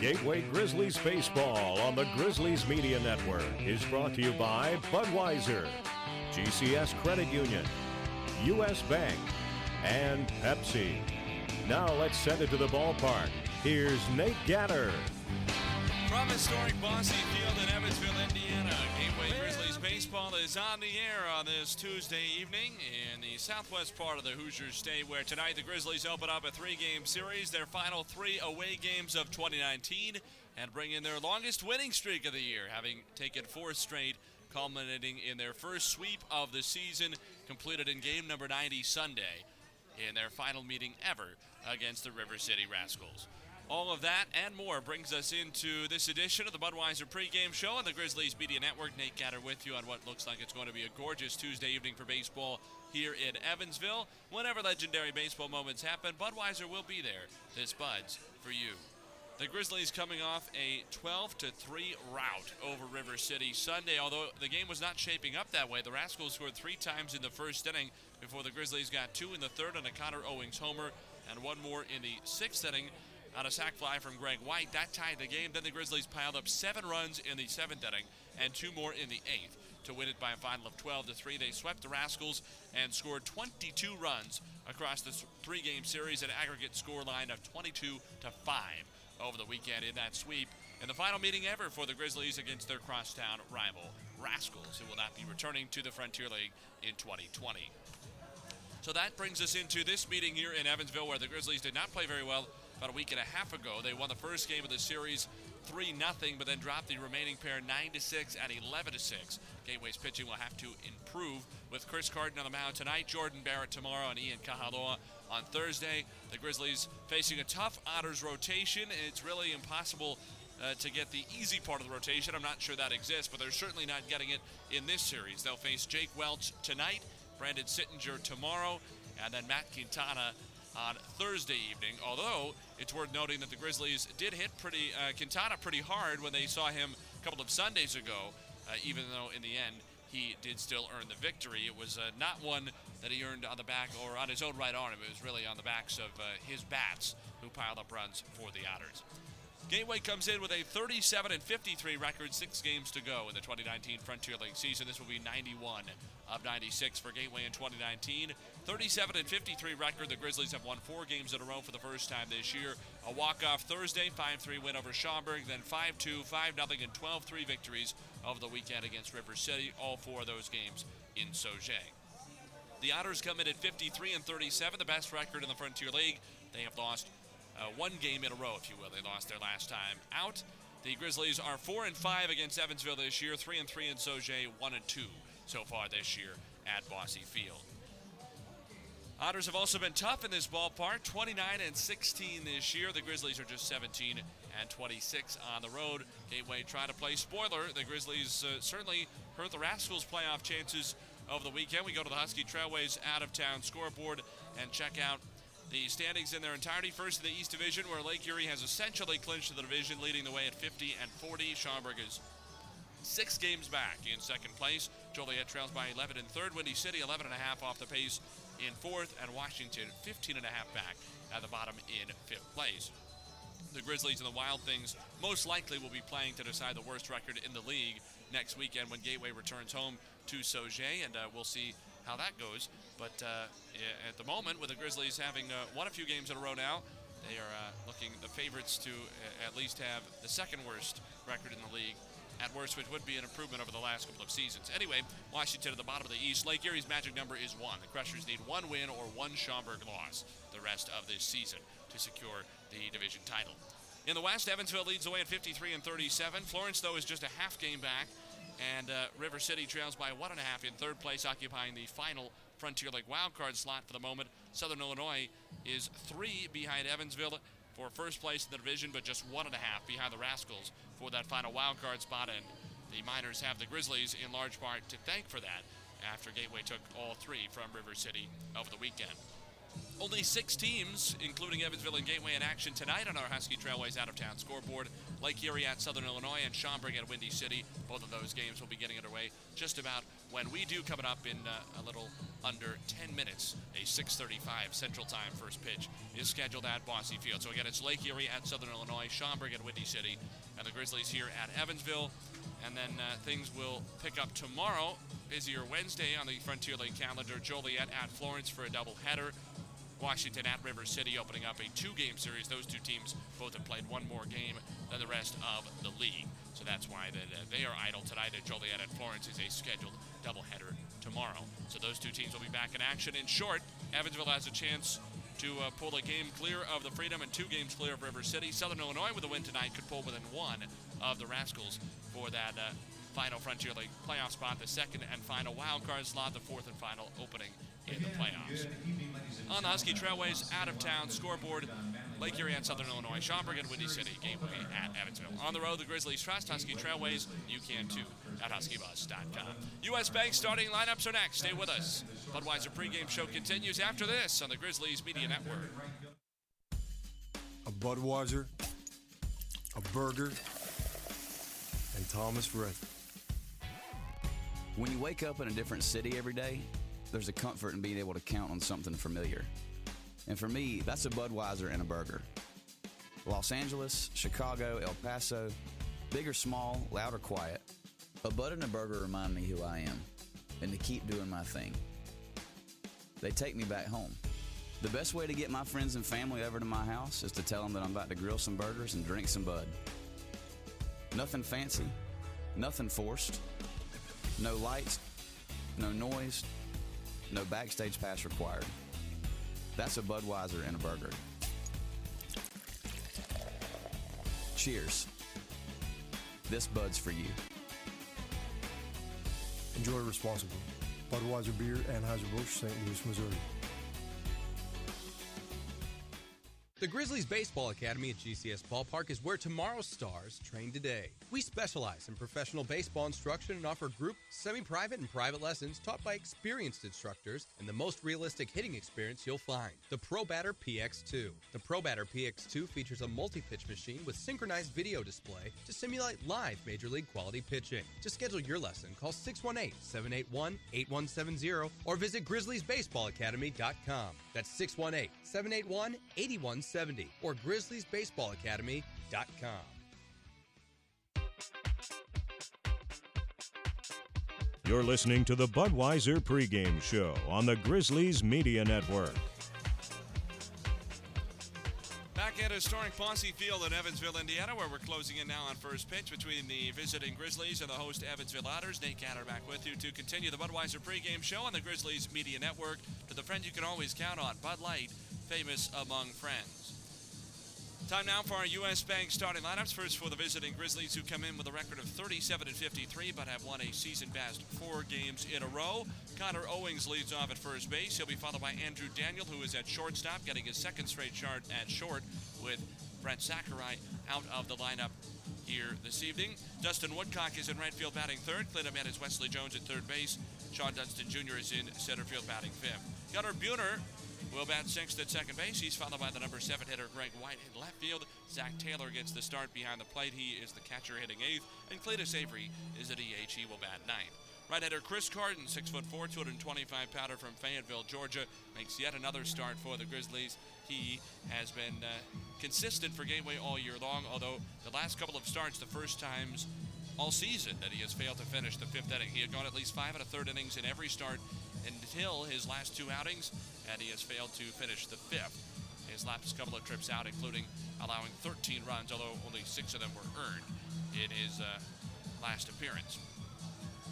Gateway Grizzlies Baseball on the Grizzlies Media Network is brought to you by Budweiser, GCS Credit Union, U.S. Bank, and Pepsi. Now let's send it to the ballpark. Here's Nate Gatter. From historic Bosse Field in Evansville, Indiana, Gateway Grizzlies baseball is on the air on this Tuesday evening in the southwest part of the Hoosier State, where tonight the Grizzlies open up a three-game series, their final three away games of 2019, and bring in their longest winning streak of the year, having taken four straight, culminating in their first sweep of the season, completed in game number 90 Sunday in their final meeting ever against the River City Rascals. All of that and more brings us into this edition of the Budweiser pregame show on the Grizzlies Media Network. Nate Gatter with you on what looks like it's going to be a gorgeous Tuesday evening for baseball here in Evansville. Whenever legendary baseball moments happen, Budweiser will be there. This Bud's for you. The Grizzlies coming off a 12-3 rout over River City Sunday, although the game was not shaping up that way. The Rascals scored three times in the first inning before the Grizzlies got two in the third on a Connor Owings homer and one more in the sixth inning on a sac fly from Greg White. That tied the game. Then the Grizzlies piled up 7 runs in the 7th inning and 2 more in the 8th to win it by a final of 12-3. They swept the Rascals and scored 22 runs across the 3-game series, an aggregate scoreline of 22-5 over the weekend in that sweep, and the final meeting ever for the Grizzlies against their crosstown rival Rascals, who will not be returning to the Frontier League in 2020. So that brings us into this meeting here in Evansville, where the Grizzlies did not play very well. About a week and a half ago, they won the first game of the series 3-0, but then dropped the remaining pair 9-6 and 11-6. Gateway's pitching will have to improve with Chris Carden on the mound tonight, Jordan Barrett tomorrow, and Ian Kahaloa on Thursday. The Grizzlies facing a tough Otters rotation. It's really impossible to get the easy part of the rotation. I'm not sure that exists, but they're certainly not getting it in this series. They'll face Jake Welch tonight, Brandon Sittinger tomorrow, and then Matt Quintana on Thursday evening, although it's worth noting that the Grizzlies did hit Quintana pretty hard when they saw him a couple of Sundays ago, even though in the end he did still earn the victory. It was not one that he earned on the back or on his own right arm. It was really on the backs of his bats who piled up runs for the Otters. Gateway comes in with a 37-53 record, 6 games to go in the 2019 Frontier League season. This will be 91 of 96 for Gateway in 2019. 37-53 record. The Grizzlies have won 4 games in a row for the first time this year. A walk-off Thursday, 5-3 win over Schaumburg, then 5-2, 5-0, and 12-3 victories over the weekend against River City. All 4 of those games in Sauget. The Otters come in at 53-37, the best record in the Frontier League. They have lost 1 game in a row, if you will. They lost their last time out. The Grizzlies are 4-5 against Evansville this year, 3-3 in Sauget, 1-2 so far this year at Bosse Field. Otters have also been tough in this ballpark, 29-16 this year. The Grizzlies are just 17-26 on the road. Gateway trying to play spoiler. The Grizzlies certainly hurt the Rascals' playoff chances over the weekend. We go to the Husky Trailways out-of-town scoreboard and check out the standings in their entirety. First in the East Division, where Lake Erie has essentially clinched the division, leading the way at 50-40. Schaumburg is 6 games back in second place. Joliet trails by 11 in third. Windy City 11.5 off the pace in fourth, and Washington 15.5 back at the bottom in fifth place. The Grizzlies and the Wild Things most likely will be playing to decide the worst record in the league next weekend when Gateway returns home to Sauget, and we'll see how that goes. But at the moment, with the Grizzlies having won a few games in a row now, they are looking the favorites to at least have the second worst record in the league, at worst, which would be an improvement over the last couple of seasons. Anyway, Washington at the bottom of the East. Lake Erie's magic number is 1. The Crushers need 1 win or 1 Schaumburg loss the rest of this season to secure the division title. In the West, Evansville leads the way at 53-37. Florence, though, is just a half game back, and River City trails by 1.5 in third place, occupying the final Frontier League wildcard slot for the moment. Southern Illinois is 3 behind Evansville for first place in the division, but just 1.5 behind the Rascals for that final wildcard spot, and the Miners have the Grizzlies in large part to thank for that after Gateway took all 3 from River City over the weekend. Only six teams, including Evansville and Gateway, in action tonight on our Husky Trailways out-of-town scoreboard. Lake Erie at Southern Illinois and Schaumburg at Windy City. Both of those games will be getting underway just about when we do, coming up in a little under 10 minutes. A 6:35 Central Time first pitch is scheduled at Bosse Field. So again, it's Lake Erie at Southern Illinois, Schaumburg at Windy City, and the Grizzlies here at Evansville. And then things will pick up tomorrow. Busier Wednesday on the Frontier League calendar. Joliet at Florence for a doubleheader. Washington at River City opening up a two-game series. Those two teams both have played one more game than the rest of the league. So that's why they are idle tonight, and Joliet at Florence is a scheduled doubleheader tomorrow. So those two teams will be back in action. In short, Evansville has a chance to pull a game clear of the Freedom and two games clear of River City. Southern Illinois with a win tonight could pull within one of the Rascals for that final Frontier League playoff spot, the second and final wild card slot, the fourth and final opening in the playoffs. On the Husky Trailways, out-of-town scoreboard, Lake Erie at Southern Illinois, Schaumburg and Windy City, Gateway at Evansville. On the road, the Grizzlies trust Husky Trailways. You can, too, at HuskyBuzz.com. U.S. Bank starting lineups are next. Stay with us. Budweiser pregame show continues after this on the Grizzlies Media Network. A Budweiser, a burger, and Thomas Rhett. When you wake up in a different city every day, there's a comfort in being able to count on something familiar. And for me, that's a Budweiser and a burger. Los Angeles, Chicago, El Paso, big or small, loud or quiet, a Bud and a burger remind me who I am and to keep doing my thing. They take me back home. The best way to get my friends and family over to my house is to tell them that I'm about to grill some burgers and drink some Bud. Nothing fancy, nothing forced, no lights, no noise, no backstage pass required. That's a Budweiser and a burger. Cheers. This Bud's for you. Enjoy responsibly. Budweiser Beer, Anheuser-Busch, St. Louis, Missouri. The Grizzlies Baseball Academy at GCS Ballpark is where tomorrow's stars train today. We specialize in professional baseball instruction and offer group, semi-private, and private lessons taught by experienced instructors and the most realistic hitting experience you'll find, the ProBatter PX2. The ProBatter PX2 features a multi-pitch machine with synchronized video display to simulate live major league quality pitching. To schedule your lesson, call 618-781-8170 or visit grizzliesbaseballacademy.com. That's 618-781-8170. Or grizzliesbaseballacademy.com. You're listening to the Budweiser pregame show on the Grizzlies Media Network. Back at historic Bosse Field in Evansville, Indiana, where we're closing in now on first pitch between the visiting Grizzlies and the host Evansville Otters. Nate Catter back with you to continue the Budweiser pregame show on the Grizzlies Media Network. To the friend you can always count on, Bud Light, famous among friends. Time now for our U.S. Bank starting lineups. First for the visiting Grizzlies, who come in with a record of 37-53, but have won a season-best 4 games in a row. Connor Owings leads off at first base. He'll be followed by Andrew Daniel, who is at shortstop, getting his second straight start at short, with Brent Sakurai out of the lineup here this evening. Dustin Woodcock is in right field batting third. Clinton Mann is Wesley Jones at third base. Sean Dunstan Jr. is in center field batting fifth. Gunnar Buehner will bat sixth at second base. He's followed by the number 7 hitter Greg White in left field. Zach Taylor gets the start behind the plate. He is the catcher, hitting eighth. And Cletus Avery is the DH. He will bat ninth. Right-hander Chris Carden, 6'4", 225-pounder from Fayetteville, Georgia, makes yet another start for the Grizzlies. He has been consistent for Gateway all year long, although the last couple of starts, the first times all season that he has failed to finish the fifth inning. He had gone at least 5 1/3 innings in every start until his last 2 outings, and he has failed to finish the fifth. His last couple of trips out, including allowing 13 runs, although only 6 of them were earned in his last appearance.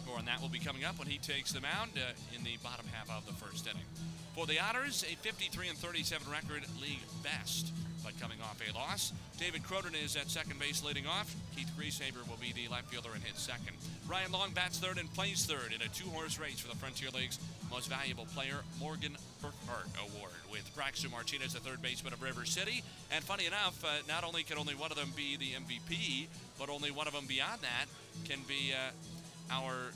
More on that will be coming up when he takes the mound in the bottom half of the first inning. For the Otters, a 53-37 record, league best, but coming off a loss. David Cronin is at second base leading off. Keith Grieshaber will be the left fielder and hits second. Ryan Long bats third and plays third in a 2-horse race for the Frontier League's Most Valuable Player Morgan Burkhart Award, with Braxton Martinez, the third baseman of River City. And funny enough, not only can only one of them be the MVP, but only one of them beyond that can be our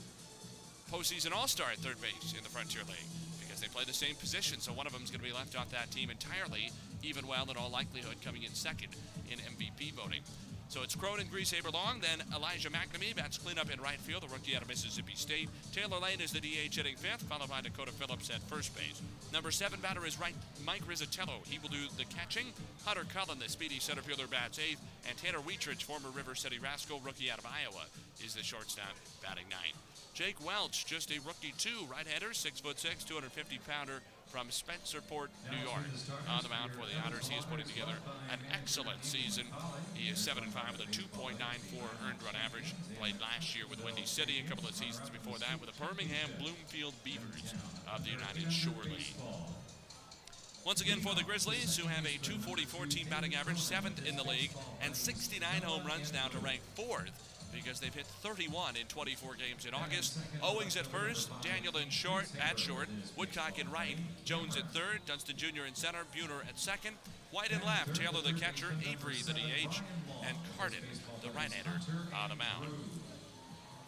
postseason all-star at third base in the Frontier League, because They play the same position, so one of them is going to be left off that team entirely, even while in all likelihood coming in second in MVP voting. So it's Cronin, Grieshaber, Long, then Elijah McNamee bats cleanup in right field, the rookie out of Mississippi State. Taylor Lane is the DH hitting fifth, followed by Dakota Phillips at first base. Number 7 batter is right Mike Rizzitello. He will do the catching. Hunter Cullen, the speedy center fielder, bats eighth, and Tanner Wietrich, former River City Rascal, rookie out of Iowa, is the shortstop batting 9th. Jake Welch, just a rookie too, right-hander, 6'6", 250-pounder from Spencerport, New York, on the mound for the Otters. He is putting together an excellent season. He is 7-5 with a 2.94 earned run average. Played last year with Windy City, a couple of seasons before that with the Birmingham Bloomfield Beavers of the United Shore League. Once again for the Grizzlies, who have a 244 team batting average, 7th in the league, and 69 home runs now to rank 4th, because they've hit 31 in 24 games in August. Owings at first, Daniel in short, at short, Woodcock in right, Jones at third, Dunstan Jr. in center, Buhner at second, White in left, Taylor the catcher, Avery the DH, and Carden the right-hander on the mound.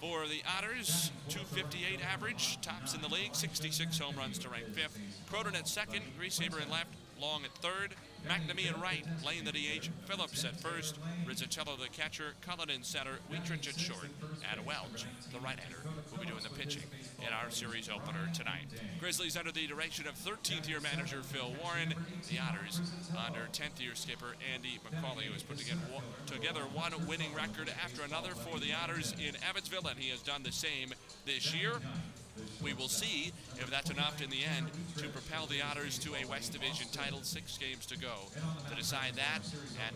For the Otters, 258 average, tops in the league, 66 home runs to rank 5th. Cronin at second, Grieshaber in left, Long at third, McNamee in right, Lane the DH, Phillips at first, Rizzitello the catcher, Cullen in center, Wietrich at short, and Welch, the right-hander, who will be doing the pitching in our series opener tonight. Grizzlies under the direction of 13th-year manager Phil Warren. The Otters under 10th-year skipper Andy McCauley, who has put together one winning record after another for the Otters in Evansville, and he has done the same this year. We will see if that's enough in the end to propel the Otters to a West Division title. 6 games to go to decide that.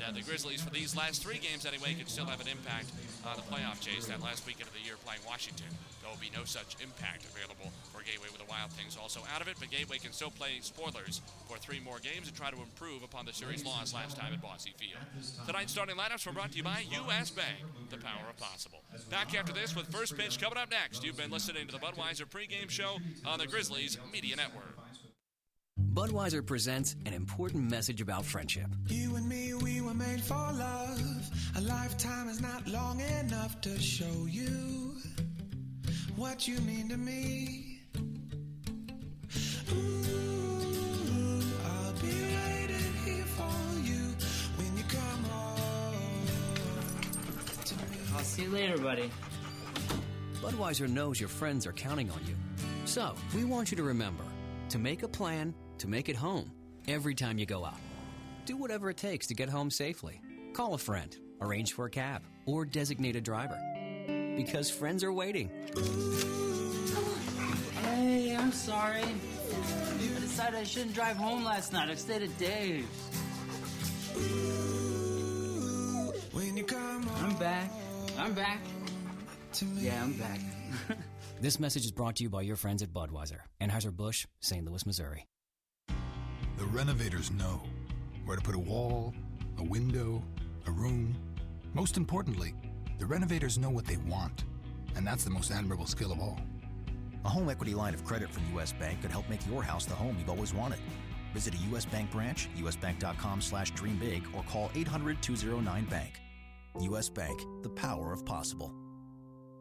And the Grizzlies, for these last 3 games anyway, can still have an impact on the playoff chase. That last weekend of the year playing Washington, there will be no such impact available for Gateway, with the Wild Things also out of it. But Gateway can still play spoilers for 3 more games and try to improve upon the series loss last time at Bossy Field. Tonight's starting lineups were brought to you by U.S. Bank, the power of possible. Back after this with First Pitch coming up next. You've been listening to the Budweiser pregame show on the Grizzlies Media Network. Budweiser presents an important message about friendship. You and me, we were made for love. A lifetime is not long enough to show you what you mean to me. Ooh, I'll be waiting here for you when you come home to me. I'll see you later, buddy. Budweiser knows your friends are counting on you. So, we want you to remember to make a plan to make it home every time you go out. Do whatever it takes to get home safely. Call a friend, arrange for a cab, or designate a driver. Because friends are waiting. Hey, I'm sorry. I decided I shouldn't drive home last night. I stayed at Dave's. I'm back. Yeah, I'm back. This message is brought to you by your friends at Budweiser, Anheuser-Busch, St. Louis, Missouri. The renovators know where to put a wall, a window, a room. Most importantly, the renovators know what they want, and that's the most admirable skill of all. A home equity line of credit from U.S. Bank could help make your house the home you've always wanted. Visit a U.S. Bank branch, usbank.com/dreambig, or call 800-209-BANK. U.S. Bank, the power of possible.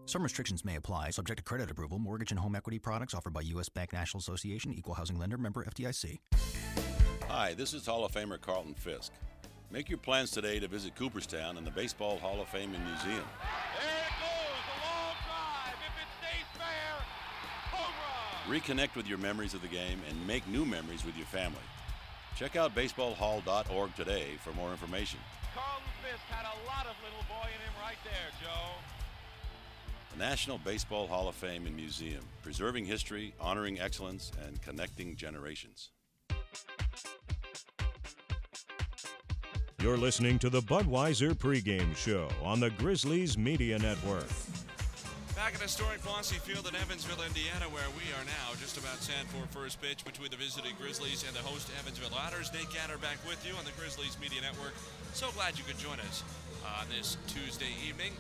Some restrictions may apply, subject to credit approval. Mortgage and home equity products offered by U.S. Bank, National Association, Equal Housing Lender, member FDIC. Hi, this is Hall of Famer Carlton Fisk. Make your plans today to visit Cooperstown and the Baseball Hall of Fame and Museum. There it goes, a long drive. If it stays fair, home run. Reconnect with your memories of the game and make new memories with your family. Check out baseballhall.org today for more information. Carlton Fisk had a lot of little boy in him right there, Joe. The National Baseball Hall of Fame and Museum, preserving history, honoring excellence, and connecting generations. You're listening to the Budweiser pregame show on the Grizzlies Media Network. Back at historic Bossy Field in Evansville, Indiana, where we are now just about set for first pitch between the visiting Grizzlies and the host Evansville Otters. Nate Gatter back with you on the Grizzlies Media Network. So glad you could join us on this Tuesday evening.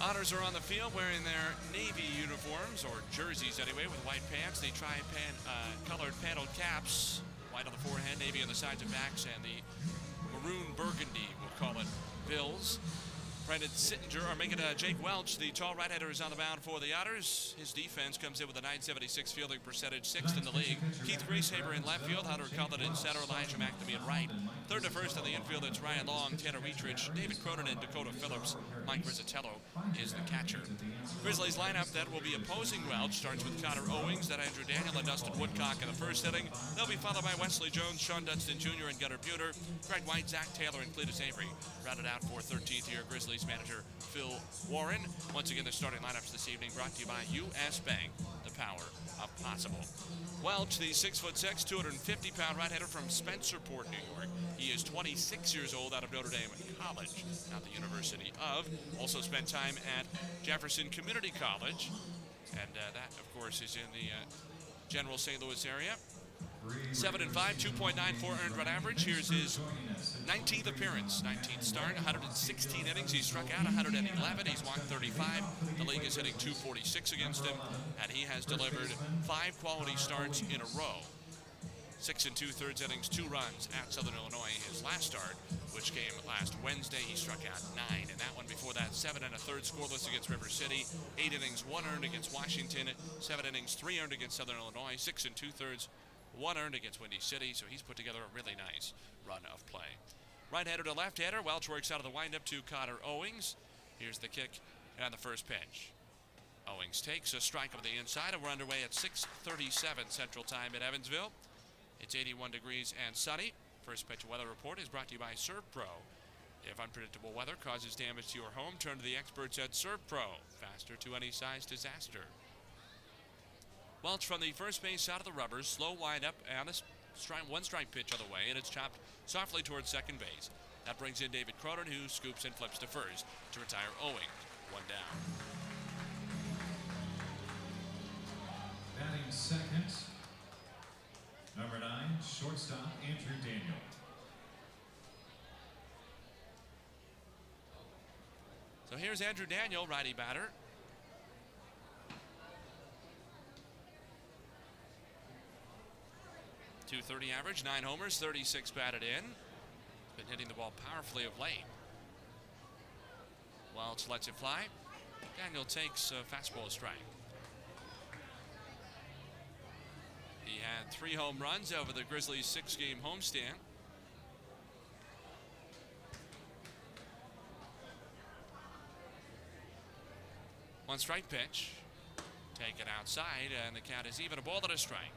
Otters are on the field wearing their navy uniforms, or jerseys anyway, with white pants, the tri-colored paneled caps, white on the forehead, navy on the sides and backs, and the maroon burgundy, we'll call it, bills. Brandon Sittinger are making Jake Welch. The tall right-hander is on the mound for the Otters. His defense comes in with a .976 fielding percentage, sixth in the league. Keith Grieshaber in left field, Hunter Cullen in center, Elijah McNamee in right. Third to first on the infield, it's Ryan Long, Tanner Wietrich, David Cronin, and Dakota Phillips. Mike Rizzitello is the catcher. Grizzlies lineup that will be opposing Welch starts with Connor Owings, then Andrew Daniel and Dustin Woodcock in the first inning. They'll be followed by Wesley Jones, Sean Dunstan Jr., and Gunnar Buter, Greg White, Zach Taylor, and Cletus Avery. Rounded out for 13th year Grizzlies manager Phil Warren. Once again, the starting lineups this evening brought to you by U.S. Bank, the power of possible. Welch, the 6'6", 250-pound right-hander from Spencerport, New York. He is 26 years old, out of Notre Dame College, not the University of. Also spent time at Jefferson Community College, and that, of course, is in the general St. Louis area. 7-5, 2.94 earned run average. Here's his 19th appearance, 19th start, 116 innings. He struck out 111. He's walked 35. The league is hitting .246 against him, and he has delivered 5 quality starts in a row. 6 2/3 innings, 2 runs at Southern Illinois. His last start, which came last Wednesday, he struck out 9. And that one before that, 7 1/3 scoreless against River City. 8 innings, 1 earned against Washington. 7 innings, 3 earned against Southern Illinois. 6 2/3. 1 earned against Windy City, so he's put together a really nice run of play. Right-hander to left-hander. Welch works out of the windup to Connor Owings. Here's the kick and the first pitch. Owings takes a strike over the inside, and we're underway at 6:37 Central Time in Evansville. It's 81 degrees and sunny. First pitch weather report is brought to you by ServPro. If unpredictable weather causes damage to your home, turn to the experts at ServPro. Faster to any size disaster. Welch from the first base out of the rubbers, slow windup, and a one strike pitch on the way, and it's chopped softly towards second base. That brings in David Cronin, who scoops and flips to first to retire Owings. One down. Batting second, number 9, shortstop Andrew Daniel. So here's Andrew Daniel, righty batter. .230 average, 9 homers, 36 batted in. Been hitting the ball powerfully of late. Welch lets it fly. Daniel takes a fastball strike. He had 3 home runs over the Grizzlies' 6-game homestand. One strike pitch, taken outside, and the count is even, a ball and a strike.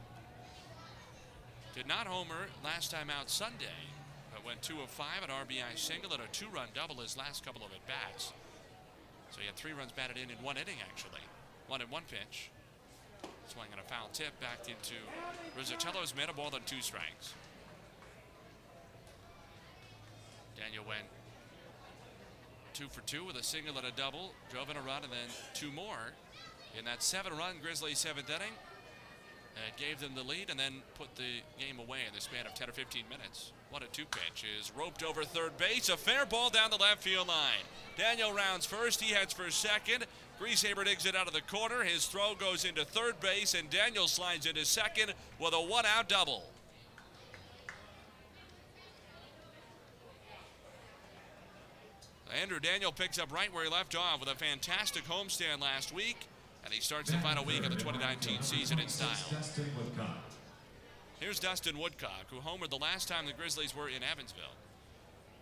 Did not homer last time out Sunday, but went 2 of 5, an RBI single and a 2-run double his last couple of at-bats. So he had 3 runs batted in one inning, actually. 1-1 pitch. Swing and a foul tip back into Rizzitello's mitt, a ball and 2 strikes. Daniel went 2 for 2 with a single and a double, drove in a run, and then 2 more in that 7-run Grizzly 7th inning. It gave them the lead and then put the game away in the span of 10 or 15 minutes. 1-2 pitch is roped over third base. A fair ball down the left field line. Daniel rounds first. He heads for second. Grieshaber digs it out of the corner. His throw goes into third base, and Daniel slides into second with a one-out double. Andrew Daniel picks up right where he left off with a fantastic homestand last week. And he starts the final week of the 2019 season in style. Here's Dustin Woodcock, who homered the last time the Grizzlies were in Evansville.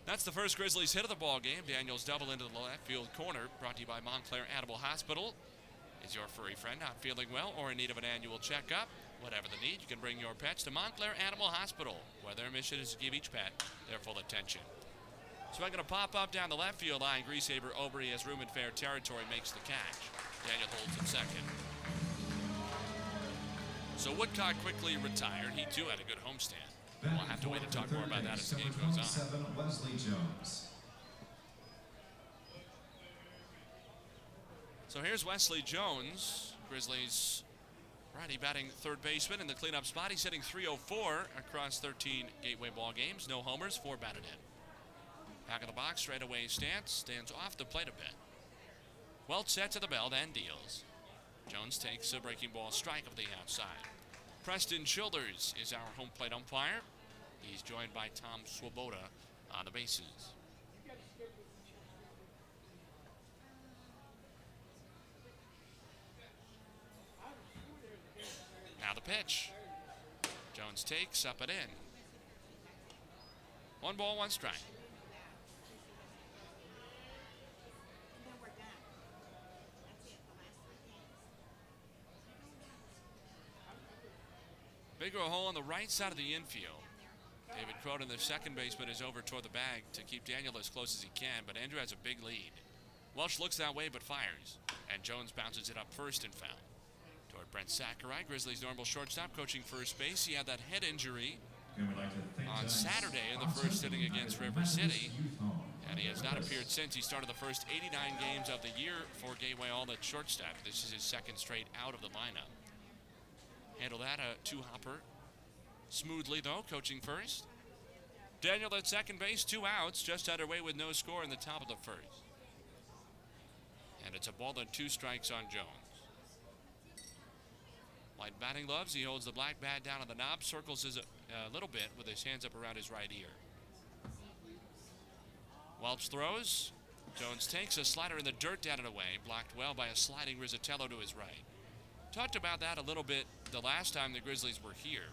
That's the first Grizzlies hit of the ball game. Daniel's double into the left field corner, brought to you by Montclair Animal Hospital. Is your furry friend not feeling well or in need of an annual checkup? Whatever the need, you can bring your pets to Montclair Animal Hospital, where their mission is to give each pet their full attention. So I'm going to pop up down the left field line. Grieshaber over, he has room in fair territory, makes the catch. Daniel holds in second. So Woodcock quickly retired. He too had a good homestand. We'll have to wait to talk more about that as the game goes on. Wesley Jones. So here's Wesley Jones, Grizzlies righty batting third baseman in the cleanup spot. He's hitting .304 across 13 Gateway ball games. No homers, 4 batted in. Back of the box, straightaway stance, stands off the plate a bit. Welch sets at the belt and deals. Jones takes a breaking ball strike of the outside. Preston Childers is our home plate umpire. He's joined by Tom Swoboda on the bases. pitch. Jones takes, up and in. 1-1 strike. Bigger hole on the right side of the infield. David Cronin, the second baseman, is over toward the bag to keep Daniel as close as he can, but Andrew has a big lead. Welch looks that way but fires, and Jones bounces it up first and foul. Toward Brent Sakurai, Grizzlies' normal shortstop, coaching first base. He had that head injury on Saturday in the first inning against River City, and he has not appeared since. He started the first 89 games of the year for Gateway All at shortstop. This is his second straight out of the lineup. Handle that, a two-hopper. Smoothly, though, coaching first. Daniel at second base, 2 outs, just underway with no score in the top of the first. And it's a ball and 2 strikes on Jones. White batting gloves, he holds the black bat down on the knob, circles his a little bit with his hands up around his right ear. Welch throws. Jones takes a slider in the dirt down and away, blocked well by a sliding Rizzitello to his right. Talked about that a little bit the last time the Grizzlies were here.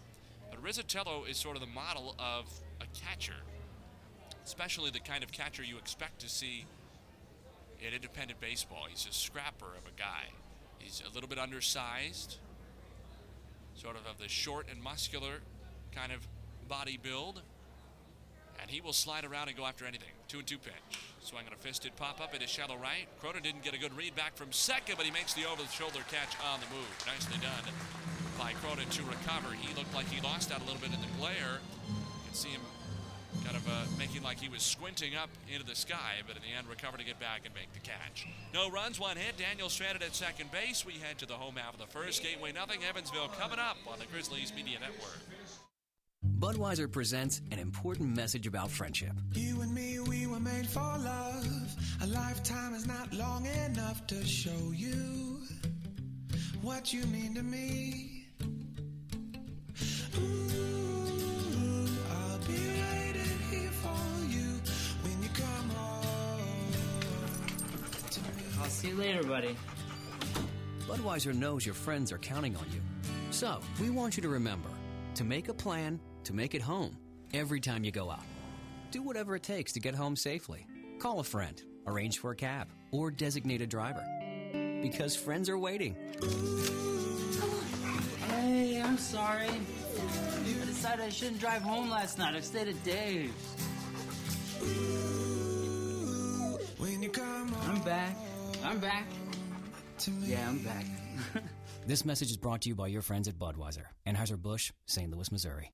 But Rizzitello is sort of the model of a catcher, especially the kind of catcher you expect to see in independent baseball. He's a scrapper of a guy. He's a little bit undersized, sort of the short and muscular kind of body build. And he will slide around and go after anything. 2-2 pitch. Swung on a fisted pop-up into shallow right. Cronin didn't get a good read back from second, but he makes the over-the-shoulder catch on the move. Nicely done by Cronin to recover. He looked like he lost out a little bit in the glare. You can see him kind of making like he was squinting up into the sky, but in the end recovered to get back and make the catch. No runs, 1 hit. Daniel stranded at second base. We head to the home half of the first. Gateway nothing. Evansville coming up on the Grizzlies Media Network. Budweiser presents an important message about friendship. You and me, we were made for love. A lifetime is not long enough to show you what you mean to me. I'll see you later, buddy. Budweiser knows your friends are counting on you. So, we want you to remember to make a plan to make it home every time you go out. Do whatever it takes to get home safely. Call a friend, arrange for a cab, or designate a driver. Because friends are waiting. Hey, I'm sorry. I decided I shouldn't drive home last night. I stayed at Dave's. I'm back. Yeah, I'm back. This message is brought to you by your friends at Budweiser, Anheuser-Busch, St. Louis, Missouri.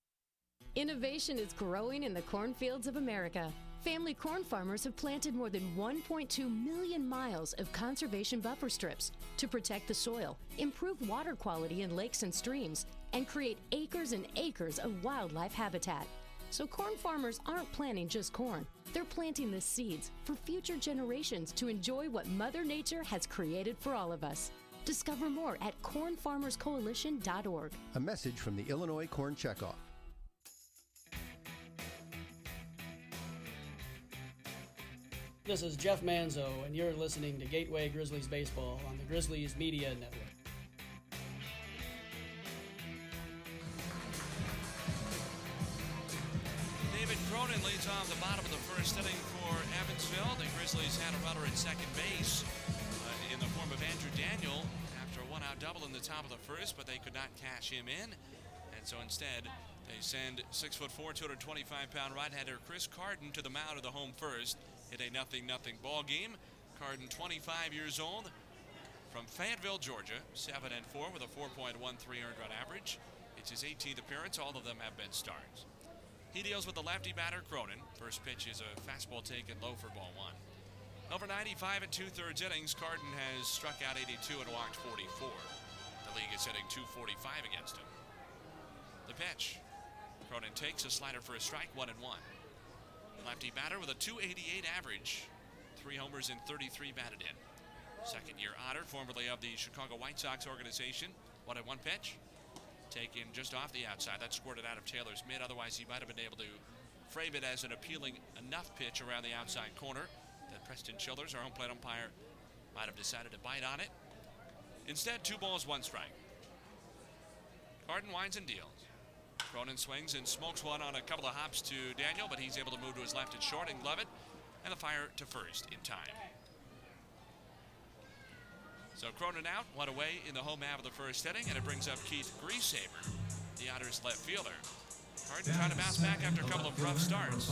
Innovation is growing in the cornfields of America. Family corn farmers have planted more than 1.2 million miles of conservation buffer strips to protect the soil, improve water quality in lakes and streams, and create acres and acres of wildlife habitat. So corn farmers aren't planting just corn. They're planting the seeds for future generations to enjoy what Mother Nature has created for all of us. Discover more at cornfarmerscoalition.org. A message from the Illinois Corn Checkoff. This is Jeff Manzo, and you're listening to Gateway Grizzlies Baseball on the Grizzlies Media Network. David Cronin leads off the bottom of the first inning for Evansville. The Grizzlies had a runner at second base in the form of Andrew Daniel after a one-out double in the top of the first, but they could not cash him in. And so instead, they send 6'4", 225-pound right-hander Chris Carden to the mound of the home first in a 0-0 ball game. Carden, 25 years old, from Fayetteville, Georgia, 7-4 with a 4.13 earned run average. It's his 18th appearance. All of them have been starts. He deals with the lefty batter, Cronin. First pitch is a fastball taken low for ball 1. Over 95 and 2/3 innings, Carden has struck out 82 and walked 44. The league is hitting .245 against him. The pitch. Cronin takes a slider for a strike, 1-1. Lefty batter with a .288 average. 3 homers and 33 batted in. Second-year Otter, formerly of the Chicago White Sox organization. 1-1 pitch. Taken just off the outside. That squirted out of Taylor's mid. Otherwise, he might have been able to frame it as an appealing enough pitch around the outside corner that Preston Childers, our home plate umpire, might have decided to bite on it. Instead, 2-1 strike. Carden winds and deals. Cronin swings and smokes one on a couple of hops to Daniel, but he's able to move to his left and short and glove it, and the fire to first in time. So Cronin out, one away in the home half of the first inning, and it brings up Keith Grieshaber, the Otters left fielder. Carden trying to bounce back after a couple of rough starts.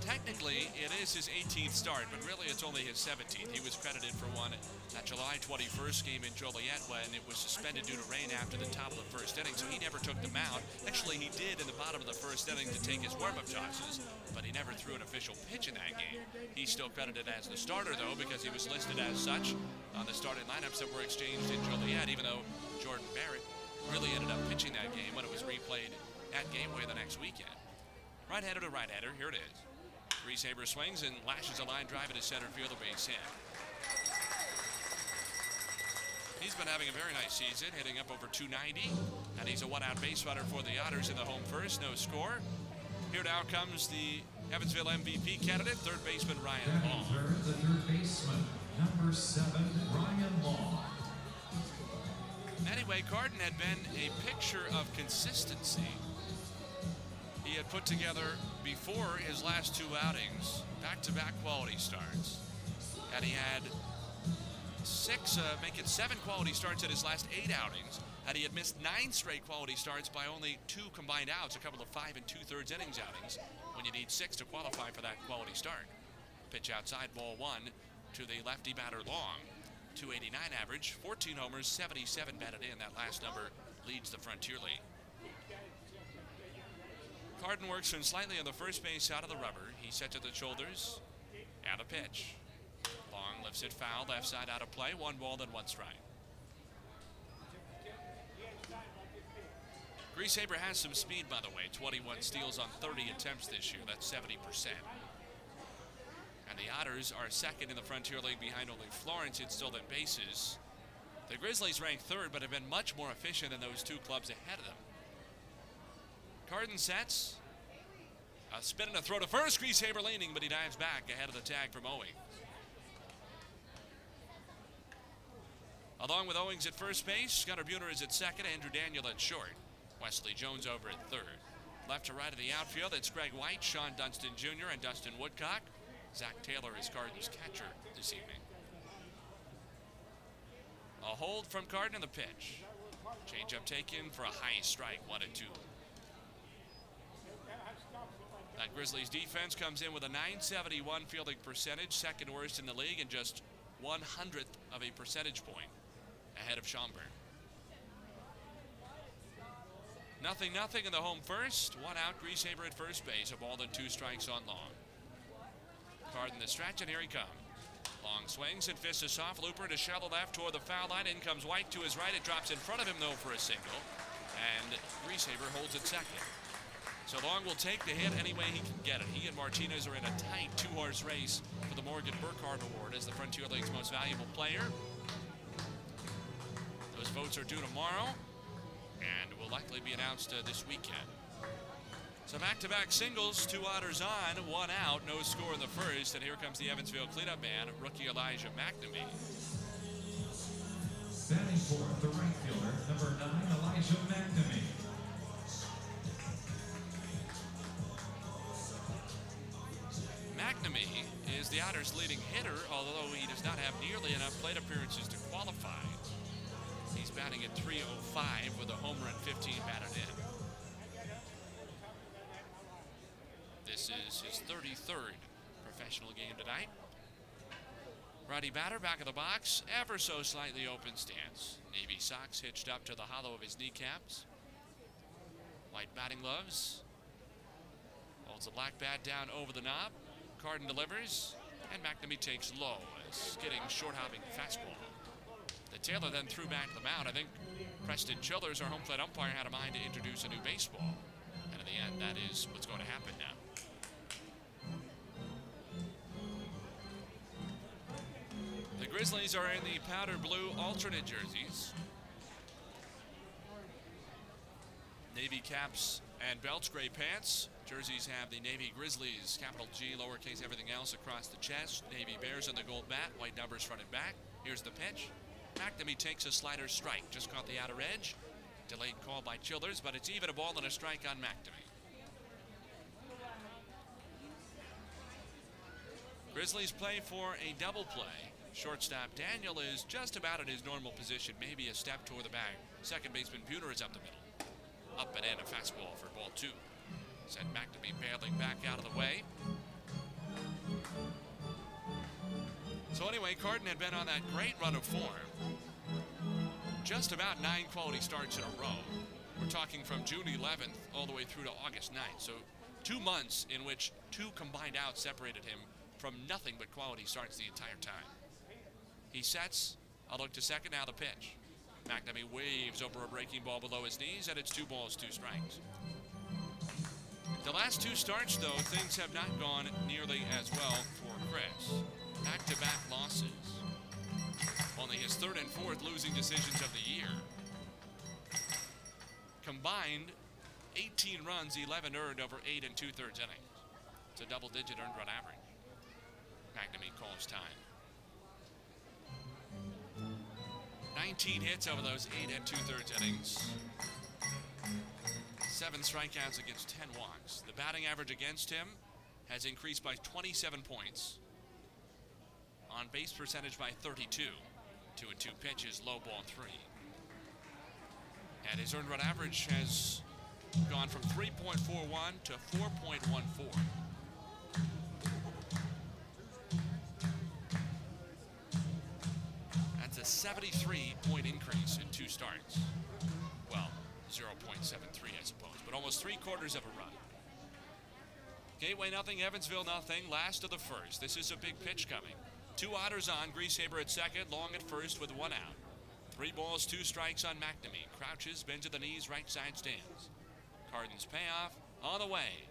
Technically, it is his 18th start, but really it's only his 17th. He was credited for one that July 21st game in Joliet when it was suspended due to rain after the top of the first inning, so he never took the mound. Actually, he did in the bottom of the first inning to take his warm-up tosses, but he never threw an official pitch in that game. He's still credited as the starter, though, because he was listed as such on the starting lineups that were exchanged in Joliet, even though Jordan Barrett really ended up pitching that game when it was replayed at Gateway the next weekend. Right-hander to right-hander, here it is. Grieshaber swings and lashes a line drive into center field, a base hit. He's been having a very nice season, hitting up over 290, and he's a one-out base runner for the Otters in the home first, no score. Here now comes the Evansville MVP candidate, third baseman Ryan Long. The third baseman, number 7, Ryan Long. Anyway, Carden had been a picture of consistency. He had put together, before his last two outings, back-to-back quality starts. And he had 7 quality starts at his last 8 outings. And he had missed 9 straight quality starts by only 2 combined outs, a couple of 5 2/3 innings outings, when you need 6 to qualify for that quality start. Pitch outside, ball 1 to the lefty batter Long. 289 average, 14 homers, 77 batted in. That last number leads the Frontier League. Carden works from slightly on the first base out of the rubber. He sets at the shoulders, and a pitch. Long lifts it foul, left side out of play, 1 ball, then 1 strike. Grieshaber has some speed, by the way, 21 steals on 30 attempts this year, that's 70%. And the Otters are second in the Frontier League behind only Florence, it's still in bases. The Grizzlies rank third, but have been much more efficient than those two clubs ahead of them. Carden sets, a spin and a throw to first, Grieshaber leaning, but he dives back ahead of the tag from Owings. Along with Owings at first base, Scott Buhner is at second, Andrew Daniel at short, Wesley Jones over at third. Left to right of the outfield, it's Greg White, Sean Dunstan Jr., and Dustin Woodcock. Zach Taylor is Carden's catcher this evening. A hold from Carden on the pitch. Changeup taken for a high strike, 1-2. That Grizzlies defense comes in with a .971 fielding percentage, second worst in the league, and just 1/100th of a percentage point ahead of Schaumburg. 0-0 in the home first. One out, Grieshaber at first base, 1 ball and 2 strikes on Long. Carden the stretch, and here he comes. Long swings and fists a soft looper to shallow left toward the foul line. In comes White to his right. It drops in front of him, though, for a single. And Grieshaber holds it second. So Long will take the hit any way he can get it. He and Martinez are in a tight two-horse race for the Morgan Burkhardt Award as the Frontier League's most valuable player. Those votes are due tomorrow and will likely be announced this weekend. So back-to-back singles, 2 Otters on, 1 out, no score in the first, and here comes the Evansville cleanup man, rookie Elijah McNamee. Standing for the right fielder, number 9, Elijah McNamee. McNamee is the Otters' leading hitter, although he does not have nearly enough plate appearances to qualify. He's batting at .305 with a homer and 15 batted in. This is his 33rd professional game tonight. Righty batter, back of the box, ever so slightly open stance. Navy socks hitched up to the hollow of his kneecaps. White batting gloves. Holds the black bat down over the knob. Carden delivers, and McNamee takes low, a skidding, short-hopping fastball. The Taylor then threw back the mound. I think Preston Childers, our home plate umpire, had a mind to introduce a new baseball. And in the end, that is what's going to happen now. The Grizzlies are in the powder blue alternate jerseys. Navy caps and belts, gray pants. Jerseys have the Navy Grizzlies, capital G, lowercase everything else across the chest. Navy Bears on the gold bat, white numbers front and back. Here's the pitch. McNamee takes a slider strike. Just caught the outer edge. Delayed call by Childers, but it's even a ball and a strike on McNamee. Grizzlies play for a double play. Shortstop Daniel is just about in his normal position, maybe a step toward the bag. Second baseman Buhner is up the middle. Up and in, a fastball for ball two. Sent McNamee bailing back out of the way. So anyway, Carden had been on that great run of form. Just about 9 quality starts in a row. We're talking from June 11th all the way through to August 9th. So 2 months in which 2 combined outs separated him from nothing but quality starts the entire time. He sets, a look to second, now the pitch. McNamee waves over a breaking ball below his knees, and it's 2 balls, 2 strikes. The last 2 starts, though, things have not gone nearly as well for Chris. Back-to-back losses. Only his 3rd and 4th losing decisions of the year. Combined, 18 runs, 11 earned over 8 2/3 innings. It's a double-digit earned run average. McNamee calls time. 19 hits over those 8 2/3 innings. 7 strikeouts against 10 walks. The batting average against him has increased by 27 points. On base percentage by 32. 2-2 pitches, low ball 3. And his earned run average has gone from 3.41 to 4.14. A 73-point increase in 2 starts. Well, 0.73, I suppose, but almost 3/4 of a run. Gateway nothing, Evansville nothing, last of the first. This is a big pitch coming. 2 Otters on, Grieshaber at second, Long at first with 1 out. 3 balls, 2 strikes on McNamee. Crouches, bends at the knees, right side stands. Carden's payoff on the way.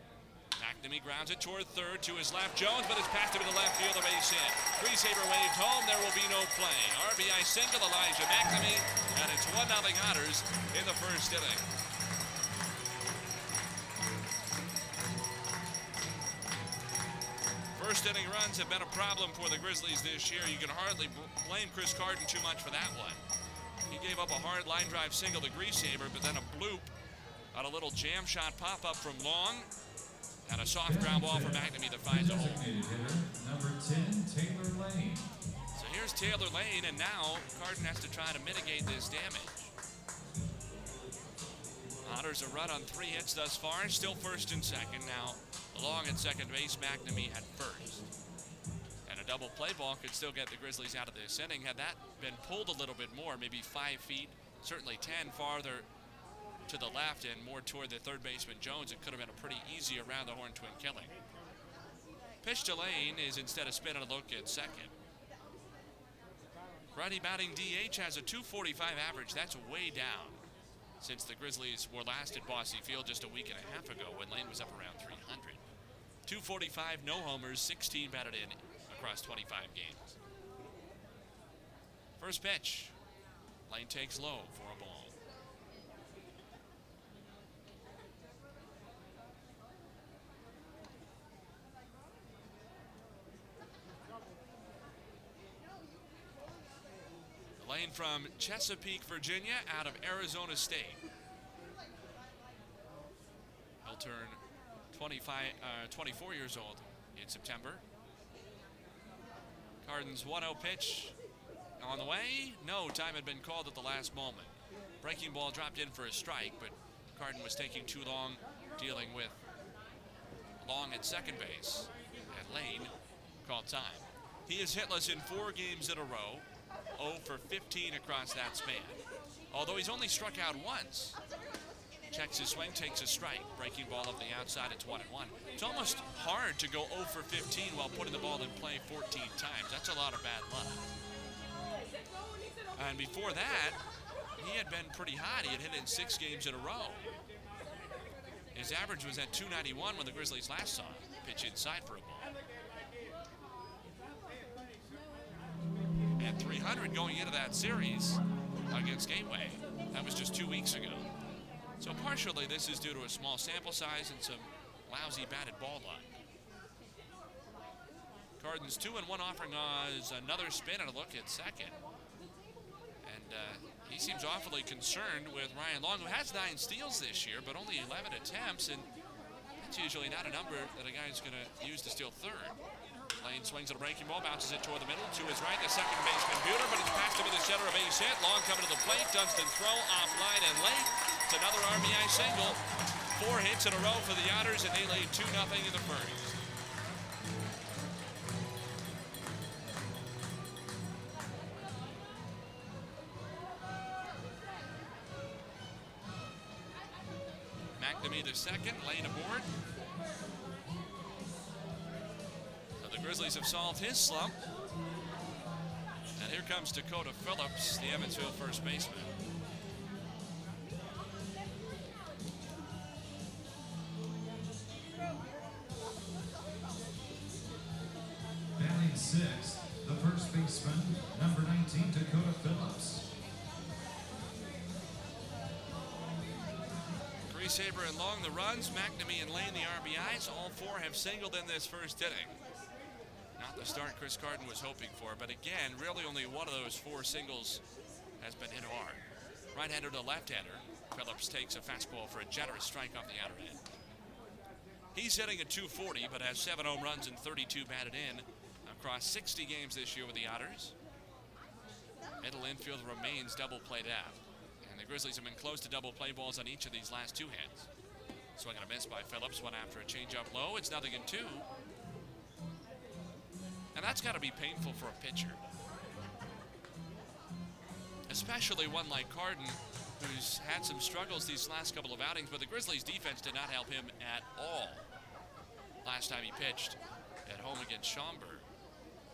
McNamee grounds it toward third to his left. Jones, but it's passed him to the left field, a base hit. Grieshaber waved home. There will be no play. RBI single, Elijah McNamee, and it's 1-0 Otters in the first inning. First inning runs have been a problem for the Grizzlies this year. You can hardly blame Chris Carden too much for that one. He gave up a hard line drive single to Grieshaber, but then a bloop on a little jam shot pop up from Long. And a soft ground ball for McNamee that finds a hole. Number 10, Taylor Lane. So here's Taylor Lane, and now Carden has to try to mitigate this damage. Otters a run on 3 hits thus far, still first and second. Now Long at second base, McNamee at first. And a double play ball could still get the Grizzlies out of this inning. Had that been pulled a little bit more, maybe 5 feet, certainly 10 farther to the left and more toward the third baseman Jones, it could have been a pretty easy around the horn twin killing. Pitch to Lane is instead a spin and a look at second. Righty batting DH has a 2.45 average. That's way down since the Grizzlies were last at Bossy Field just a week and a half ago when Lane was up around 300. 2.45, no homers, 16 batted in across 25 games. First pitch, Lane takes low for a ball. Lane from Chesapeake, Virginia, out of Arizona State. He'll turn 24 years old in September. Carden's 1-0 pitch on the way. No, time had been called at the last moment. Breaking ball dropped in for a strike, but Carden was taking too long, dealing with Long at second base. And Lane called time. He is hitless in 4 games in a row. 0 for 15 across that span. Although he's only struck out once. Checks his swing, takes a strike. Breaking ball up the outside, it's 1-1. It's almost hard to go 0 for 15 while putting the ball in play 14 times. That's a lot of bad luck. And before that, he had been pretty hot. He had hit in 6 games in a row. His average was at 291 when the Grizzlies last saw him. Pitch inside for a ball. At 300 going into that series against Gateway. That was just 2 weeks ago. So partially this is due to a small sample size and some lousy batted ball luck. Carden's 2-1 offering us another spin and a look at second. he seems awfully concerned with Ryan Long, who has 9 steals this year, but only 11 attempts, and that's usually not a number that a guy's going to use to steal third. Lane swings at a breaking ball, bounces it toward the middle, to his right, the second baseman Buter, but it's passed over the center of base hit. Long coming to the plate, Dunstan throw, offline and late. It's another RBI single. 4 hits in a row for the Otters, and they lead 2-0 in the first. McNamee the second, Lane aboard. So the Grizzlies have solved his slump. And here comes Dakota Phillips, the Evansville first baseman. Batting sixth, the first baseman, number 19, Dakota Phillips. Saber and Long the runs, McNamee and Lane the RBIs. All 4 have singled in this first inning. Not the start Chris Carden was hoping for, but again, really only one of those 4 singles has been hit hard. Right-hander to left-hander. Phillips takes a fastball for a generous strike off the outer end. He's hitting at .240, but has 7 home runs and 32 batted in across 60 games this year with the Otters. Middle infield remains double played out. The Grizzlies have been close to double play balls on each of these last 2 hits. Swing and a miss by Phillips, one after a changeup low. It's 0-2. And that's got to be painful for a pitcher. Especially one like Carden, who's had some struggles these last couple of outings, but the Grizzlies defense did not help him at all last time he pitched at home against Schaumburg,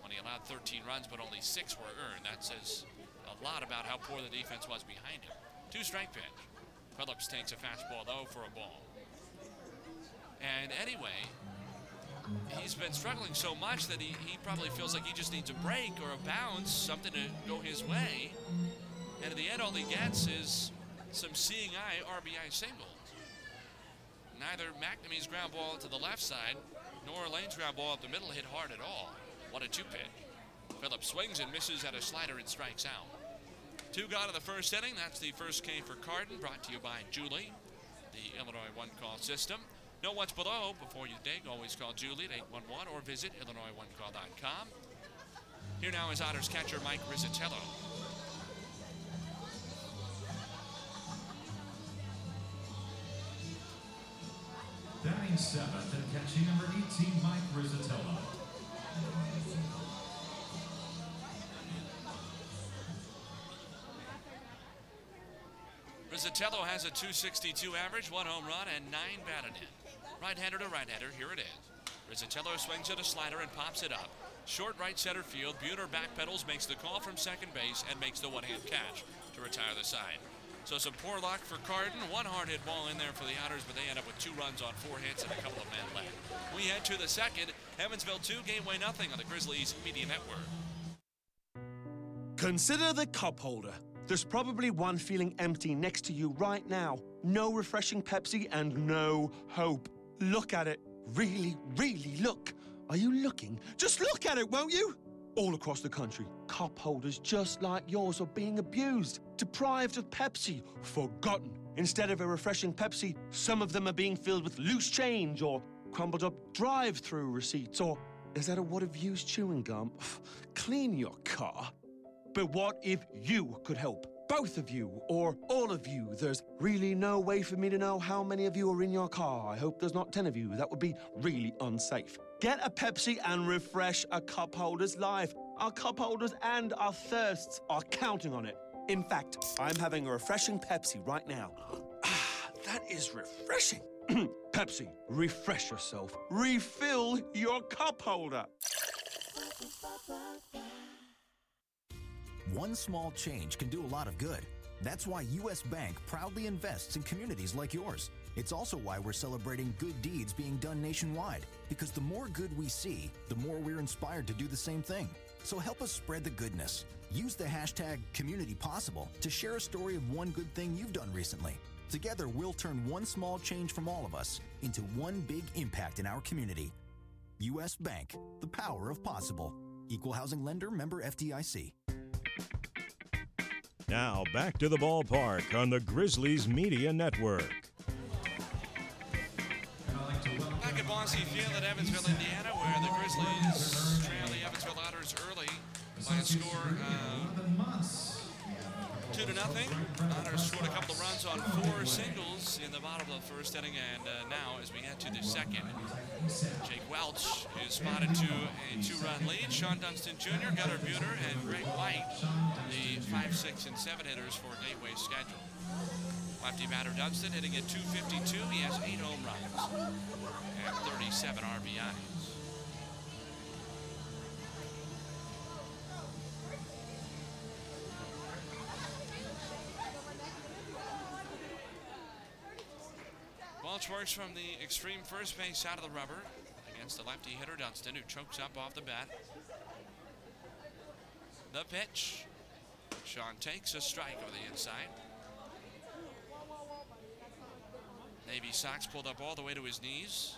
when he allowed 13 runs, but only 6 were earned. That says a lot about how poor the defense was behind him. 2-strike pitch. Phillips takes a fastball though for a ball. And anyway, he's been struggling so much that he probably feels like he just needs a break or a bounce, something to go his way. And at the end, all he gets is some seeing eye RBI singles. Neither McNamee's ground ball to the left side nor Lane's ground ball up the middle hit hard at all. 1-2 pitch. Phillips swings and misses at a slider and strikes out. 2 gone in the first inning. That's the first K for Carden, brought to you by Julie, the Illinois one-call system. Know what's below before you dig. Always call Julie at 811 or visit IllinoisOneCall.com. Here now is Otters catcher Mike Rizzitello. Batting seventh and catching number 18, Mike Rizzitello. Rizzitello has a .262 average, 1 home run, and 9 batted in. Right-hander to right-hander, here it is. Rizzitello swings at a slider and pops it up. Short right center field, Buter backpedals, makes the call from second base, and makes the one-hand catch to retire the side. So some poor luck for Carden. 1 hard-hit ball in there for the Otters, but they end up with 2 runs on 4 hits and a couple of men left. We head to the second. Evansville 2, Gateway nothing on the Grizzlies Media Network. Consider the cup holder. There's probably one feeling empty next to you right now. No refreshing Pepsi and no hope. Look at it. Really, really look. Are you looking? Just look at it, won't you? All across the country, cup holders just like yours are being abused, deprived of Pepsi, forgotten. Instead of a refreshing Pepsi, some of them are being filled with loose change or crumbled up drive-through receipts, or is that a wad of used chewing gum? Clean your car. But what if you could help? Both of you, or all of you. There's really no way for me to know how many of you are in your car. I hope there's not 10 of you. That would be really unsafe. Get a Pepsi and refresh a cup holder's life. Our cup holders and our thirsts are counting on it. In fact, I'm having a refreshing Pepsi right now. Ah, that is refreshing. Pepsi, refresh yourself. Refill your cup holder. One small change can do a lot of good. That's why U.S. Bank proudly invests in communities like yours. It's also why we're celebrating good deeds being done nationwide, because the more good we see, the more we're inspired to do the same thing. So help us spread the goodness. Use the hashtag #CommunityPossible to share a story of one good thing you've done recently. Together, we'll turn one small change from all of us into one big impact in our community. U.S. Bank, the power of possible. Equal housing lender, member FDIC. Now back to the ballpark on the Grizzlies Media Network. Back at Bosse Field at Evansville, Indiana, where the Grizzlies trail the Evansville Otters early by a score of 2-0. Otters scored a couple of runs on four singles in the bottom of the first inning, and now as we head to the second, Jake Welch is spotted to a two-run lead. Sean Dunstan Jr., Gunnar Buehner, and Greg White, the 5, 6, and 7 hitters for Gateway's schedule. Lefty batter Dunstan hitting at 252. He has 8 home runs and 37 RBIs. Welch works from the extreme first base side of the rubber against the lefty hitter Dunstan, who chokes up off the bat. The pitch. Sean takes a strike over the inside. Navy socks pulled up all the way to his knees.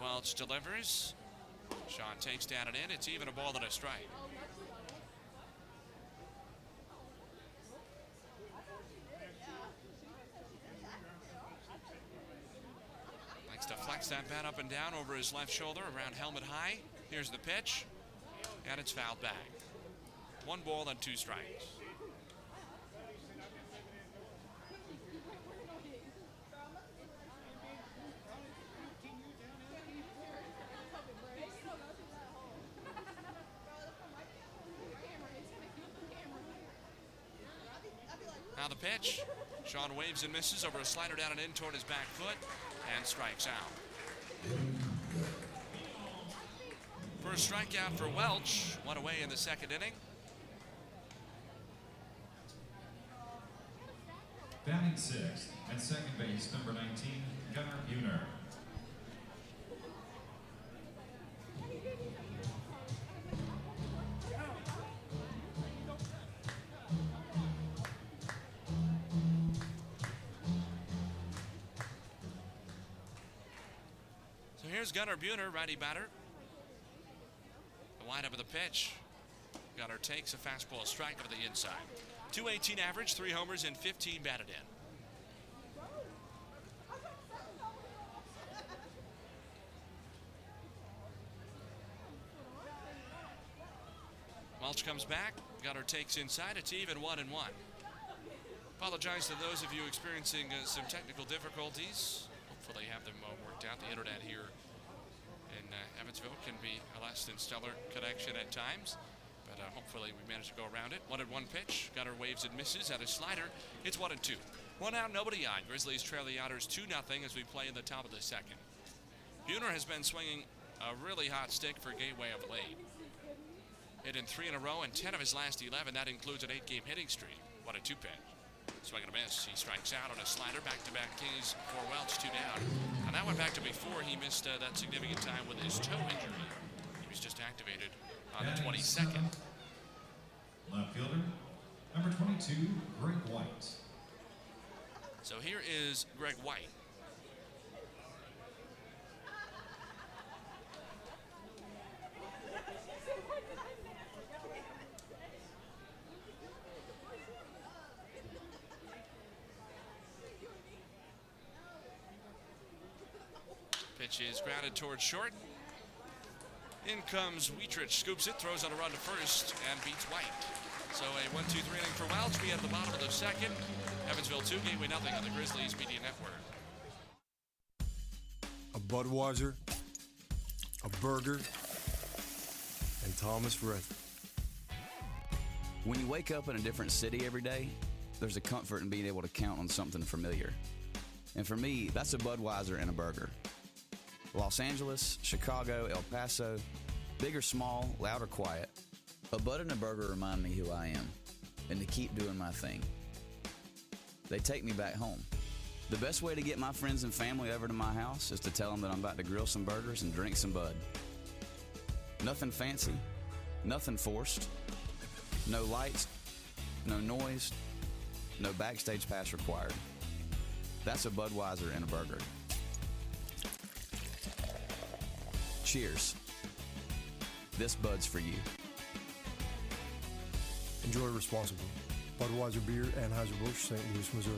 Welch delivers. Sean takes down and in. It's even, a ball and a strike. To flex that bat up and down over his left shoulder, around helmet high. Here's the pitch, and it's fouled back. 1 ball and 2 strikes. Now the pitch. Sean waves and misses over a slider down and in toward his back foot, and strikes out. First strikeout for Welch, 1 away in the second inning. Batting sixth at second base, number 19, Gunnar Buehner. Here's Gunnar Buehner, righty batter. The windup of the pitch. Gunnar takes a fastball strike over the inside. 218 average, 3 homers, and 15 batted in. Welch comes back. Gunnar takes inside. It's even, 1-1. Apologize to those of you experiencing some technical difficulties. Hopefully have them worked out. The internet here in Evansville can be a less than stellar connection at times, but hopefully we managed to go around it. 1-1 pitch. Gunnar waves and misses at his slider. It's 1-2. 1 out, nobody on. Grizzlies trail the Otters 2-0 as we play in the top of the second. Buehner has been swinging a really hot stick for Gateway of late. Hitting 3 in a row and 10 of his last 11. That includes an 8-game hitting streak. 1-2 pitch. Swing and a miss. He strikes out on a slider. Back-to-back K's for Welch, 2 down. And that went back to before he missed that significant time with his toe injury. He was just activated on the 22nd. Left fielder, number 22, Greg White. So here is Greg White. Pitch is grounded towards short. In comes Wietrich, scoops it, throws on a run to first, and beats White. So a 1-2-3 inning for Welch. We at the bottom of the second. Evansville 2, Gateway 0 on the Grizzlies Media Network. A Budweiser, a burger, and Thomas Rhett. When you wake up in a different city every day, there's a comfort in being able to count on something familiar. And for me, that's a Budweiser and a burger. Los Angeles, Chicago, El Paso, big or small, loud or quiet, a bud and a burger remind me who I am and to keep doing my thing. They take me back home. The best way to get my friends and family over to my house is to tell them that I'm about to grill some burgers and drink some bud. Nothing fancy, nothing forced, no lights, no noise, no backstage pass required. That's a Budweiser and a burger. Cheers. This Bud's for you. Enjoy responsibly. Budweiser Beer, Anheuser-Busch, St. Louis, Missouri.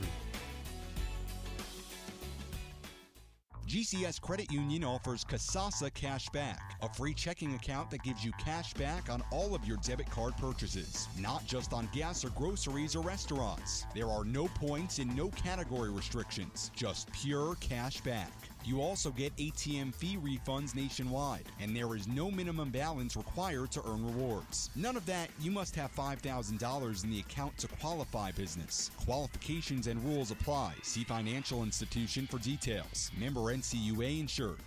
GCS Credit Union offers Kasasa Cash Back, a free checking account that gives you cash back on all of your debit card purchases, not just on gas or groceries or restaurants. There are no points and no category restrictions, just pure cash back. You also get ATM fee refunds nationwide, and there is no minimum balance required to earn rewards. None of that, you must have $5,000 in the account to qualify business. Qualifications and rules apply. See financial institution for details. Member NCUA insured.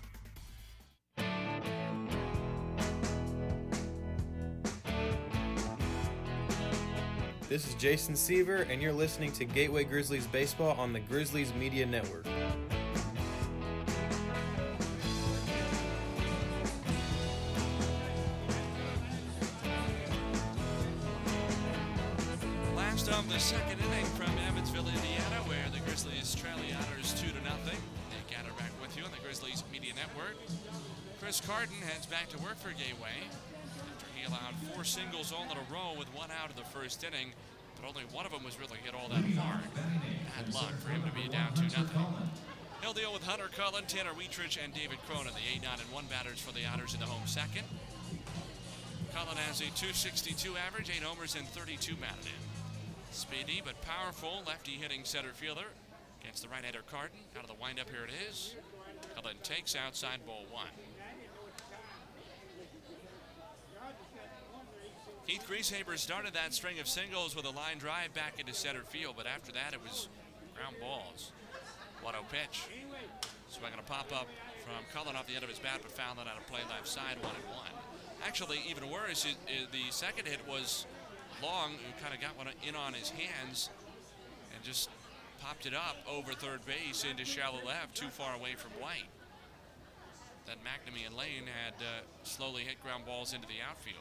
This is Jason Seaver, and you're listening to Gateway Grizzlies Baseball on the Grizzlies Media Network. Of the second inning from Evansville, Indiana, where the Grizzlies trail the Otters 2-0. Nick Gatter back with you on the Grizzlies Media Network. Chris Carden heads back to work for Gateway after he allowed four singles all in a row with one out of the first inning, but only one of them was really hit all that hard. Bad luck for him to be down 2-0. He'll deal with Hunter Cullen, Tanner Wietrich, and David Cronin, the 8, 9, and 1 batters for the Otters in the home second. Cullen has a .262 average, 8 homers, and 32 batted in. Speedy but powerful lefty hitting center fielder against the right-hander Carden. Out of the windup, here it is. Cullen takes outside, ball one. Keith Grieshaber started that string of singles with a line drive back into center field, but after that it was ground balls. 1-0 pitch. Swinging a pop-up from Cullen off the end of his bat, but fouled it out of play left side, 1-1. Actually, even worse, the second hit was Long, who kind of got one in on his hands and just popped it up over third base into shallow left, too far away from White. Then McNamee and Lane had slowly hit ground balls into the outfield.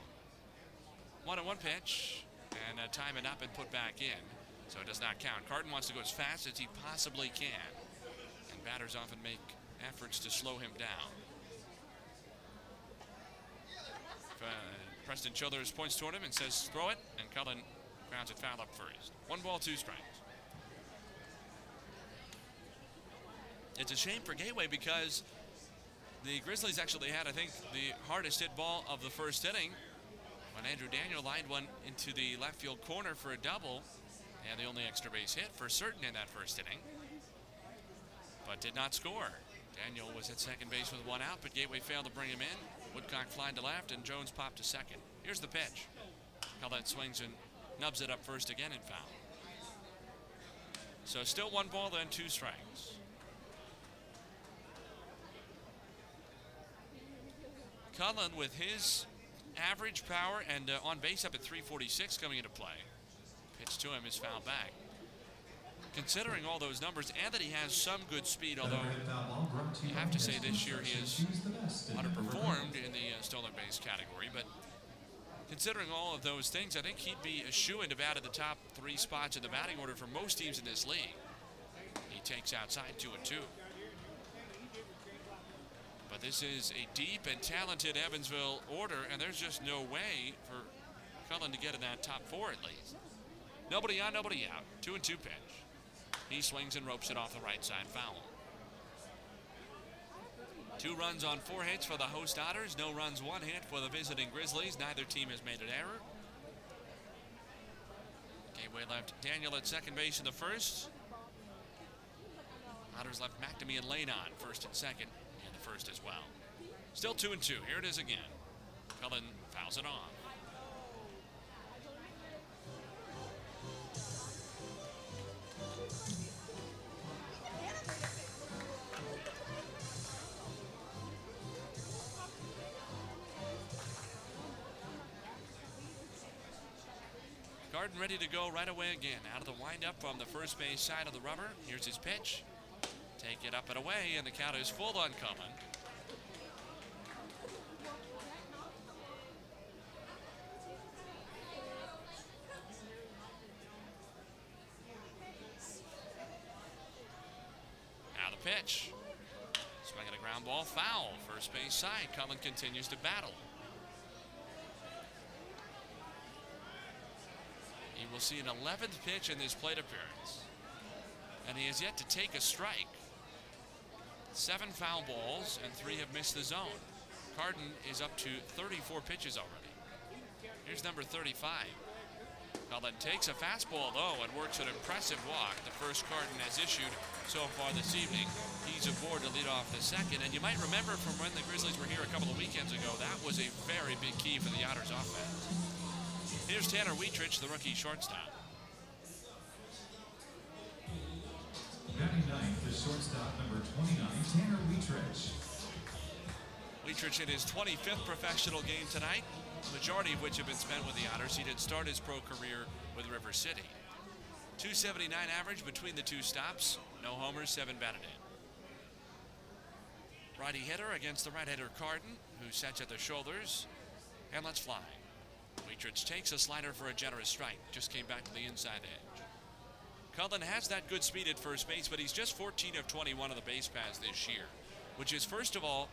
1-1 pitch, and time had not been put back in, so it does not count. Carden wants to go as fast as he possibly can, and batters often make efforts to slow him down. Preston Childers points toward him and says, throw it, and Cullen grounds it foul up first. 1-2. It's a shame for Gateway because the Grizzlies actually had, I think, the hardest hit ball of the first inning when Andrew Daniel lined one into the left field corner for a double, and the only extra base hit for certain in that first inning, but did not score. Daniel was at second base with one out, but Gateway failed to bring him in. Woodcock flied to left, and Jones popped to second. Here's the pitch. Cullen swings and nubs it up first again and foul. So still 1-2. Cullen, with his average power and on base up at 346 coming into play. Pitch to him is fouled back. Considering all those numbers, and that he has some good speed, although you have to say this year he has underperformed in the stolen base category, but considering all of those things, I think he'd be a shoo-in to bat at the top three spots in the batting order for most teams in this league. He takes outside 2-2. But this is a deep and talented Evansville order, and there's just no way for Cullen to get in that top four at least. Nobody on, nobody out. 2-2 pitch. He swings and ropes it off the right side foul. 2 runs on 4 hits for the host Otters. No runs, 1 hit for the visiting Grizzlies. Neither team has made an error. Gateway left Daniel at second base in the first. Otters left McNamee and Lane on first and second in the first as well. Still 2-2. Here it is again. Cullen fouls it off. Carden ready to go right away again. Out of the windup from the first base side of the rubber. Here's his pitch. Take it up and away, and the count is full on Cullen. Now the pitch. Swinging a ground Ground ball foul. First base side. Cullen continues to battle. He will see an 11th pitch in this plate appearance. And he has yet to take a strike. 7 foul balls and 3 have missed the zone. Carden is up to 34 pitches already. Here's number 35. Cullen takes a fastball, though, and works an impressive walk. The first Carden has issued so far this evening. He's aboard to lead off the second. And you might remember from when the Grizzlies were here a couple of weekends ago, that was a very big key for the Otters offense. Here's Tanner Wietrich, the rookie shortstop. Batting ninth is shortstop number 29, Tanner Wietrich. Wietrich in his 25th professional game tonight, the majority of which have been spent with the Otters. He did start his pro career with River City. 279 average between the two stops. No homers, 7 batted in. Righty hitter against the right hitter Carden, who sets at the shoulders and lets fly. Wietrich takes a slider for a generous strike. Just came back to the inside edge. Cullen has that good speed at first base, but he's just 14 of 21 on the base paths this year, which is, first of all,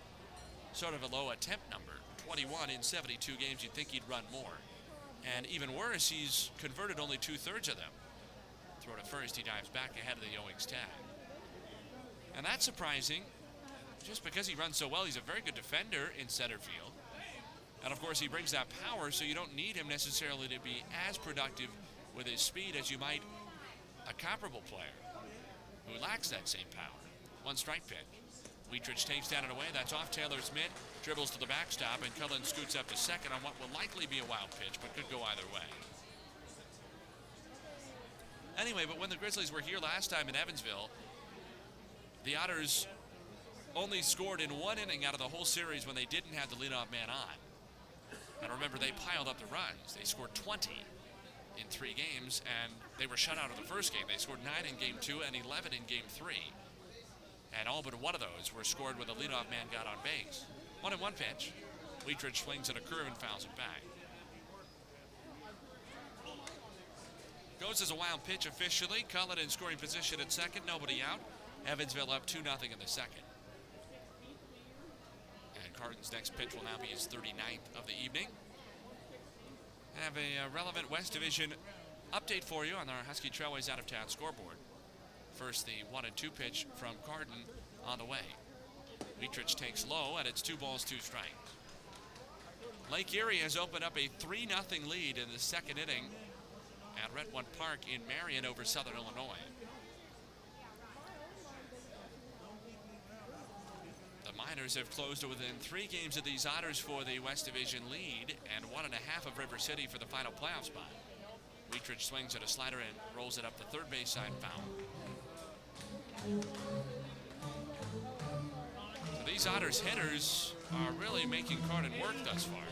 sort of a low attempt number. 21 in 72 games, you'd think he'd run more. And even worse, he's converted only 2/3 of them. Throw to first, he dives back ahead of the Owings tag. And that's surprising, just because he runs so well. He's a very good defender in center field. And of course, he brings that power, so you don't need him necessarily to be as productive with his speed as you might a comparable player who lacks that same power. One strike pitch. Wietrich takes down and away. That's off Taylor's mitt. Dribbles to the backstop, and Cullen scoots up to second on what will likely be a wild pitch, but could go either way. Anyway, but when the Grizzlies were here last time in Evansville, the Otters only scored in one inning out of the whole series when they didn't have the leadoff man on. And remember, they piled up the runs. They scored 20 in 3 games, and they were shut out of the first game. They scored 9 in game 2 and 11 in game 3. And all but one of those were scored when the leadoff man got on base. 1-1 pitch. Wietrich swings at a curve and fouls it back. Goes as a wild pitch officially. Cullen in scoring position at second. Nobody out. Evansville up 2-0 in the second. And Carden's next pitch will now be his 39th of the evening. I have a relevant West Division update for you on our Husky Trailways out-of-town scoreboard. First, the 1-2 pitch from Carden on the way. Wietrich takes low, and it's 2-2 strikes. Lake Erie has opened up a 3-0 lead in the second inning at Redwood Park in Marion over Southern Illinois. The Miners have closed within 3 games of these Otters for the West Division lead and 1.5 of River City for the final playoff spot. Wietrich swings at a slider and rolls it up the third base side foul. So these Otters hitters are really making Carden work thus far.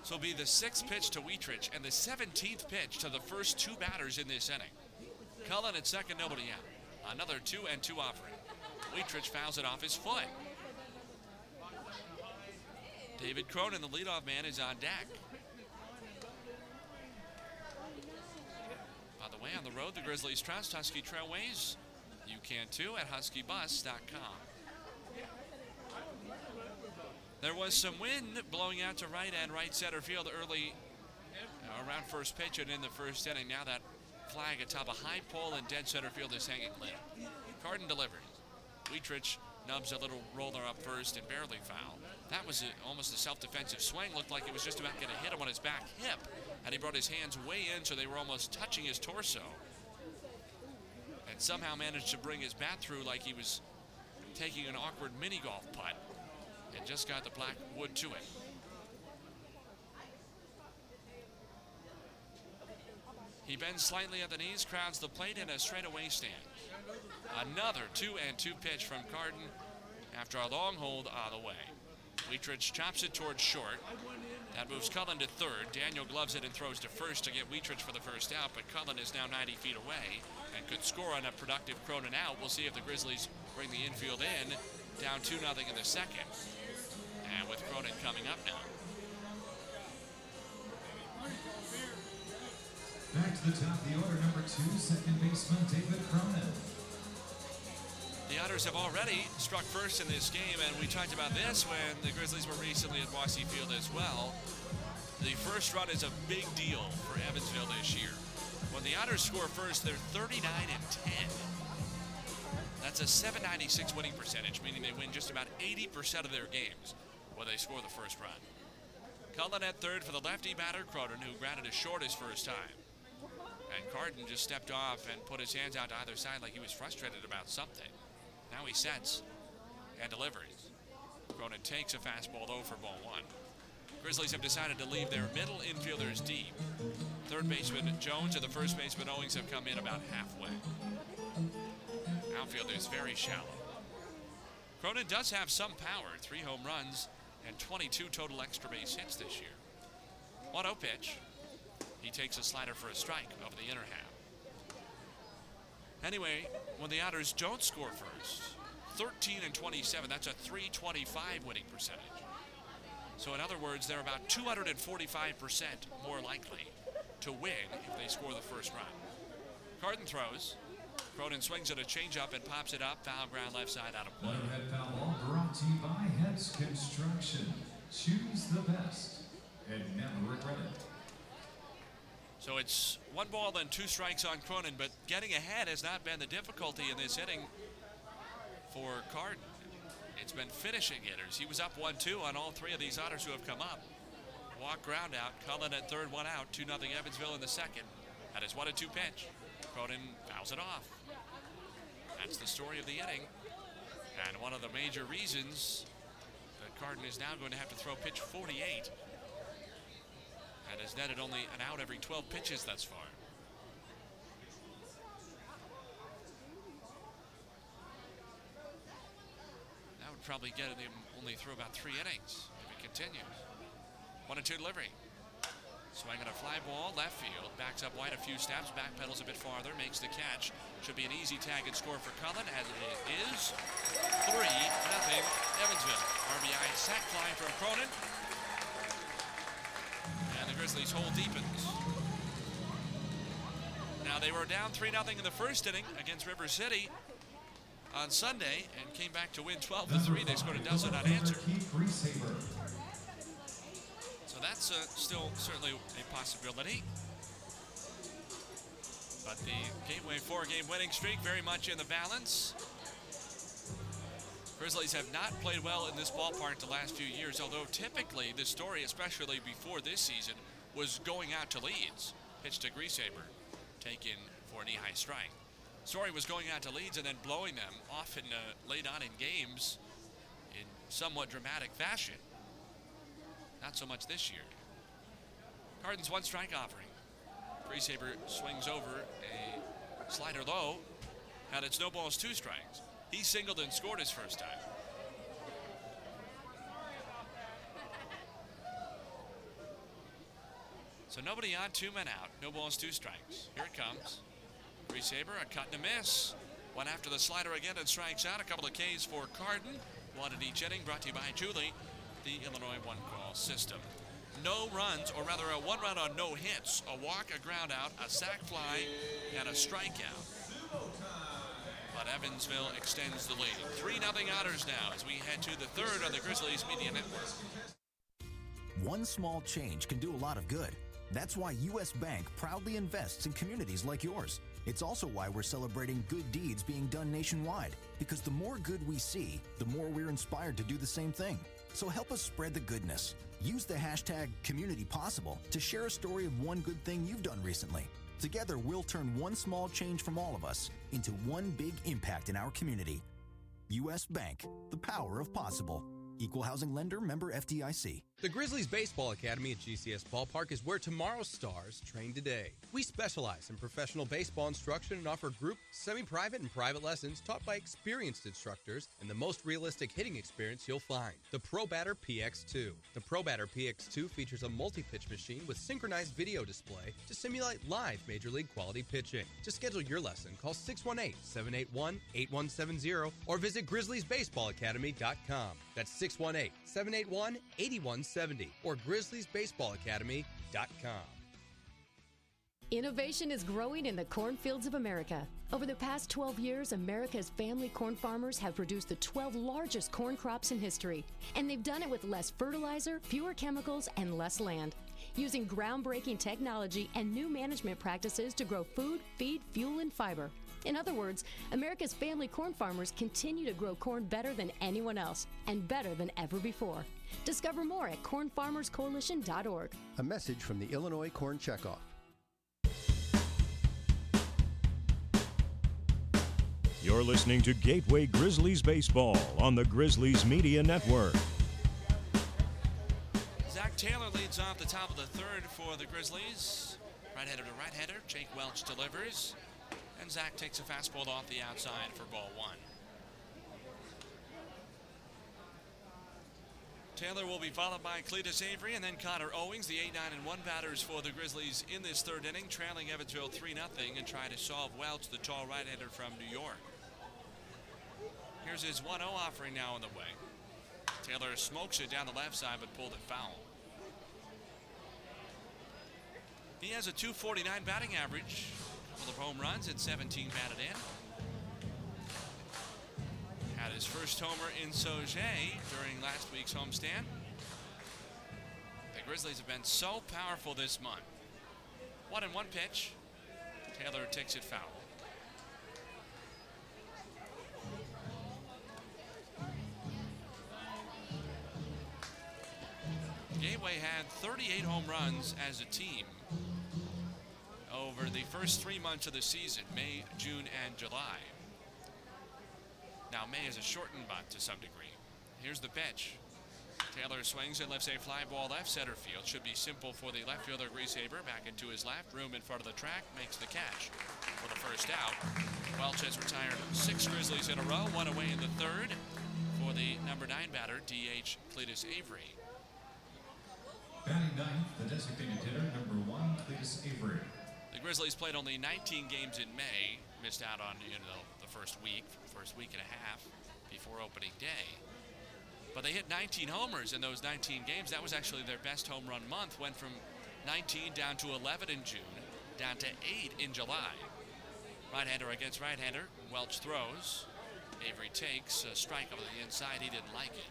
This will be the 6th pitch to Wietrich and the 17th pitch to the first 2 batters in this inning. Cullen at second, nobody out. Another 2-2 offering. Wietrich fouls it off his foot. David Cronin, the leadoff man, is on deck. By the way, on the road, the Grizzlies trust Husky Trailways. You can too at huskybus.com. There was some wind blowing out to right and right center field early around first pitch and in the first inning. Now that flag atop a high pole in dead center field is hanging limp. Carden delivers. Wietrich nubs a little roller up first and barely foul. That was almost a self-defensive swing. Looked like it was just about going to hit him on his back hip, and he brought his hands way in so they were almost touching his torso, and somehow managed to bring his bat through like he was taking an awkward mini-golf putt, and just got the black wood to it. He bends slightly at the knees, crowds the plate in a straightaway stance. Another 2-2 pitch from Carden after a long hold on the way. Wietrich chops it towards short. That moves Cullen to third. Daniel gloves it and throws to first to get Wietrich for the first out, but Cullen is now 90 feet away and could score on a productive Cronin out. We'll see if the Grizzlies bring the infield in. Down 2-0 in the second. And with Cronin coming up now. Back to the top of the order, number 2, second baseman David Cronin. The Otters have already struck first in this game, and we talked about this when the Grizzlies were recently at Boise Field as well. The first run is a big deal for Evansville this year. When the Otters score first, they're 39-10. That's a .796 winning percentage, meaning they win just about 80% of their games when they score the first run. Cullen at third for the lefty batter, Cronin, who grounded as short his first time. And Carden just stepped off and put his hands out to either side like he was frustrated about something. Now he sets and delivers. Cronin takes a fastball, though, for ball one. Grizzlies have decided to leave their middle infielders deep. Third baseman Jones and the first baseman Owings have come in about halfway. Outfielders very shallow. Cronin does have some power, 3 home runs and 22 total extra base hits this year. 1-0 pitch. He takes a slider for a strike over the inner half. Anyway, when the Otters don't score first, 13-27, that's a .325 winning percentage. So in other words, they're about 245% more likely to win if they score the first run. Carden throws. Cronin swings at a changeup and pops it up. Foul ground left side out of play. Head foul ball brought to you by Heads Construction. Choose the best and never regret it. So it's 1 ball and 2 strikes on Cronin, but getting ahead has not been the difficulty in this inning for Carden. It's been finishing hitters. He was up 1-2 on all 3 of these Otters who have come up. Walk ground out. Cullen at third, 1 out. 2-0 Evansville in the second. That is 1-2 pitch. Cronin fouls it off. That's the story of the inning. And one of the major reasons that Carden is now going to have to throw pitch 48. And has netted only an out every 12 pitches thus far. That would probably get him only through about 3 innings if it continues. 1-2 delivery. Swing on a fly ball, left field. Backs up wide a few steps, backpedals a bit farther, makes the catch. Should be an easy tag and score for Cullen, as it is. 3-0 Evansville. RBI sack fly from Cronin. And the Grizzlies' hole deepens. Now they were down 3-0 in the first inning against River City on Sunday and came back to win 12-3. They scored a dozen unanswered. So that's still certainly a possibility. But the Gateway 4-game winning streak very much in the balance. Grizzlies have not played well in this ballpark the last few years, although typically the story, especially before this season, was going out to leads. Pitch to Grieshaber, taken for a knee-high strike. Story was going out to leads and then blowing them, often late on in games, in somewhat dramatic fashion. Not so much this year. Carden's 1-strike offering. Grieshaber swings over a slider low, and it's no balls, 2 strikes. He singled and scored his first time. So nobody on, 2 men out. 2 balls, 2 strikes. Here it comes. Grieshaber, a cut and a miss. 1 after the slider again and strikes out. A couple of Ks for Carden. 1 at each inning, brought to you by Julie, the Illinois one-call system. No runs, or rather a 1 run on no hits. A walk, a ground out, a sac fly, and a strikeout. But Evansville extends the lead. 3-0 Otters now as we head to the third on the Grizzlies Media Network. One small change can do a lot of good. That's why U.S. Bank proudly invests in communities like yours. It's also why we're celebrating good deeds being done nationwide. Because the more good we see, the more we're inspired to do the same thing. So help us spread the goodness. Use the hashtag #CommunityPossible to share a story of one good thing you've done recently. Together, we'll turn one small change from all of us into one big impact in our community. U.S. Bank, the power of possible. Equal housing lender, member FDIC. The Grizzlies Baseball Academy at GCS Ballpark is where tomorrow's stars train today. We specialize in professional baseball instruction and offer group, semi-private, and private lessons taught by experienced instructors and the most realistic hitting experience you'll find, the Pro Batter PX2. The Pro Batter PX2 features a multi-pitch machine with synchronized video display to simulate live major league quality pitching. To schedule your lesson, call 618-781-8170 or visit grizzliesbaseballacademy.com. That's 618-781-8170 or grizzliesbaseballacademy.com. Innovation is growing in the cornfields of America. Over the past 12 years, America's family corn farmers have produced the 12 largest corn crops in history. And they've done it with less fertilizer, fewer chemicals, and less land. Using groundbreaking technology and new management practices to grow food, feed, fuel, and fiber. In other words, America's family corn farmers continue to grow corn better than anyone else, and better than ever before. Discover more at cornfarmerscoalition.org. A message from the Illinois Corn Checkoff. You're listening to Gateway Grizzlies Baseball on the Grizzlies Media Network. Zach Taylor leads off the top of the third for the Grizzlies. Right-hander to right-hander, Jake Welch delivers. And Zach takes a fastball off the outside for ball one. Taylor will be followed by Cletus Avery and then Connor Owings, the 8, 9, and 1 batters for the Grizzlies in this third inning, trailing Evansville 3-0 and trying to solve Welch, the tall right-hander from New York. Here's his 1-0 offering now on the way. Taylor smokes it down the left side but pulled it foul. He has a .249 batting average, a couple of home runs and 17 batted in. Had his first homer in Sauget during last week's homestand. The Grizzlies have been so powerful this month. 1-1 pitch. Taylor takes it foul. Gateway had 38 home runs as a team over the first 3 months of the season, May, June, and July. Now, May is a shortened month to some degree. Here's the pitch. Taylor swings and lifts a fly ball left center field. Should be simple for the left fielder, Grieshaber. Back into his left, room in front of the track, makes the catch. For the first out, Welch has retired 6 Grizzlies in a row, 1 away in the third for the number 9 batter, DH Cletus Avery. Batting ninth, the designated hitter, number 1, Cletus Avery. The Grizzlies played only 19 games in May, missed out on the first week and a half before opening day. But they hit 19 homers in those 19 games. That was actually their best home run month. Went from 19 down to 11 in June, down to 8 in July. Right-hander against right-hander. Welch throws. Avery takes a strike over the inside. He didn't like it.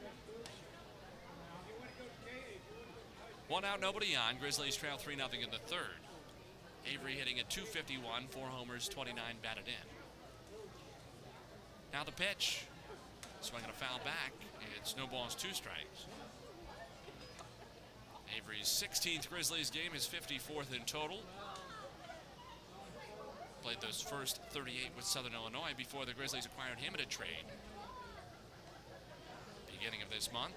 1 out, nobody on. Grizzlies trail 3-0 in the third. Avery hitting a .251, 4 homers, 29 batted in. Now the pitch. Swinging a foul back. It's no balls, 2 strikes. Avery's 16th Grizzlies game, his 54th in total. Played those first 38 with Southern Illinois before the Grizzlies acquired him in a trade. Beginning of this month.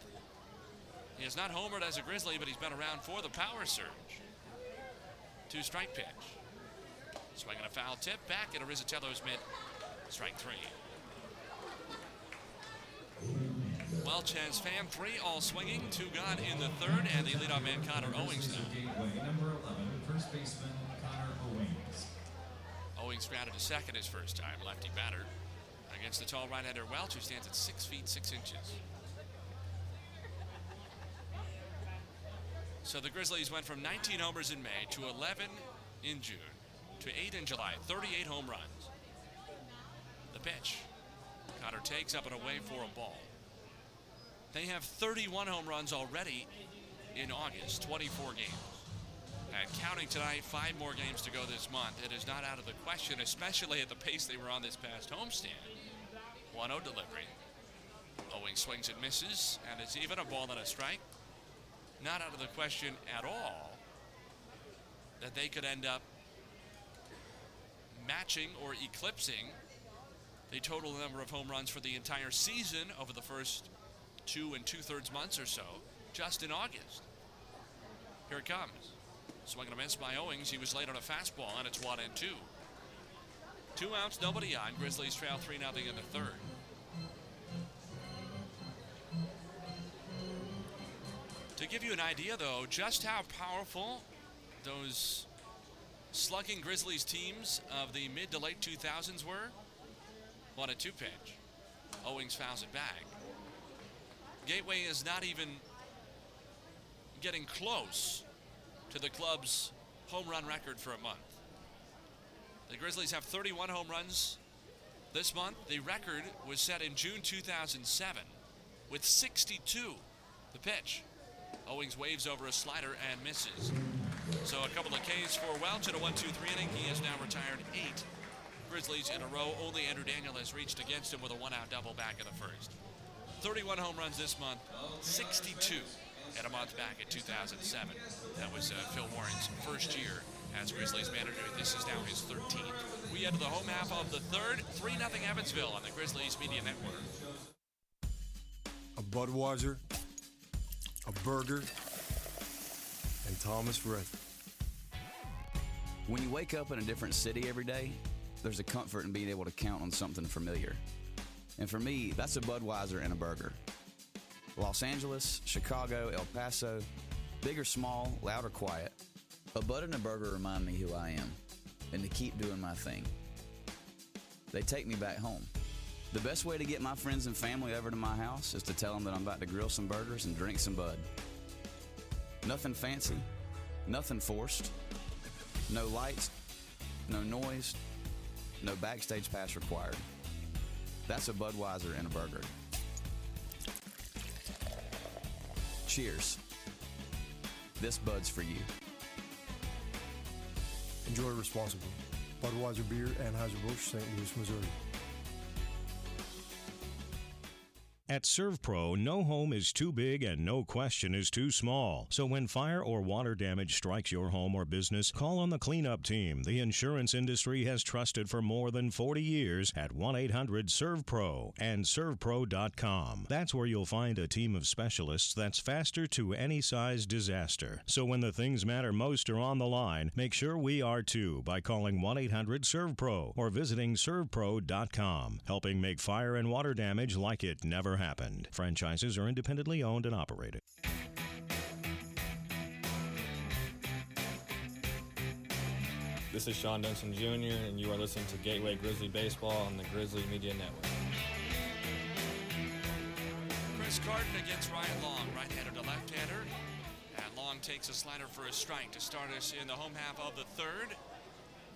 He has not homered as a Grizzly, but he's been around for the power surge. 2-strike pitch. Swinging a foul tip back into Rizzitello's mid. Strike 3. Welch has fanned 3, all swinging. 2 gone in the third, and the leadoff man Connor Owings now. Gateway, number 11, first baseman Connor Owings. Owings grounded to second his first time, lefty batter, against the tall right-hander Welch, who stands at 6 feet 6 inches. So the Grizzlies went from 19 homers in May to 11 in June to 8 in July, 38 home runs. The pitch. Cotter takes up and away for a ball. They have 31 home runs already in August, 24 games. And counting tonight, 5 more games to go this month. It is not out of the question, especially at the pace they were on this past homestand. 1-0 delivery. Owings swings and misses, and it's even, a ball and a strike. Not out of the question at all that they could end up matching or eclipsing the total number of home runs for the entire season over the first 2 2/3 months or so, just in August. Here it comes. Swung and a miss by Owings. He was late on a fastball, and it's 1-2. 2 outs, nobody on. Grizzlies trail 3-0 in the third. To give you an idea, though, just how powerful those slugging Grizzlies teams of the mid to late 2000s were, 1-2 pitch. Owings fouls it back. Gateway is not even getting close to the club's home run record for a month. The Grizzlies have 31 home runs this month. The record was set in June 2007 with 62. The pitch. Owings waves over a slider and misses. So a couple of Ks for Welch in a 1-2-3 inning. He has now retired 8 Grizzlies in a row. Only Andrew Daniel has reached against him with a one-out double back in the first. 31 home runs this month, 62 at a month back in 2007. That was Phil Warren's first year as Grizzlies manager. This is now his 13th. We enter the home half of the third. 3-0 Evansville on the Grizzlies Media Network. A Budweiser, a burger, and Thomas Rhett. When you wake up in a different city every day, there's a comfort in being able to count on something familiar. And for me, that's a Budweiser and a burger. Los Angeles, Chicago, El Paso, big or small, loud or quiet, a Bud and a burger remind me who I am and to keep doing my thing. They take me back home. The best way to get my friends and family over to my house is to tell them that I'm about to grill some burgers and drink some Bud. Nothing fancy, nothing forced, no lights, no noise, no backstage pass required. That's a Budweiser and a burger. Cheers. This Bud's for you. Enjoy responsibly. Budweiser Beer, Anheuser-Busch, St. Louis, Missouri. At ServPro, no home is too big and no question is too small. So when fire or water damage strikes your home or business, call on the cleanup team the insurance industry has trusted for more than 40 years at 1-800-SERVPRO and servpro.com. That's where you'll find a team of specialists that's faster to any size disaster. So when the things matter most are on the line, make sure we are too by calling 1-800-SERVPRO or visiting servpro.com, helping make fire and water damage like it never happened. Franchises are independently owned and operated. This is Sean Dunstan Jr., and you are listening to Gateway Grizzly Baseball on the Grizzly Media Network. Chris Carden against Ryan Long, right-hander to left-hander. And Long takes a slider for a strike to start us in the home half of the third.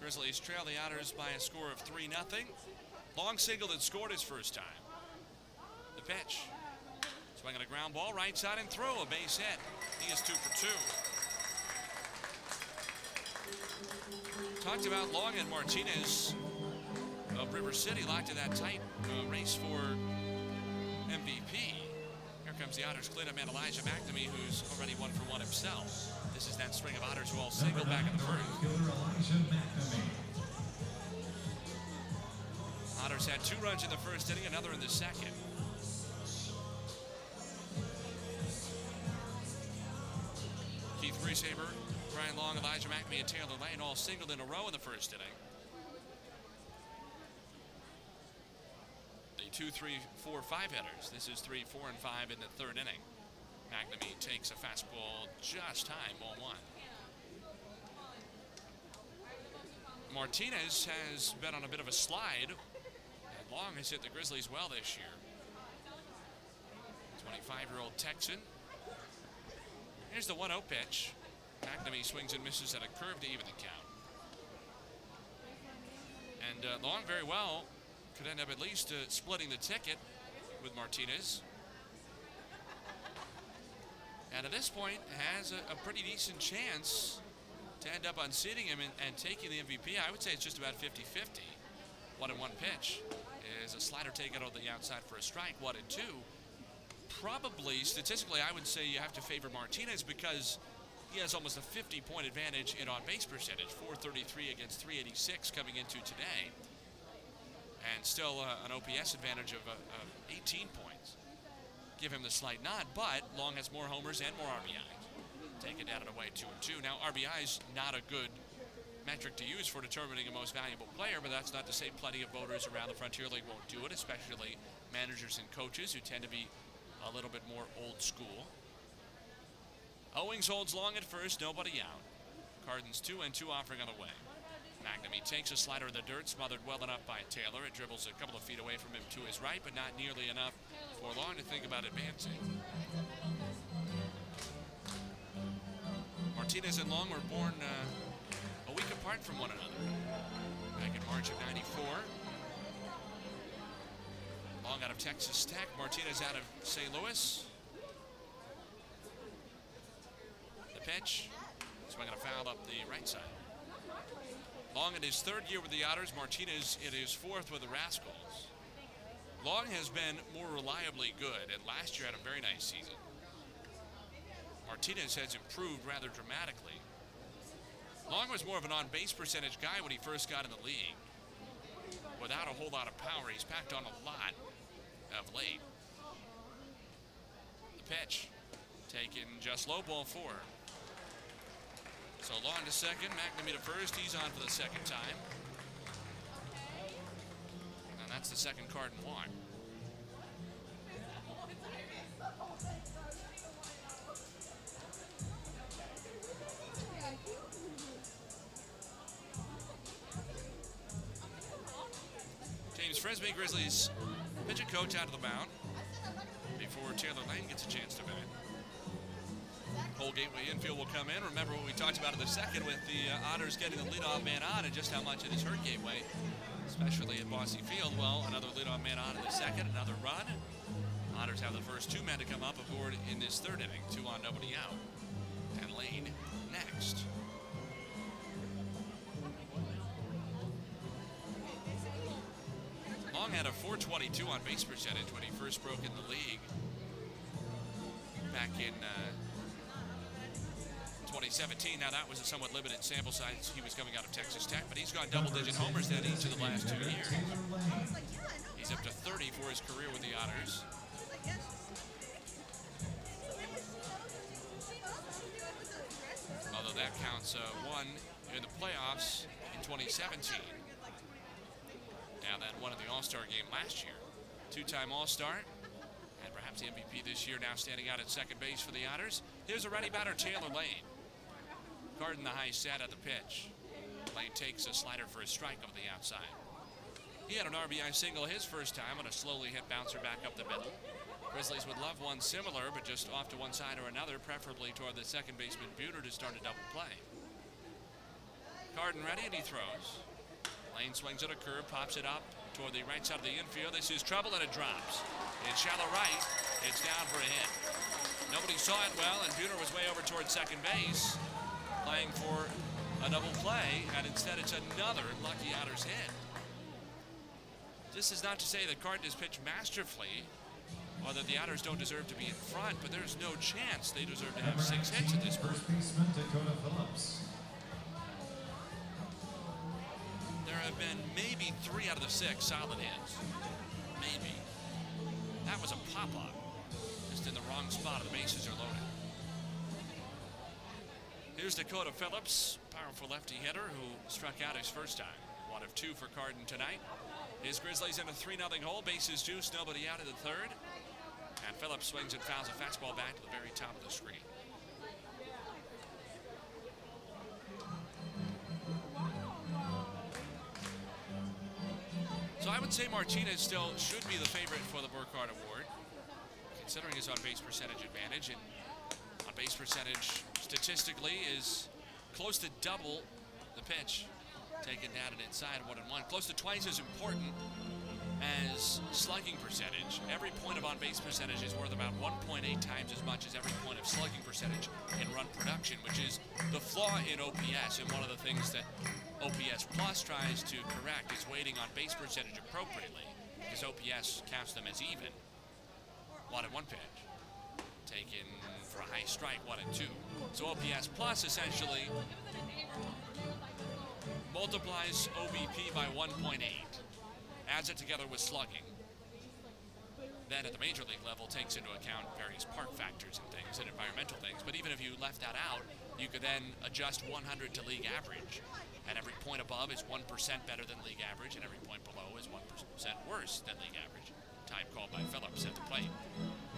Grizzlies trail the Otters by a score of 3-0. Long singled and scored his first time. The pitch. Swing on a ground ball, right side and throw, a base hit. He is 2 for 2. Talked about Long and Martinez of River City locked in that tight race for MVP. Here comes the Otters cleanup man, Elijah McNamee, who's already 1 for 1 himself. This is that string of Otters who all single back in the first. Otters had 2 runs in the first inning, another in the second. Keith Grieshaber, Ryan Long, Elijah McNamee, and Taylor Lane all singled in a row in the first inning. The 2, 3, 4, 5 hitters. This is 3, 4, and 5 in the third inning. McNamee takes a fastball just high, ball 1. Martinez has been on a bit of a slide, and Long has hit the Grizzlies well this year. 25-year-old Texan. Here's the 1-0 pitch. McNamee swings and misses at a curve to even the count. And Long very well could end up at least splitting the ticket with Martinez. And at this point has a pretty decent chance to end up unseating him and taking the MVP. I would say it's just about 50-50. 1-1 pitch is a slider taken on the outside for a strike. 1-2. Probably, statistically, I would say you have to favor Martinez because he has almost a 50-point advantage in on-base percentage, 433 against 386 coming into today, and still an OPS advantage of 18 points. Give him the slight nod, but Long has more homers and more RBIs. Take it down and away, 2-2. Now, RBI's not a good metric to use for determining a most valuable player, but that's not to say plenty of voters around the Frontier League won't do it, especially managers and coaches who tend to be a little bit more old school. Owings holds Long at first, nobody out. Carden's 2-2 offering on the way. McNamee takes a slider in the dirt, smothered well enough by Taylor. It dribbles a couple of feet away from him to his right, but not nearly enough for Long to think about advancing. Martinez and Long were born a week apart from one another. back in March of 94. Long out of Texas Tech, Martinez out of St. Louis. The pitch, so I'm going to foul up the right side. Long in his third year with the Otters, Martinez in his fourth with the Rascals. Long has been more reliably good, and last year had a very nice season. Martinez has improved rather dramatically. Long was more of an on-base percentage guy when he first got in the league. Without a whole lot of power, he's packed on a lot of late. The pitch taken just low, ball four. So Long to second, McNamee to first, he's on for the second time. And that's the second Carden walk. James Fresby, Grizzlies pitching coach, out of the mound before Taylor Lane gets a chance to bat. Whole Gateway infield will come in. Remember what we talked about in the second with the Otters getting the leadoff man on and just how much it has hurt Gateway, especially at Bossy Field. Well, another leadoff man on in the second, another run. Otters have the first two men to come up aboard in this third inning. Two on, nobody out. And Lane next. Long had a .422 on base percentage when he first broke in the league back in 2017. Now that was a somewhat limited sample size. He was coming out of Texas Tech, but he's got double-digit homers in each of the last 2 years. He's up to 30 for his career with the Otters. Although that counts one in the playoffs in 2017. Now that one in the All-Star game last year. Two-time All-Star. And perhaps the MVP this year, now standing out at second base for the Otters. Here's a ready batter, Taylor Lane. Carden the high set at the pitch. Lane takes a slider for a strike over the outside. He had an RBI single his first time on a slowly hit bouncer back up the middle. Grizzlies would love one similar, but just off to one side or another, preferably toward the second baseman Buter to start a double play. Carden ready, and he throws. Lane swings at a curve, pops it up toward the right side of the infield. This is trouble, and it drops. In shallow right, it's down for a hit. Nobody saw it well, and Buter was way over toward second base, playing for a double play, and instead it's another lucky Otters hit. This is not to say that Carden has pitched masterfully, or that the Otters don't deserve to be in front, but there's no chance they deserve to have six hits at this point. Dakota Phillips. There have been maybe three out of the six solid hits. Maybe. That was a pop-up. Just in the wrong spot, the bases are loaded. Here's Dakota Phillips, powerful lefty hitter who struck out his first time. One of two for Carden tonight. His Grizzlies in a 3-0 hole, bases juiced, nobody out in the third. And Phillips swings and fouls a fastball back to the very top of the screen. So I would say Martinez still should be the favorite for the Burkhardt Award, considering his on-base percentage advantage. And on-base percentage statistically is close to double the pitch. Taken down and inside, 1-1. Close to twice as important as slugging percentage. Every point of on-base percentage is worth about 1.8 times as much as every point of slugging percentage in run production, which is the flaw in OPS. And one of the things that OPS Plus tries to correct is weighting on-base percentage appropriately, because OPS counts them as even. 1-1 pitch. Taken for a high strike, 1-2. So OPS Plus essentially multiplies OBP by 1.8, adds it together with slugging. Then at the major league level takes into account various park factors and things and environmental things, but even if you left that out, you could then adjust 100 to league average, and every point above is 1% better than league average, and every point below is 1% worse than league average. Time called by Phillips at the plate.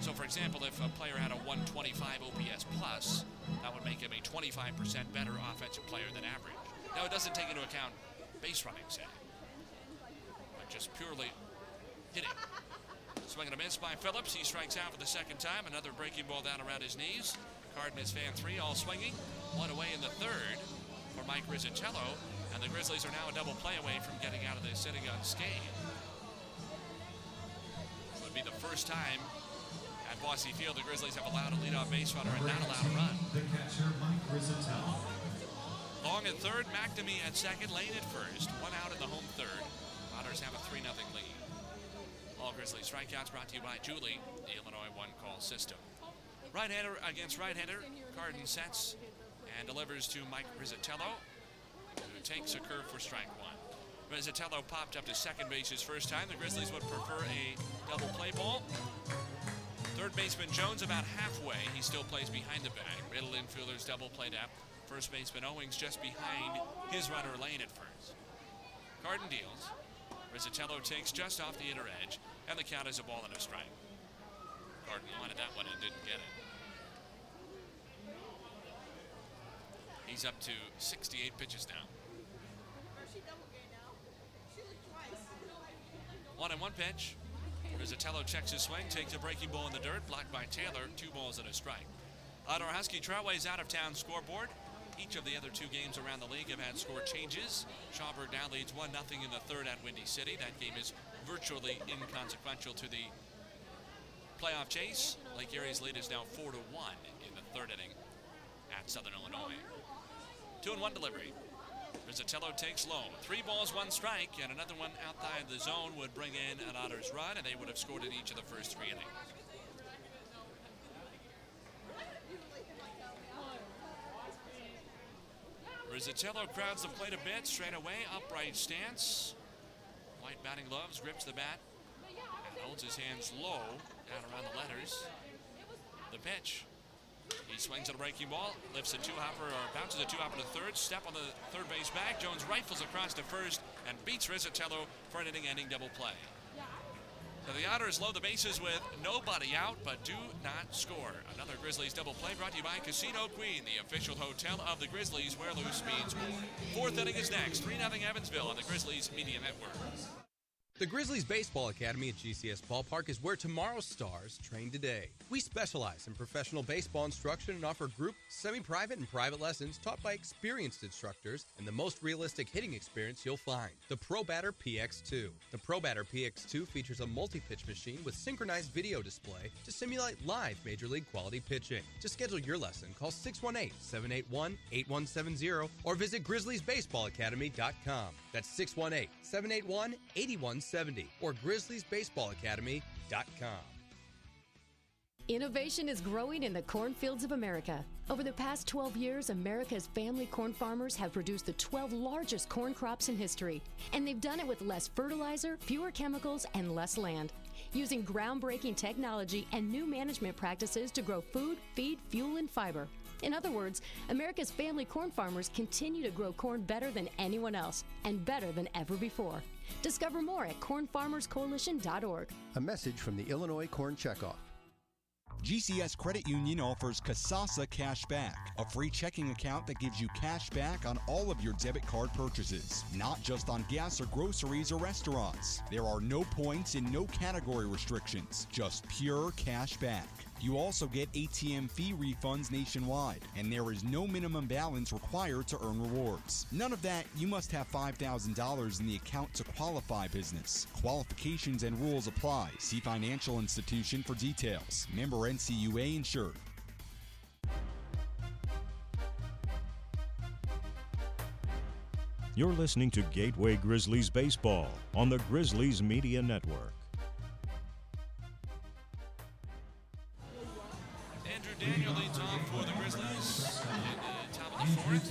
So for example, if a player had a 125 OPS plus, that would make him a 25% better offensive player than average. Now, it doesn't take into account base running, say, but just purely hitting. Swing and a miss by Phillips. He strikes out for the second time. Another breaking ball down around his knees. Carden is fan three, all swinging. One away in the third. for Mike Rizzitello, and the Grizzlies are now a double play away from getting out of the sitting unscathed. This would be the first time at Boise Field the Grizzlies have allowed a leadoff base runner and not allowed a run. The catcher, Mike Rizzitello. Long at third, McNamee at second, Lane at first. One out in the home third. Otters have a 3-0 lead. All Grizzly strikeouts brought to you by Julie, the Illinois one-call system. Right-hander against right-hander. Carden sets and delivers to Mike Rizzitello, who takes a curve for strike one. Rizzitello popped up to second base his first time. The Grizzlies would prefer a double play ball. Third baseman Jones about halfway. He still plays behind the bag. Middle infielders double played up. First baseman Owings just behind his runner Lane at first. Carden deals. Rizzitello takes just off the inner edge, and the count is a ball and a strike. Carden wanted that one and didn't get it. He's up to 68 pitches now. 1-1 pitch. Rizzitello checks his swing, takes a breaking ball in the dirt, blocked by Taylor. 2 balls and a strike. Otter Husky Trailways out of town scoreboard. Each of the other two games around the league have had score changes. Schaumburg now leads 1-0 in the third at Windy City. That game is virtually inconsequential to the playoff chase. Lake Erie's lead is now 4-1 in the third inning at Southern Illinois. 2-1 delivery. Rizzitello takes low. 3 balls, 1 strike, and another one outside the zone would bring in an Otters run, and they would have scored in each of the first 3 innings. Rizzitello crowds the plate a bit, straight away, upright stance. White batting gloves, grips the bat, and holds his hands low, down around the letters. The pitch. He swings at a breaking ball, lifts a two-hopper, or bounces a two-hopper to third, step on the third base back. Jones rifles across to first and beats Rizzitello for an inning-ending double play. So the Otters load the bases with nobody out, but do not score. Another Grizzlies double play brought to you by Casino Queen, the official hotel of the Grizzlies, where loose means more. Fourth inning is next. 3-0 Evansville on the Grizzlies Media Network. The Grizzlies Baseball Academy at GCS Ballpark is where tomorrow's stars train today. We specialize in professional baseball instruction and offer group, semi-private, and private lessons taught by experienced instructors and the most realistic hitting experience you'll find, the ProBatter PX2. The ProBatter PX2 features a multi-pitch machine with synchronized video display to simulate live major league quality pitching. To schedule your lesson, call 618-781-8170 or visit grizzliesbaseballacademy.com. That's 618-781-8170. Or grizzliesbaseballacademy.com. Innovation is growing in the cornfields of America. Over the past 12 years, America's family corn farmers have produced the 12 largest corn crops in history. And they've done it with less fertilizer, fewer chemicals, and less land. Using groundbreaking technology and new management practices to grow food, feed, fuel, and fiber. In other words, America's family corn farmers continue to grow corn better than anyone else and better than ever before. Discover more at cornfarmerscoalition.org. A message from the Illinois Corn Checkoff. GCS Credit Union offers Kasasa Cash Back, a free checking account that gives you cash back on all of your debit card purchases, not just on gas or groceries or restaurants. There are no points and no category restrictions, just pure cash back. You also get ATM fee refunds nationwide, and there is no minimum balance required to earn rewards. None of that, you must have $5,000 in the account to qualify business. Qualifications and rules apply. See financial institution for details. Member NCUA insured. You're listening to Gateway Grizzlies Baseball on the Grizzlies Media Network. Andrew Daniel leads off for the Grizzlies in the top of the fourth.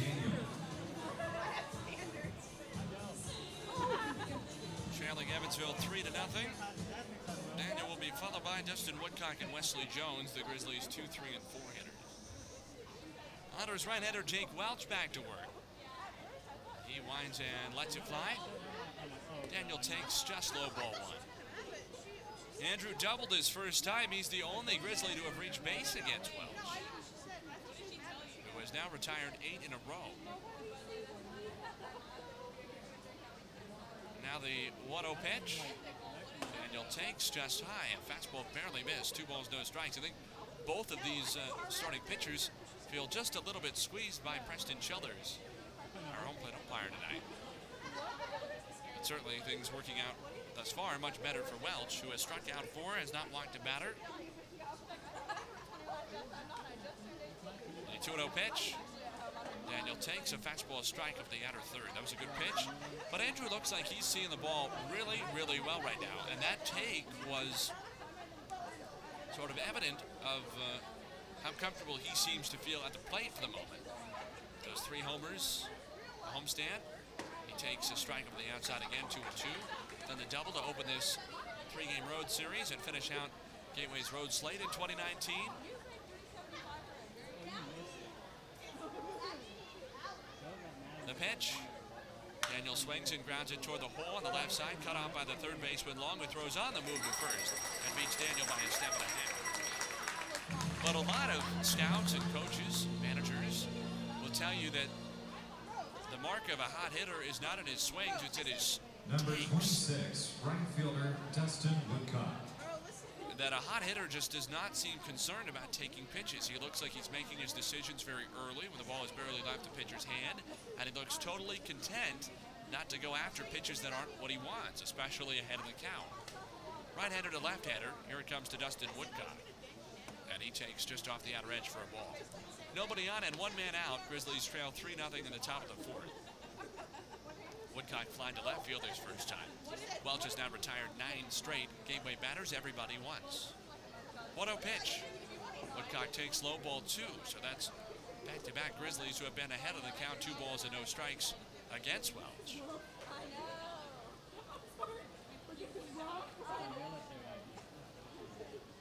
Trailing Evansville 3-0. Daniel will be followed by Dustin Woodcock and Wesley Jones, the Grizzlies 2, 3, and 4 hitters. Otters right-hander Jake Welch back to work. He winds and lets it fly. Daniel takes just low ball one. Andrew doubled his first time. He's the only Grizzly to have reached base against Welch, who has now retired 8 in a row. Now the 1-0 pitch. Daniel takes just high. A fastball barely missed. 2 balls, no strikes. I think both of these starting pitchers feel just a little bit squeezed by Preston Childers. plate umpire tonight. But certainly things working out thus far much better for Welch, who has struck out four, has not walked a batter. The 2-0 pitch. Daniel takes a fastball strike of the outer third. That was a good pitch. But Andrew looks like he's seeing the ball really, really well right now. And that take was sort of evident of how comfortable he seems to feel at the plate for the moment. Those three homers, a homestand. He takes a strike over the outside again, 2-2. Then the double to open this three-game road series and finish out Gateway's road slate in 2019. The pitch. Daniel swings and grounds it toward the hole on the left side, cut off by the third baseman Long, who throws on the move to first and beats Daniel by a step and a half. But a lot of scouts and coaches, managers, will tell you that the mark of a hot hitter is not in his swings, it's in his Number takes. 26, right fielder Dustin Woodcock. That a hot hitter just does not seem concerned about taking pitches. He looks like he's making his decisions very early when the ball has barely left the pitcher's hand, and he looks totally content not to go after pitches that aren't what he wants, especially ahead of the count. Right-hander to left-hander, here it comes to Dustin Woodcock. And he takes just off the outer edge for a ball. Nobody on and one man out. Grizzlies trail 3-0 in the top of the fourth. Woodcock flying to left field his first time. Welch has now retired 9 straight Gateway batters, everybody once. 1-0 pitch. Woodcock takes low ball 2, so that's back-to-back Grizzlies who have been ahead of the count, 2 balls and no strikes against Welch.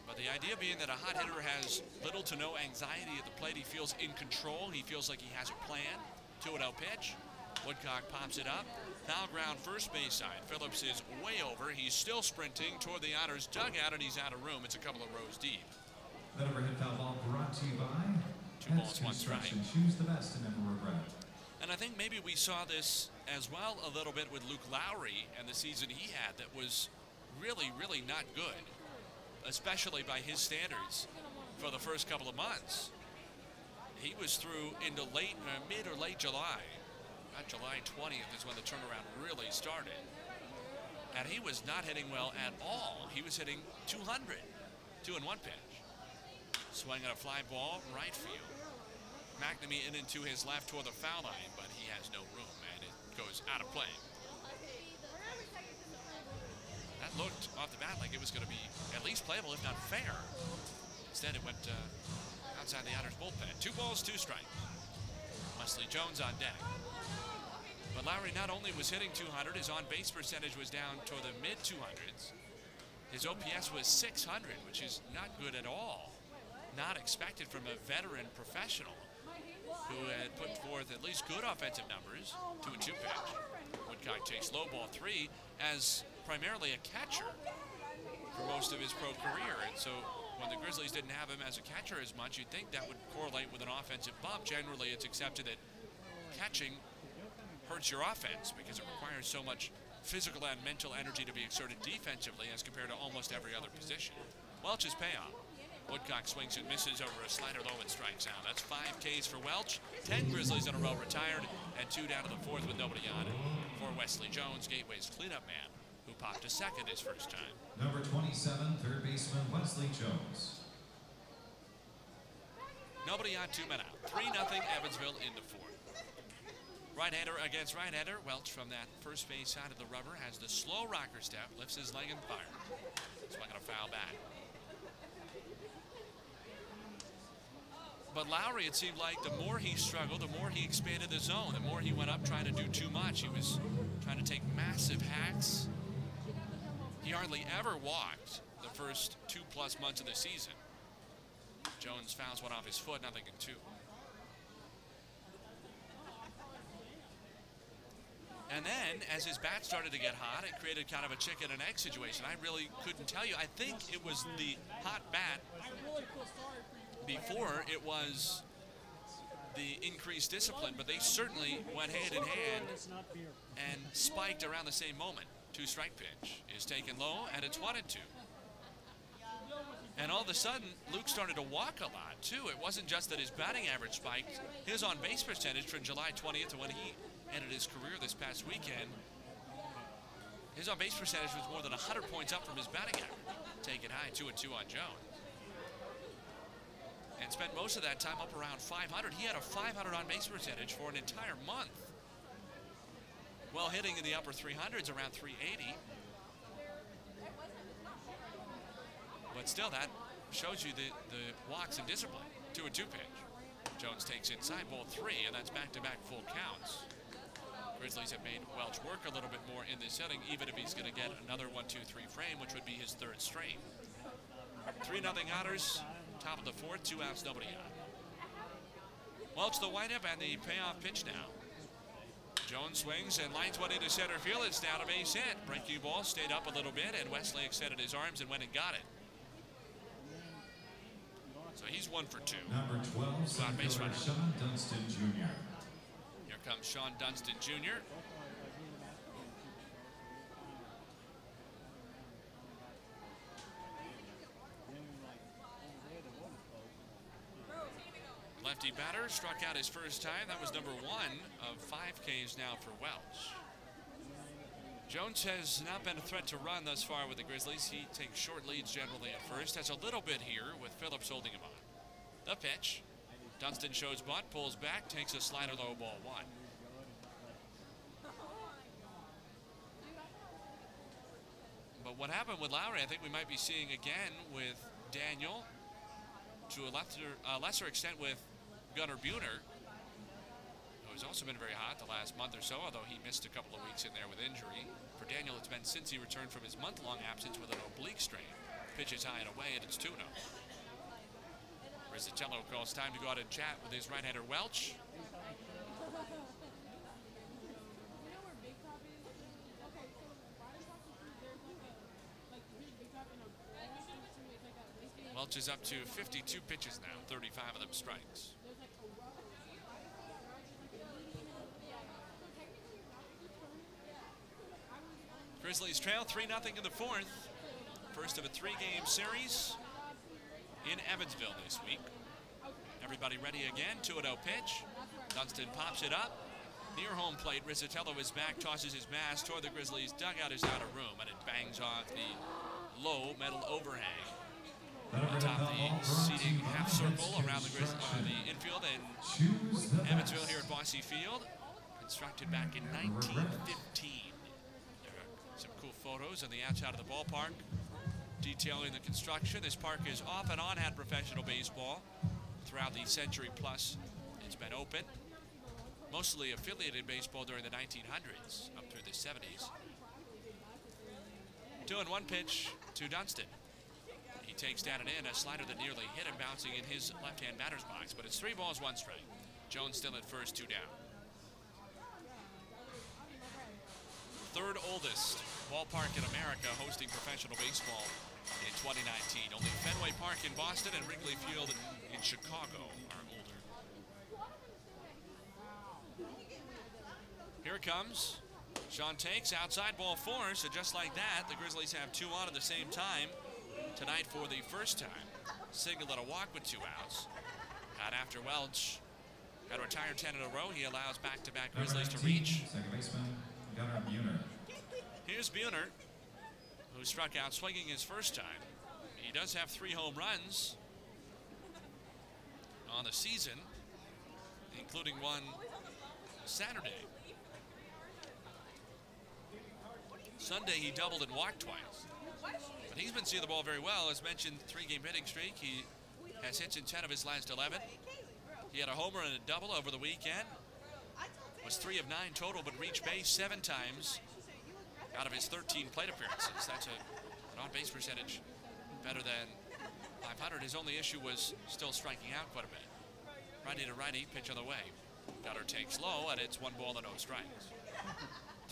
But the idea being that a hot hitter has little to no anxiety at the plate. He feels in control. He feels like he has a plan. 2-0 pitch. Woodcock pops it up. Foul ground first base side. Phillips is way over. He's still sprinting toward the Otters' dugout, and he's out of room. It's a couple of rows deep. That overhead foul ball brought to you by 2 balls, 1 strike. Choose the best and never regret. And I think maybe we saw this as well a little bit with Luke Lowry and the season he had that was really, really not good, especially by his standards for the first couple of months. He was through into mid or late July. July 20th is when the turnaround really started. And he was not hitting well at all. He was hitting 200. 2-1 pitch. Swung at a fly ball, right field. McNamee in and to his left toward the foul line, but he has no room, and it goes out of play. That looked off the bat like it was going to be at least playable, if not fair. Instead, it went outside the Otters' bullpen. 2 balls, 2 strikes. Wesley Jones on deck. But Lowry not only was hitting 200, his on-base percentage was down toward the mid-200s. His OPS was 600, which is not good at all. Not expected from a veteran professional who had put forth at least good offensive numbers. 2-2 pitch. Woodcock takes low ball 3 as primarily a catcher for most of his pro career. And so when the Grizzlies didn't have him as a catcher as much, you'd think that would correlate with an offensive bump. Generally, it's accepted that catching hurts your offense because it requires so much physical and mental energy to be exerted defensively as compared to almost every other position. Welch's payoff. Woodcock swings and misses over a slider low and strikes out. That's 5 Ks for Welch, 10 Grizzlies in a row retired, and 2 down to the fourth with nobody on for Wesley Jones, Gateway's cleanup man, who popped a second his first time. Number 27, third baseman Wesley Jones. Nobody on, 2 men out. 3-0 Evansville in the fourth. Right-hander against right-hander. Welch from that first base side of the rubber has the slow rocker step, lifts his leg and fires. Swung on a foul back. But Lowry, it seemed like the more he struggled, the more he expanded the zone, the more he went up trying to do too much. He was trying to take massive hacks. He hardly ever walked the first 2+ months of the season. Jones fouls one off his foot, 0-2. And then, as his bat started to get hot, it created kind of a chicken and egg situation. I really couldn't tell you. I think it was the hot bat before it was the increased discipline, but they certainly went hand in hand and spiked around the same moment. 2-strike pitch is taken low, and it's 1-2. And all of a sudden, Luke started to walk a lot, too. It wasn't just that his batting average spiked. His on-base percentage from July 20th to when he ended his career this past weekend. His on-base percentage was more than 100 points up from his batting average. Taken high, 2-2 on Jones. And spent most of that time up around 500. He had a 500 on-base percentage for an entire month. Well, hitting in the upper 300s, around 380. But still, that shows you the walks and discipline. 2-2 pitch. Jones takes inside, ball three, and that's back-to-back full counts. Grizzlies have made Welch work a little bit more in this setting, even if he's going to get another 1-2-3 frame, which would be his third straight. 3-0 Otters, top of the fourth, 2 outs, nobody out. Welch the windup and the payoff pitch now. Jones swings and lines one into center field. It's down a base hit. Breaking ball stayed up a little bit, and Wesley extended his arms and went and got it. So he's 1 for 2. Number 12, Sean Dunstan Jr. Here comes Sean Dunstan Jr. Lefty batter struck out his first time. That was number 1 of 5 Ks now for Welch. Jones has not been a threat to run thus far with the Grizzlies. He takes short leads generally at first. Has a little bit here with Phillips holding him on. The pitch. Dunstan shows butt, pulls back, takes a slider low, ball 1. But what happened with Lowry, I think we might be seeing again with Daniel, to a lesser extent with Gunnar Buehner, who's also been very hot the last month or so, although he missed a couple of weeks in there with injury. For Daniel, it's been since he returned from his month-long absence with an oblique strain. Pitches high and away, and it's 2-0. Rizzitello calls time to go out and chat with his right-hander Welch. Welch is up to 52 pitches now, 35 of them strikes. Grizzlies trail 3-0 in the fourth. First of a 3-game series in Evansville this week. Everybody ready again, 2-0 pitch. Dunstan pops it up. Near home plate, Rizzitello is back, tosses his mask toward the Grizzlies' dugout, is out of room, and it bangs off the low metal overhang atop the seating half circle around the infield in Evansville here at Bosse Field. Constructed back in 1915. There are some cool photos on the outside of the ballpark detailing the construction. This park has off and on had professional baseball throughout the century plus. It's been open, mostly affiliated baseball during the 1900s up through the 70s. 2-1 pitch to Dunstan. He takes down and in a slider that nearly hit him, bouncing in his left-hand batter's box, but it's 3 balls, 1 strike. Jones still at first, 2 down. Third oldest ballpark in America hosting professional baseball in 2019. Only Fenway Park in Boston and Wrigley Field in Chicago are older. Here it comes. Sean takes outside, ball 4, so just like that, the Grizzlies have 2 on at the same time tonight for the first time. Single and a walk with 2 outs. Out after Welch had retired 10 in a row. He allows back-to-back Grizzlies to reach. Second baseman, Gunnar Buehner. Here's Buehner, who struck out swinging his first time. He does have 3 home runs on the season, including one Saturday. Sunday he doubled and walked twice. But he's been seeing the ball very well. As mentioned, 3-game hitting streak. He has hits in 10 of his last 11. He had a homer and a double over the weekend. Was 3 of 9 total, but reached base 7 times out of his 13 plate appearances. That's an on-base percentage better than 500. His only issue was still striking out quite a bit. Righty to righty, pitch on the way. Butter takes low, and it's 1 ball and 0 strikes.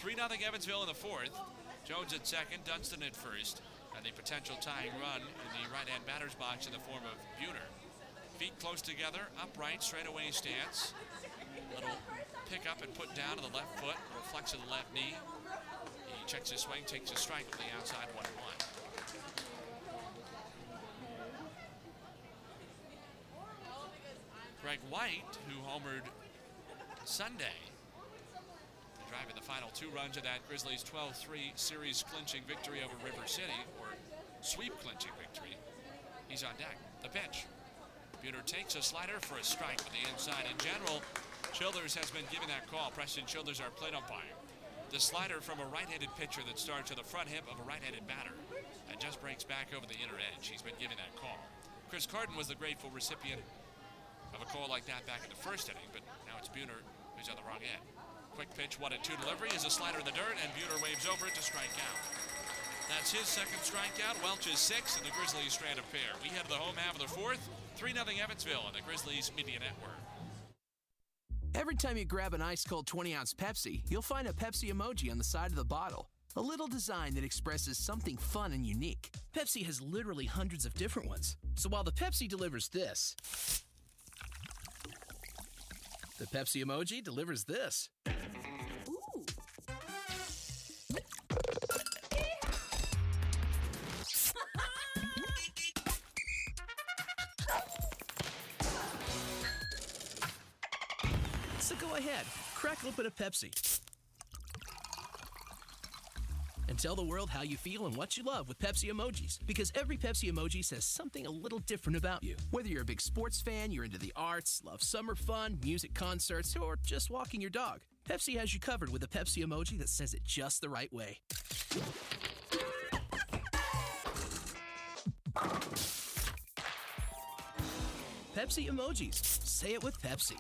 3-0 Evansville in the fourth. Jones at second, Dunstan at first, and the potential tying run in the right-hand batter's box in the form of Buehner. Feet close together, upright, straightaway stance. Little pick up and put down to the left foot, little flex of the left knee. He checks his swing, takes a strike from the outside, 1-1. Greg White, who homered Sunday, final two runs of that Grizzlies 12-3 series clinching victory over River City, or sweep clinching victory. He's on deck, the pitch. Buter takes a slider for a strike on the inside. In general, Childers has been given that call. Preston Childers, our plate umpire. The slider from a right-handed pitcher that starts at the front hip of a right-handed batter and just breaks back over the inner edge. He's been given that call. Chris Carden was the grateful recipient of a call like that back in the first inning, but now it's Buter who's on the wrong end. Quick pitch, 1-2 delivery is a slider in the dirt, and Buter waves over it to strike out. That's his second strikeout, Welch's sixth, and the Grizzlies strand a pair. We head to the home half of the fourth, 3-0 Evansville on the Grizzlies Media Network. Every time you grab an ice-cold 20-ounce Pepsi, you'll find a Pepsi emoji on the side of the bottle. A little design that expresses something fun and unique. Pepsi has literally hundreds of different ones. So while the Pepsi delivers this, the Pepsi emoji delivers this. Ooh. So go ahead, crack open a Pepsi. And tell the world how you feel and what you love with Pepsi emojis. Because every Pepsi emoji says something a little different about you. Whether you're a big sports fan, you're into the arts, love summer fun, music concerts, or just walking your dog. Pepsi has you covered with a Pepsi emoji that says it just the right way. Pepsi emojis. Say it with Pepsi.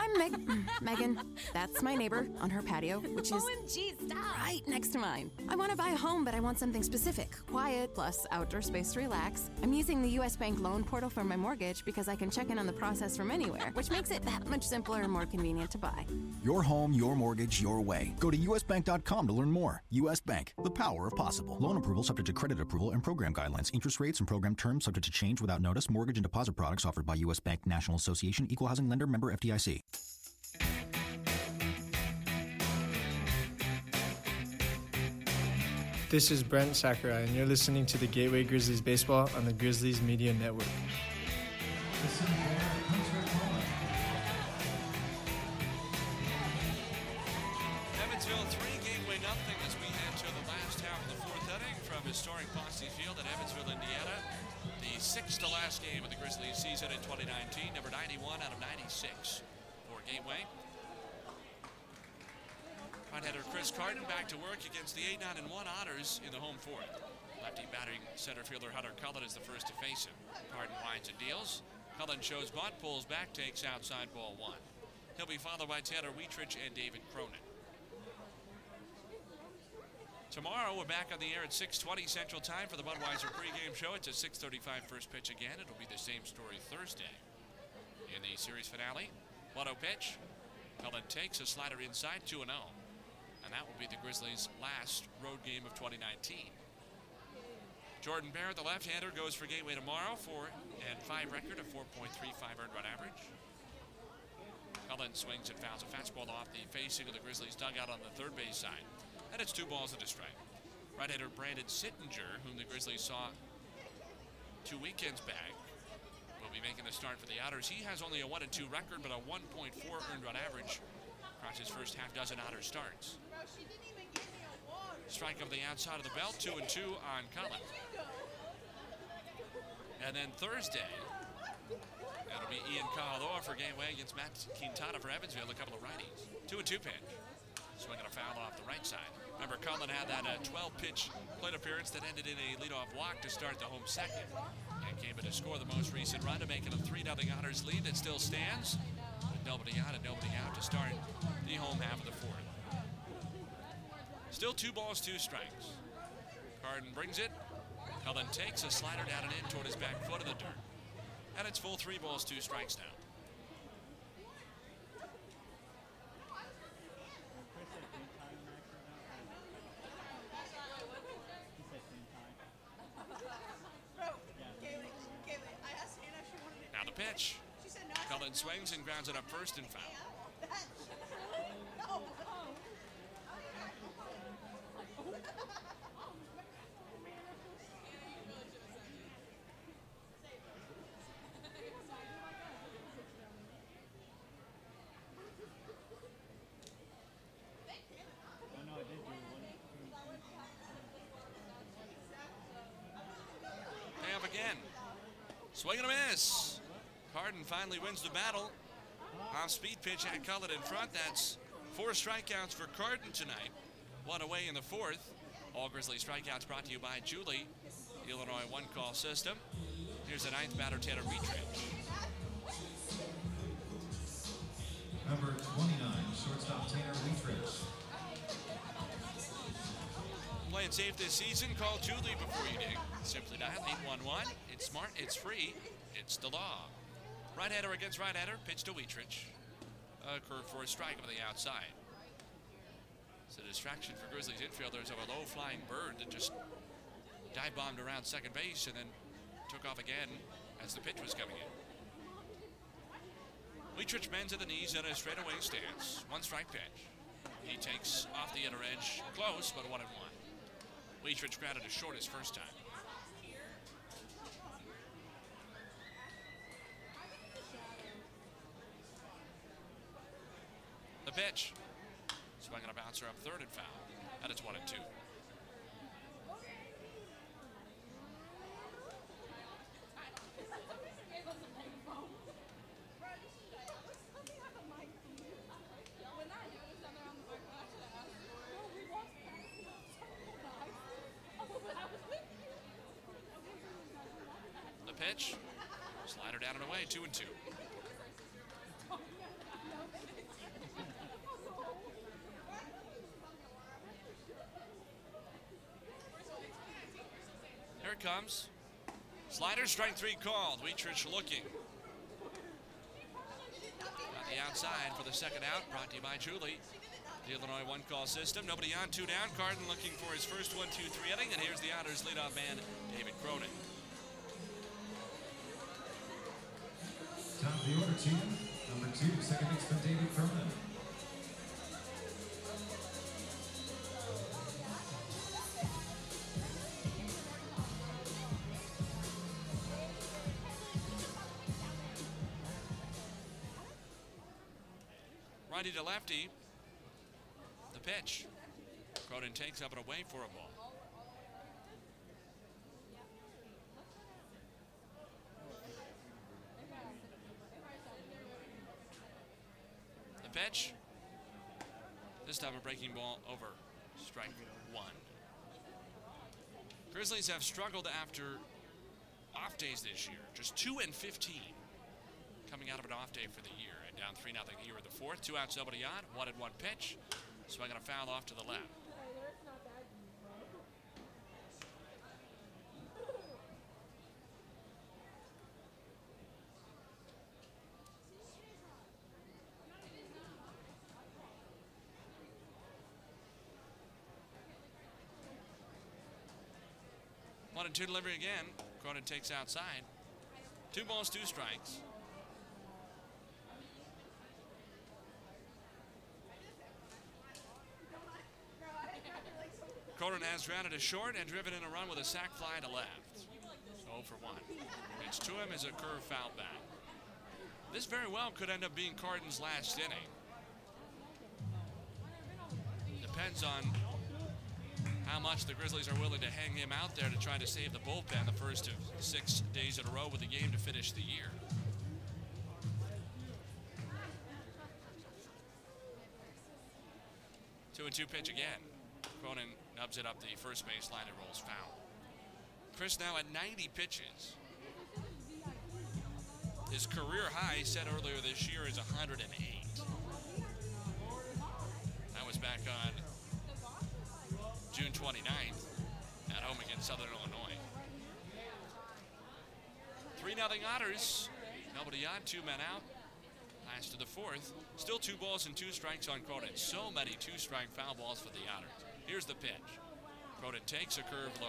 I'm Megan. That's my neighbor on her patio, which is OMG, stop. Right next to mine. I want to buy a home, but I want something specific. Quiet, plus outdoor space to relax. I'm using the U.S. Bank loan portal for my mortgage because I can check in on the process from anywhere, which makes it that much simpler and more convenient to buy. Your home, your mortgage, your way. Go to usbank.com to learn more. U.S. Bank, the power of possible. Loan approval subject to credit approval and program guidelines. Interest rates and program terms subject to change without notice. Mortgage and deposit products offered by U.S. Bank, National Association, Equal Housing Lender, member FDIC. This is Brent Sakurai, and you're listening to the Gateway Grizzlies Baseball on the Grizzlies Media Network. Evansville 3, Gateway 0, as we head to the last half of the fourth inning from historic Bosse Field in Evansville, Indiana. The sixth to last game of the Grizzlies season in 2019, number 91 out of 96 for Gateway. Right-hander Chris Carden back to work against the 8-9-1 Otters in the home fourth. Lefty batting center fielder Hunter Cullen is the first to face him. Carden winds and deals. Cullen shows bunt, pulls back, takes outside ball one. He'll be followed by Tanner Wietrich and David Cronin. Tomorrow we're back on the air at 6:20 Central Time for the Budweiser pregame show. It's a 6:35 first pitch again. It'll be the same story Thursday. In the series finale, 1-0 pitch. Cullen takes a slider inside, 2-0. And that will be the Grizzlies' last road game of 2019. Jordan Barrett, the left-hander, goes for Gateway tomorrow, 4-5 record, a 4.35 earned run average. Cullen swings and fouls a fastball off the facing of the Grizzlies' dugout on the third base side. And it's 2-1 strike. Right-hander Brandon Sittinger, whom the Grizzlies saw 2 weekends back, will be making the start for the Otters. He has only a 1-2 record, but a 1.4 earned run average across his first half dozen Otter starts. Strike of the outside of the belt, 2-2 on Cullen. And then Thursday, that'll be Ian Kahaloa for Gateway against Matt Quintana for Evansville, a couple of righties. 2-2 pitch. Swinging a foul off the right side. Remember, Cullen had that 12-pitch plate appearance that ended in a leadoff walk to start the home second. And came in to score the most recent run to make it a 3-0 Otters lead that still stands. Nobody out and nobody out to start the home half of the fourth. Still 2-2 strikes. Carden brings it. Cullen takes a slider down and in toward his back foot of the dirt. And it's full 3-2 strikes now. Now the pitch. Cullen swings and grounds it up first and foul. Swing and a miss. Carden finally wins the battle. Off-speed pitch at Cullen in front. That's 4 strikeouts for Carden tonight. 1 away in the 4th. All Grizzly strikeouts brought to you by Julie, Illinois one-call system. Here's the 9th batter, Tanner Wietrich. Number 29, shortstop Tanner Wietrich. Playing safe this season, call Julie before you dig. Simply dial 811. It's smart, it's free, it's the law. Right-hander against right-hander, pitch to Wietrich. A curve for a strike over the outside. It's a distraction for Grizzlies infielders of a low-flying bird that just dive-bombed around second base and then took off again as the pitch was coming in. Wietrich bends at the knees in a straightaway stance. 1 strike pitch. He takes off the inner edge. Close, but 1-1. Wietrich grounded as short his first time. The pitch. Swung on a bouncer up third and foul. And it's 1-2. The pitch. Slider down and away. 2-2. Comes. Slider, strike 3 called. Wietrich looking. On the outside for the second out, brought to you by Julie, the Illinois one-call system. Nobody on, 2 down. Carden looking for his first 1-2-3 inning, and here's the Otters' leadoff man, David Cronin. Top of the order, team. Number 2, second baseman David Cronin. Righty to lefty, the pitch. Cronin takes up and away for a ball. The pitch. This time a breaking ball over strike 1. Grizzlies have struggled after off days this year. Just 2-15 coming out of an off day for the year. Down 3-0 here in the 4th. 2 outs, nobody on. 1-1 pitch. Swinging a foul off to the left. Right. 1-2 delivery again. Cronin takes outside. 2 balls, 2 strikes. Cronin has grounded a short and driven in a run with a sac fly to left. 0 for 1. It's to him as a curve foul back. This very well could end up being Carden's last inning. Depends on how much the Grizzlies are willing to hang him out there to try to save the bullpen, the first of 6 days in a row with a game to finish the year. Two and two pitch again. Cronin nubs it up the first baseline and rolls foul. Chris now at 90 pitches. His career high set earlier this year is 108. That was back on June 29th at home against Southern Illinois. 3-0 Otters. Nobody on, 2 men out. Last to the 4th. Still 2 balls and 2 strikes on Cronin. So many 2-strike foul balls for the Otters. Here's the pitch. Cronin takes a curve low.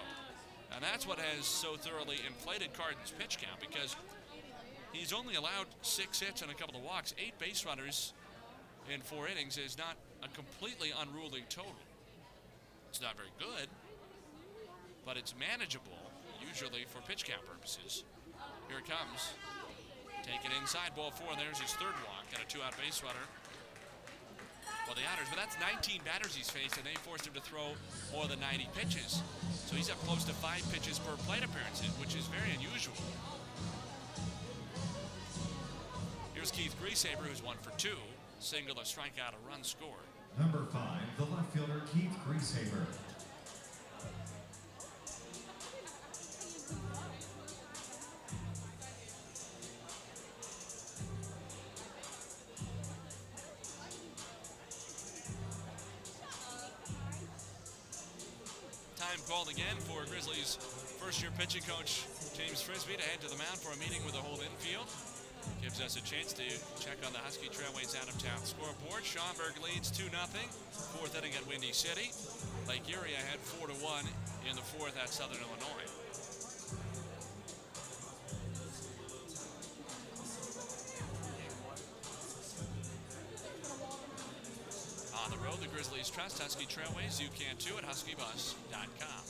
And that's what has so thoroughly inflated Carden's pitch count, because he's only allowed 6 hits and a couple of walks. 8 base runners in 4 innings is not a completely unruly total. It's not very good, but it's manageable, usually for pitch count purposes. Here it comes. Take it inside, ball 4, and there's his 3rd walk and a 2-out base runner. Well, the Otters, but that's 19 batters he's faced, and they forced him to throw more than 90 pitches. So he's up close to 5 pitches per plate appearances, which is very unusual. Here's Keith Grieshaber, who's 1 for 2. Single, a strikeout, a run scored. Number 5, the left fielder, Keith Grieshaber. Time called again for Grizzlies first-year pitching coach James Frisbee to head to the mound for a meeting with the whole infield. Gives us a chance to check on the Husky Trailways out-of-town scoreboard. Schaumburg leads 2-0, fourth inning at Windy City. Lake Erie ahead 4-1 in the fourth at Southern Illinois. On the road, the Grizzlies trust Husky Trailways. You can too at huskybus.com.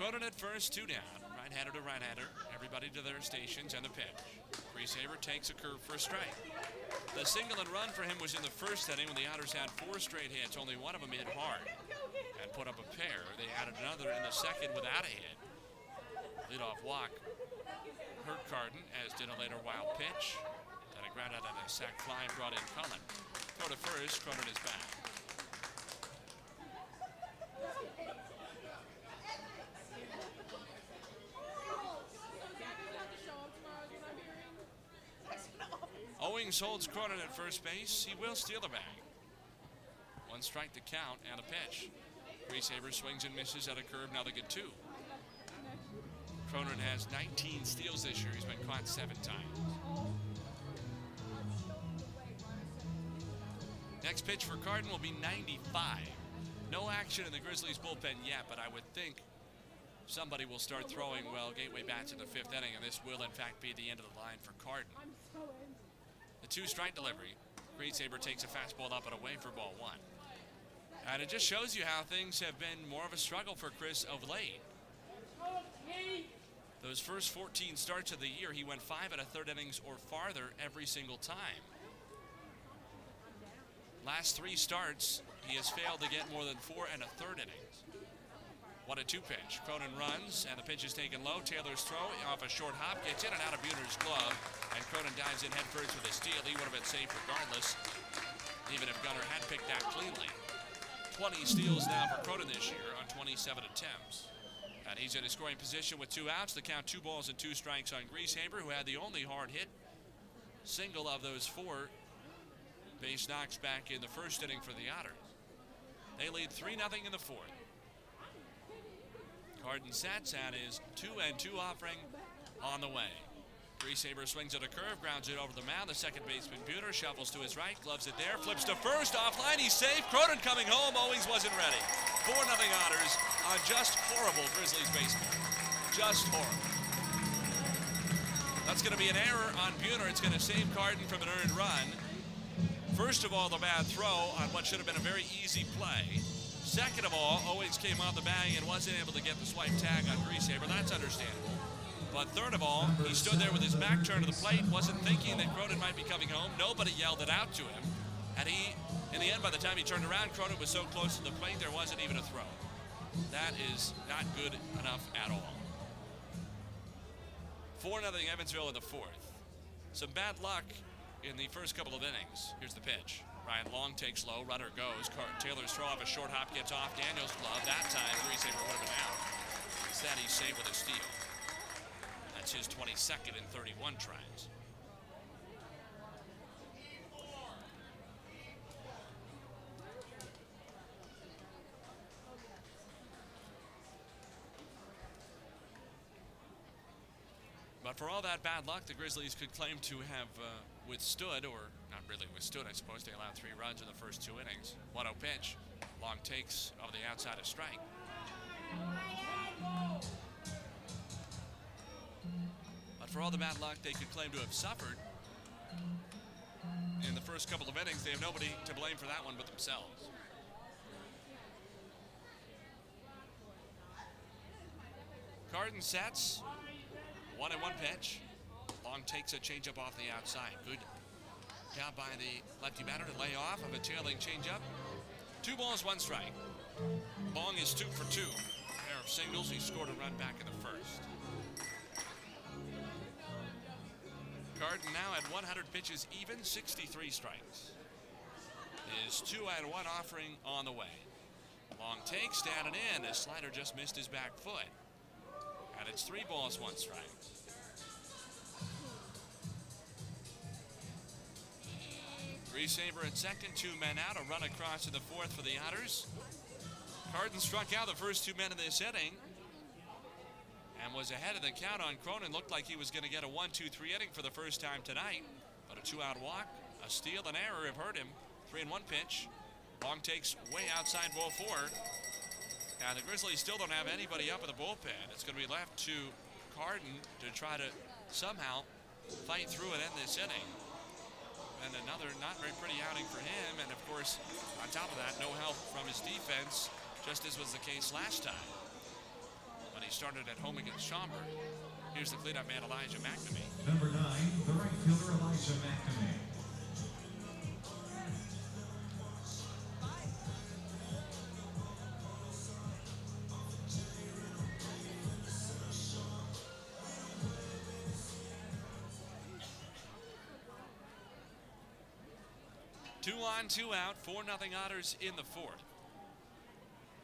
Cronin at first, 2 down. Right-hander to right-hander. Everybody to their stations and the pitch. Grieshaber takes a curve for a strike. The single and run for him was in the first inning when the Otters had 4 straight hits. Only one of them hit hard and put up a pair. They added another in the second without a hit. Leadoff walk hurt Carden, as did a later wild pitch. Then a ground out and a sac fly brought in Cullen. Throw to first, Cronin is back. Owings holds Cronin at first base. He will steal the bag. One strike to count and a pitch. Grieshaber swings and misses at a curve. Now they get 2. Cronin has 19 steals this year. He's been caught 7 times. Next pitch for Carden will be 95. No action in the Grizzlies bullpen yet, but I would think somebody will start throwing well. Gateway bats in the 5th inning, and this will in fact be the end of the line for Carden. The 2-strike delivery. Grieshaber takes a fastball up and away for ball 1. And it just shows you how things have been more of a struggle for Chris of late. Those first 14 starts of the year, he went 5 1/3 innings or farther every single time. Last 3 starts, he has failed to get more than 4 1/3 innings. 1-2 pitch. Cronin runs, and the pitch is taken low. Taylor's throw off a short hop, gets in and out of Buehner's glove, and Cronin dives in headfirst with a steal. He would have been safe regardless, even if Gunner had picked that cleanly. 20 steals now for Cronin this year on 27 attempts. And he's in a scoring position with 2 outs. The count 2 balls and 2 strikes on Grieshaber, who had the only hard hit single of those 4 base knocks back in the first inning for the Otters. They lead 3-0 in the 4th. Carden sats at his 2-2 offering on the way. Grieshaber swings at a curve, grounds it over the mound. The second baseman, Buehner, shuffles to his right, gloves it there, flips to first, offline, he's safe. Cronin coming home, Owings wasn't ready. 4-0 Otters on just horrible Grizzlies baseball. Just horrible. That's going to be an error on Buehner. It's going to save Carden from an earned run. First of all, the bad throw on what should have been a very easy play. Second of all, Owings came off the bag and wasn't able to get the swipe tag on Grieshaber. That's understandable. But third of all, he stood there with his back turned to the plate, wasn't thinking that Cronin might be coming home. Nobody yelled it out to him. And he, in the end, by the time he turned around, Cronin was so close to the plate, there wasn't even a throw. That is not good enough at all. 4-0 Evansville in the 4th. Some bad luck in the first couple of innings. Here's the pitch. Ryan Long takes low, runner goes. Taylor's throw off a short hop, gets off Daniel's glove. That time, Grieshaber would have been out. Instead, he's saved with a steal. That's his 22nd in 31 tries. But for all that bad luck, the Grizzlies could claim to have withstood, or not really withstood, I suppose. They allowed 3 runs in the first 2 innings. 1-0 pitch. Long takes over the outside of strike. For all the bad luck they could claim to have suffered in the first couple of innings, they have nobody to blame for that one but themselves. Carden sets, 1-1 pitch. Long takes a changeup off the outside. Good job by the lefty batter to lay off of a tailing changeup. Two balls, one strike. Long is 2 for 2. A pair of singles. He scored a run back in the first. Carden now at 100 pitches even, 63 strikes. His 2-1 offering on the way. Long takes, down and in. His slider just missed his back foot. And it's 3 balls, 1 strike. Grieshaber at second, 2 men out. A run across to the fourth for the Otters. Carden struck out the first 2 men in this inning and was ahead of the count on Cronin. Looked like he was going to get a 1-2-3 inning for the first time tonight. But a 2-out walk, a steal, an error have hurt him. 3-1 pitch. Long takes way outside, ball 4. And the Grizzlies still don't have anybody up in the bullpen. It's going to be left to Carden to try to somehow fight through and end this inning. And another not very pretty outing for him. And, of course, on top of that, no help from his defense, just as was the case last time when he started at home against Schaumburg. Here's the cleanup man, Elijah McNamee. Number 9, the right fielder, Elijah McNamee. Two on, 2 out, 4-0 Otters in the fourth.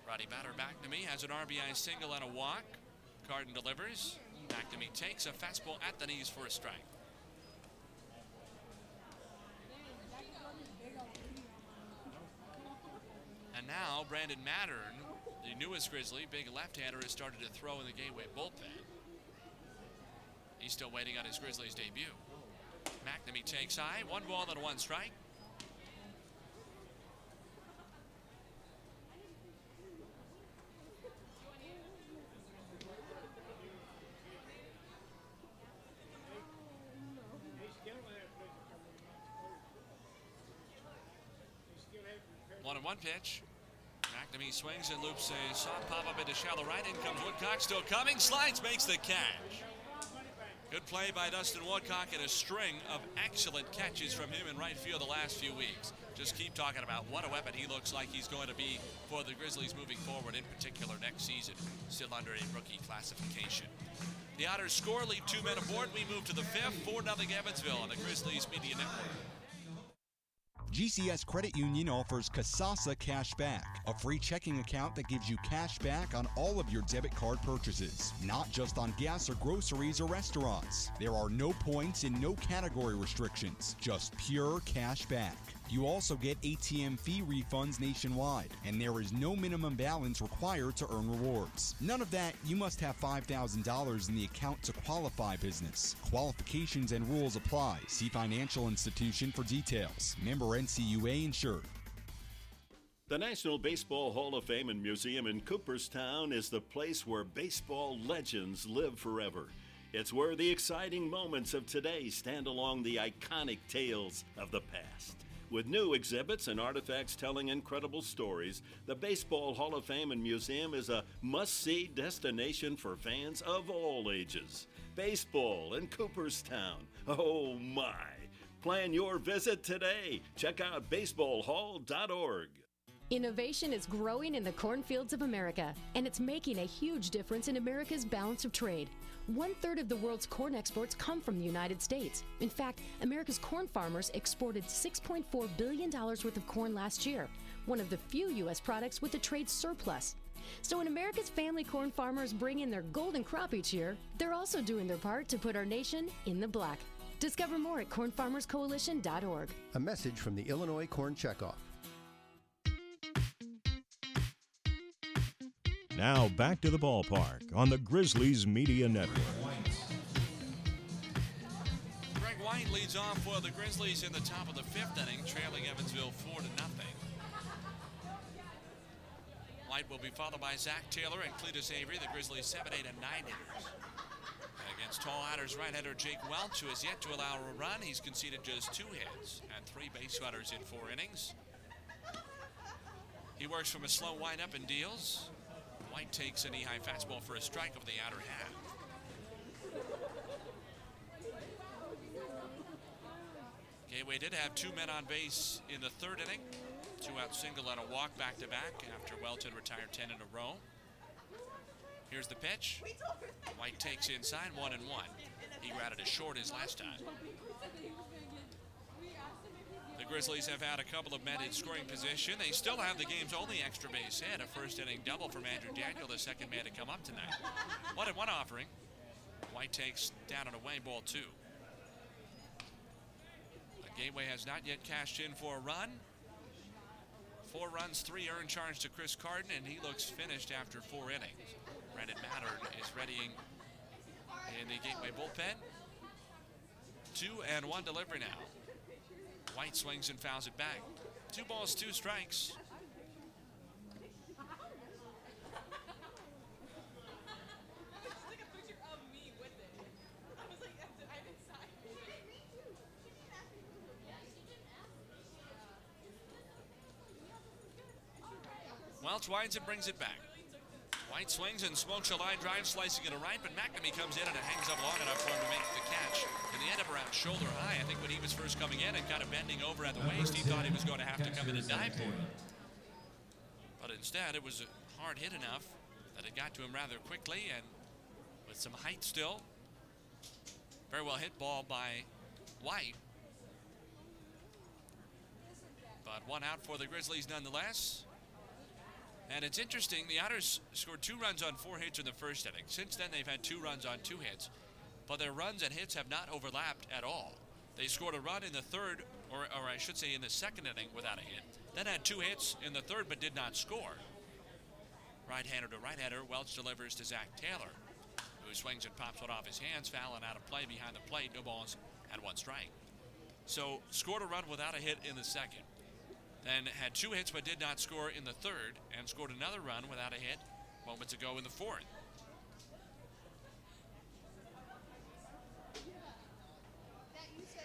Roddy batter McNamee has an RBI single and a walk. Carden delivers. McNamee takes a fastball at the knees for a strike. And now Brandon Mattern, the newest Grizzly, big left-hander, has started to throw in the Gateway bullpen. He's still waiting on his Grizzlies debut. McNamee takes high, 1 ball and 1 strike. One pitch. McNamee swings and loops a soft pop up into shallow right. In comes Woodcock, still coming. Slides, makes the catch. Good play by Dustin Woodcock and a string of excellent catches from him in right field the last few weeks. Just keep talking about what a weapon he looks like he's going to be for the Grizzlies moving forward, in particular next season, still under a rookie classification. The Otters score, leave 2 men aboard. We move to the fifth, 4-0 Evansville on the Grizzlies Media Network. GCS Credit Union offers Kasasa Cash Back, a free checking account that gives you cash back on all of your debit card purchases, not just on gas or groceries or restaurants. There are no points and no category restrictions, just pure cash back. You also get ATM fee refunds nationwide, and there is no minimum balance required to earn rewards. None of that, you must have $5,000 in the account to qualify business. Qualifications and rules apply. See financial institution for details. Member NCUA insured. The National Baseball Hall of Fame and Museum in Cooperstown is the place where baseball legends live forever. It's where the exciting moments of today stand along the iconic tales of the past. With new exhibits and artifacts telling incredible stories, the Baseball Hall of Fame and Museum is a must-see destination for fans of all ages. Baseball in Cooperstown. Oh, my. Plan your visit today. Check out baseballhall.org. Innovation is growing in the cornfields of America, and it's making a huge difference in America's balance of trade. 1/3 of the world's corn exports come from the United States. In fact, America's corn farmers exported $6.4 billion worth of corn last year, one of the few U.S. products with a trade surplus. So when America's family corn farmers bring in their golden crop each year, they're also doing their part to put our nation in the black. Discover more at cornfarmerscoalition.org. A message from the Illinois Corn Checkoff. Now back to the ballpark on the Grizzlies Media Network. Greg White leads off for the Grizzlies in the top of the fifth inning, trailing Evansville 4-0. White will be followed by Zach Taylor and Cletus Avery, the Grizzlies 7, 8, and 9 hitters. Against tall Otters right-hander Jake Welch, who has yet to allow a run. He's conceded just 2 hits and 3 base runners in 4 innings. He works from a slow windup and deals. White takes a knee-high fastball for a strike over the outer half. Gateway did have 2 men on base in the third inning. two-out single and a walk back-to-back after Welch had retired 10 in a row. Here's the pitch. White takes inside, 1-1. He routed as short as last time. The Grizzlies have had a couple of men in scoring position. They still have the game's only extra base hit, a first-inning double from Andrew Daniel, the second man to come up tonight. 1-1 offering. White takes down and away, ball two. Gateway has not yet cashed in for a run. 4 runs, 3 earned, charge to Chris Carden, and he looks finished after 4 innings. Brandon Mattern is readying in the Gateway bullpen. 2-1 delivery now. White swings and fouls it back. 2 balls, 2 strikes. Welch winds and brings it back. White swings and smokes a line drive, slicing it to right, but McNamee comes in and it hangs up long enough for him to make the catch. In the end up around shoulder high, I think when he was first coming in and kind of bending over at the waist, he thought he was going to have to come in and dive for it. But instead, it was hard hit enough that it got to him rather quickly and with some height still. Very well hit ball by White. But 1 out for the Grizzlies nonetheless. And it's interesting, the Otters scored 2 runs on 4 hits in the first inning. Since then, they've had 2 runs on 2 hits, but their runs and hits have not overlapped at all. They scored a run in the third, or I should say in the second inning without a hit, then had 2 hits in the third but did not score. Right-hander to right-hander, Welch delivers to Zach Taylor, who swings and pops one off his hands, foul and out of play behind the plate, 2 balls and 1 strike. So scored a run without a hit in the second. Then had 2 hits but did not score in the third, and scored another run without a hit moments ago in the fourth.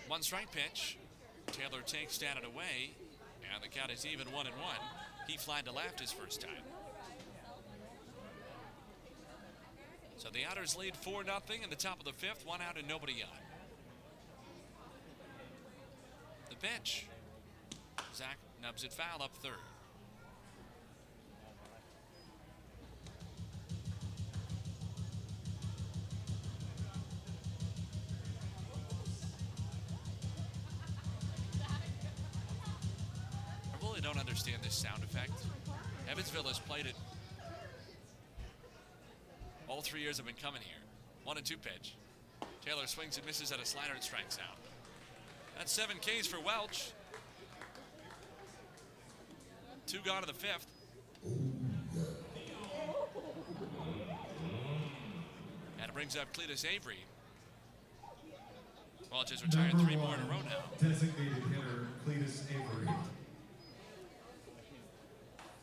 One strike pitch. Taylor takes down and away, and the count is even 1-1. He flied to left his first time. So the Otters lead 4-0 in the top of the fifth, 1 out and nobody on. The pitch. Zach nubs it foul up third. I really don't understand this sound effect. Evansville has played it all 3 years I've been coming here. 1-2 pitch. Taylor swings and misses at a slider and strikes out. That's 7 Ks for Welch. 2 gone to the fifth. And it brings up Cletus Avery. Welch has retired 3 more in a row now. Designated hitter, Cletus Avery.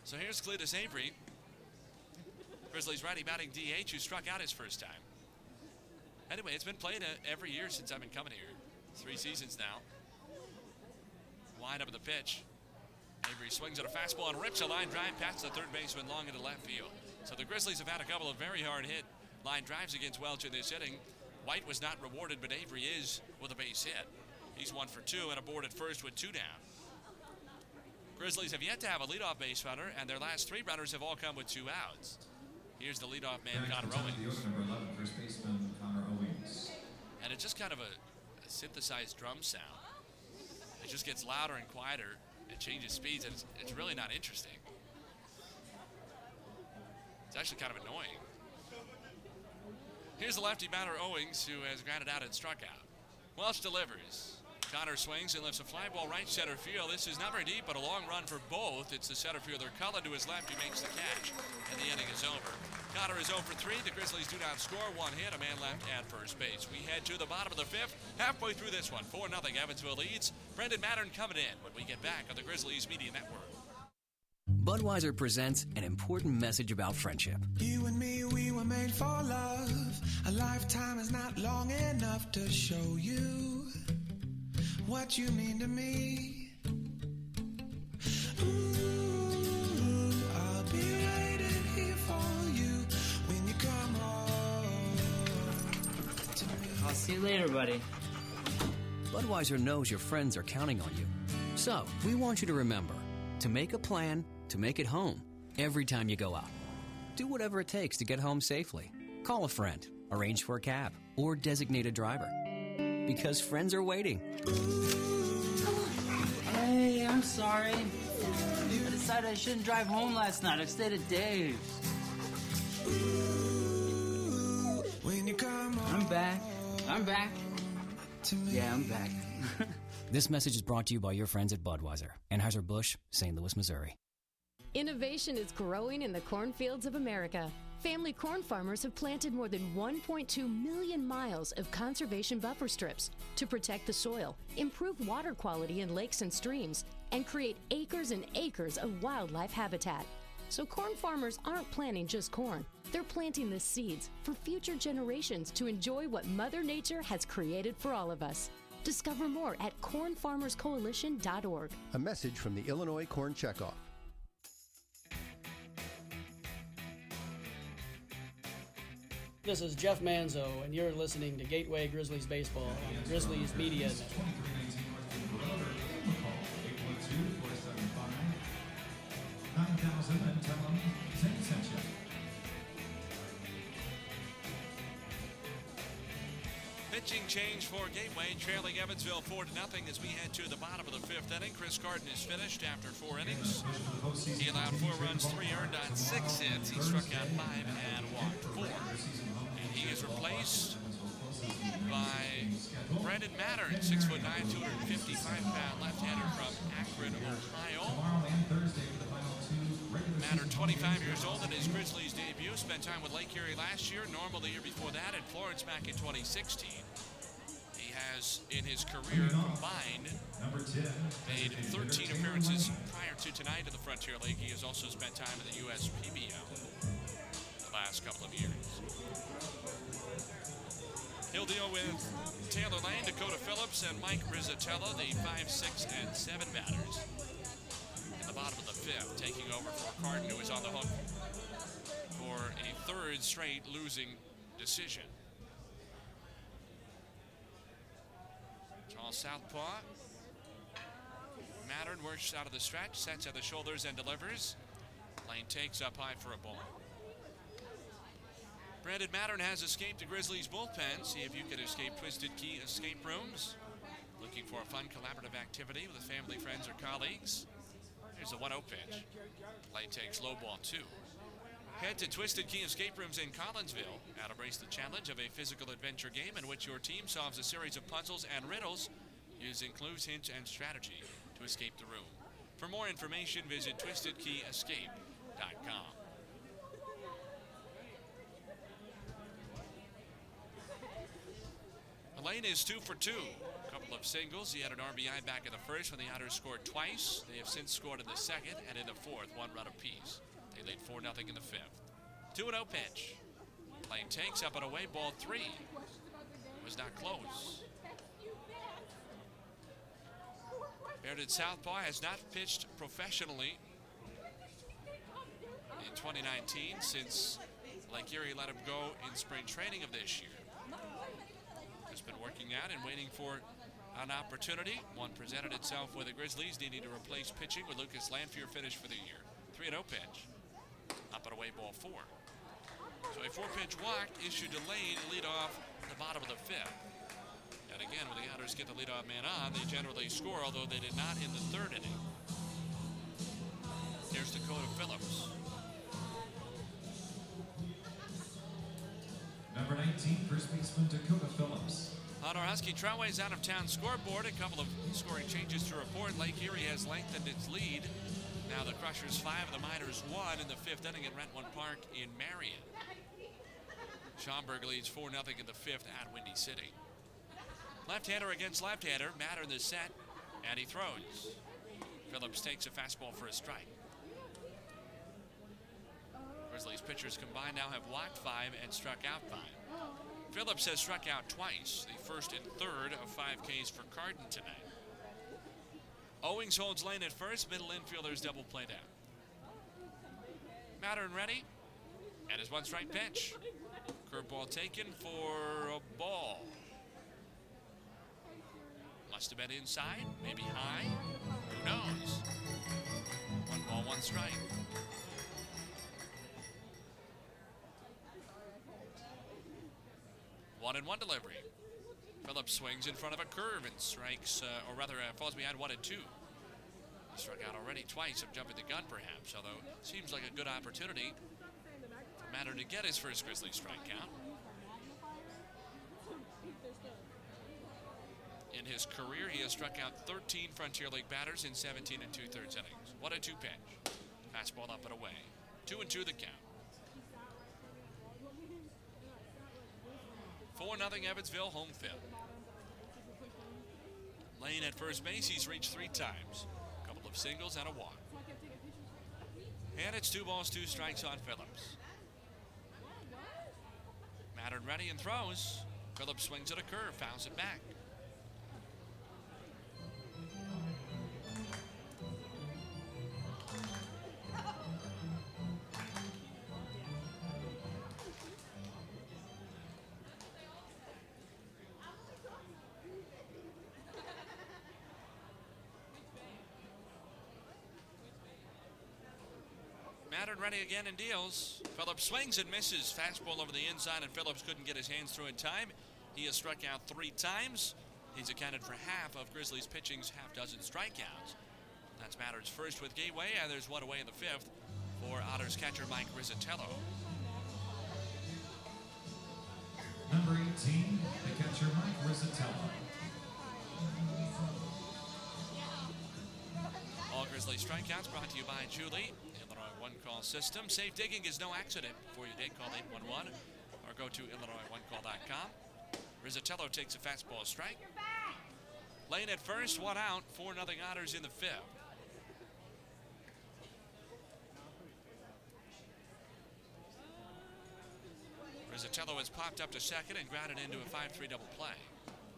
So here's Cletus Avery, Grizzlies righty batting DH, who struck out his first time. Anyway, it's been played every year since I've been coming here. 3 seasons now. Wide up of the pitch. Avery swings at a fastball and rips a line drive past the third baseman long into left field. So the Grizzlies have had a couple of very hard hit line drives against Welch in this inning. White was not rewarded, but Avery is with a base hit. He's 1 for 2 and a board at first with 2 down. Grizzlies have yet to have a leadoff base runner, and their last 3 runners have all come with 2 outs. Here's the leadoff man, Connor Owings. Number 11, first baseman, Connor Owings. And it's just kind of a synthesized drum sound. It just gets louder and quieter. It changes speeds, and it's really not interesting. It's actually kind of annoying. Here's the lefty batter, Owings, who has grounded out and struck out. Welch delivers. Connor swings and lifts a fly ball right center field. This is not very deep, but a long run for both. It's the center fielder, Cullen, to his left. He makes the catch, and the inning is over. Connor is 0 for 3. The Grizzlies do not score. 1 hit, a man left at first base. We head to the bottom of the fifth, halfway through this one. 4-0 Evansville leads. Brandon Mattern coming in when we get back on the Grizzlies Media Network. Budweiser presents an important message about friendship. You and me, we were made for love. A lifetime is not long enough to show you what you mean to me. Ooh, I'll be waiting here for you when you come home to me. I'll see you later, buddy. Budweiser knows your friends are counting on you. So, we want you to remember, to make a plan to make it home every time you go out. Do whatever it takes to get home safely. Call a friend, arrange for a cab, or designate a driver. Because friends are waiting. Hey, I'm sorry. I decided I shouldn't drive home last night. I stayed at Dave's. I'm back. Yeah, I'm back. This message is brought to you by your friends at Budweiser, Anheuser-Busch, St. Louis, Missouri. Innovation is growing in the cornfields of America. Family corn farmers have planted more than 1.2 million miles of conservation buffer strips to protect the soil, improve water quality in lakes and streams, and create acres and acres of wildlife habitat. So corn farmers aren't planting just corn. They're planting the seeds for future generations to enjoy what Mother Nature has created for all of us. Discover more at cornfarmerscoalition.org. A message from the Illinois Corn Checkoff. This is Jeff Manzo, and you're listening to Gateway Grizzlies Baseball on Grizzlies Media Network. Pitching change for Gateway, trailing Evansville 4-0 as we head to the bottom of the fifth inning. Chris Carden is finished after four innings. He allowed 4 runs, 3 earned on 6 hits. He struck out 5 and walked 4. And he is replaced by Brandon Mattern, 6'9", 255-pound left-hander from Akron, Ohio. Mattern, 25 years old, in his Grizzlies debut. Spent time with Lake Erie last year, Normal the year before that, at Florence back in 2016. He has, in his career combined, made 13 appearances prior to tonight in the Frontier League. He has also spent time in the U.S. PBL the last couple of years. He'll deal with Taylor Lane, Dakota Phillips, and Mike Rizzitello, the 5, 6, and 7 batters. In the bottom of the fifth, taking over for Carden, who is on the hook for a 3rd straight losing decision. Tall southpaw. Mattern works out of the stretch, sets at the shoulders, and delivers. Lane takes up high for a ball. Brandon Mattern has escaped the Grizzlies' bullpen. See if you can escape Twisted Key escape rooms. Looking for a fun collaborative activity with family, friends, or colleagues. Here's the 1-0 pitch. Lane takes low ball 2. Head to Twisted Key escape rooms in Collinsville and embrace the challenge of a physical adventure game in which your team solves a series of puzzles and riddles using clues, hints, and strategy to escape the room. For more information, visit twistedkeyescape.com. Lane is 2 for 2. A couple of singles. He had an RBI back in the first when the Otters scored twice. They have since scored in the second and in the fourth, 1 run apiece. They lead 4-0 in the fifth. 2-0 pitch. Lane takes up and away, ball 3. It was not close. Bearded southpaw has not pitched professionally in 2019 since Lake Erie let him go in spring training of this year. Has been working out and waiting for an opportunity. One presented itself with the Grizzlies needing to replace pitching with Lucas Lanphier finished for the year. 3-0 pitch. Up and away, ball 4. So a 4-pitch walk issued to Lane to lead off the bottom of the fifth. And again, when the Otters get the leadoff man on, they generally score, although they did not in the third inning. Here's Dakota Phillips. Number 19, first baseman Dakota Phillips. On our Husky Trailways out-of-town scoreboard, a couple of scoring changes to report. Lake Erie has lengthened its lead. Now the Crushers 5 and the Miners 1 in the fifth inning at Rentwan Park in Marion. Schaumburg leads 4-0 in the fifth at Windy City. Left-hander against left-hander. Mattern the set, and he throws. Phillips takes a fastball for a strike. Grizzlies pitchers combined now have walked 5 and struck out 5. Phillips has struck out twice, the first and third of 5 Ks for Carden tonight. Owings holds Lane at first, middle infielders double play down. Mattern ready, and his 1-strike pitch. Curveball taken for a ball. Must have been inside, maybe high. Who knows? 1 ball, 1 strike. One and one delivery. Phillips swings in front of a curve and strikes, falls behind 1 and 2. He struck out already twice of jumping the gun, perhaps, although it seems like a good opportunity for Mattern to get his first Grizzly strikeout in his career. He has struck out 13 Frontier League batters in 17 2/3 innings. 1-2 pitch. Fastball up and away. 2-2 the count. 4-0 Evansville home field. Lane at first base. He's reached 3 times. A couple of singles and a walk. And it's 2 balls, 2 strikes on Phillips. Mattern ready and throws. Phillips swings at a curve, fouls it back. Mattern ready again and deals. Phillips swings and misses. Fastball over the inside, and Phillips couldn't get his hands through in time. He has struck out 3 times. He's accounted for half of Grizzlies pitching's half-dozen strikeouts. That's Mattern's first with Gateway, and there's 1 away in the 5th for Otters catcher Mike Rizzitello. Number 18, the catcher Mike Rizzitello. All Grizzly strikeouts brought to you by Julie. Illinois one-call system. Safe digging is no accident. Before you dig, call 811 or go to IllinoisOneCall.com. Rizzitello takes a fastball strike. Lane at first, 1 out, 4-0 Otters in the 5th. Rizzitello has popped up to second and grounded into a 5-3 double play.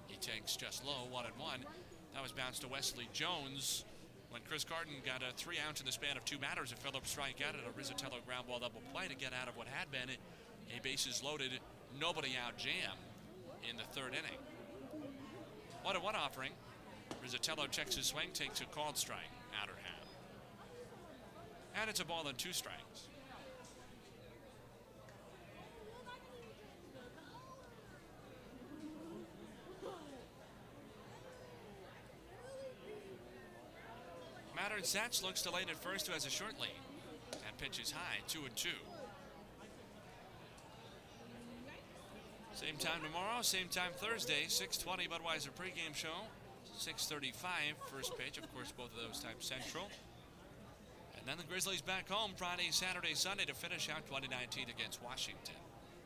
He takes just low, 1-1. That was bounced to Wesley Jones when Chris Carden got a 3 outs in the span of 2 batters. A Phillips strikeout and a Rizzitello ground ball double play to get out of what had been a bases loaded, nobody out jam in the 3rd inning. 1-1 offering. Rizzitello checks his swing, takes a called strike, outer half. And it's a 1-2. Mattern sets, looks to Lane at first, who has a short lead. That pitch is high, 2-2. Same time tomorrow, same time Thursday, 6:20 Budweiser pregame show, 6:35 first pitch, of course, both of those times Central. And then the Grizzlies back home Friday, Saturday, Sunday to finish out 2019 against Washington.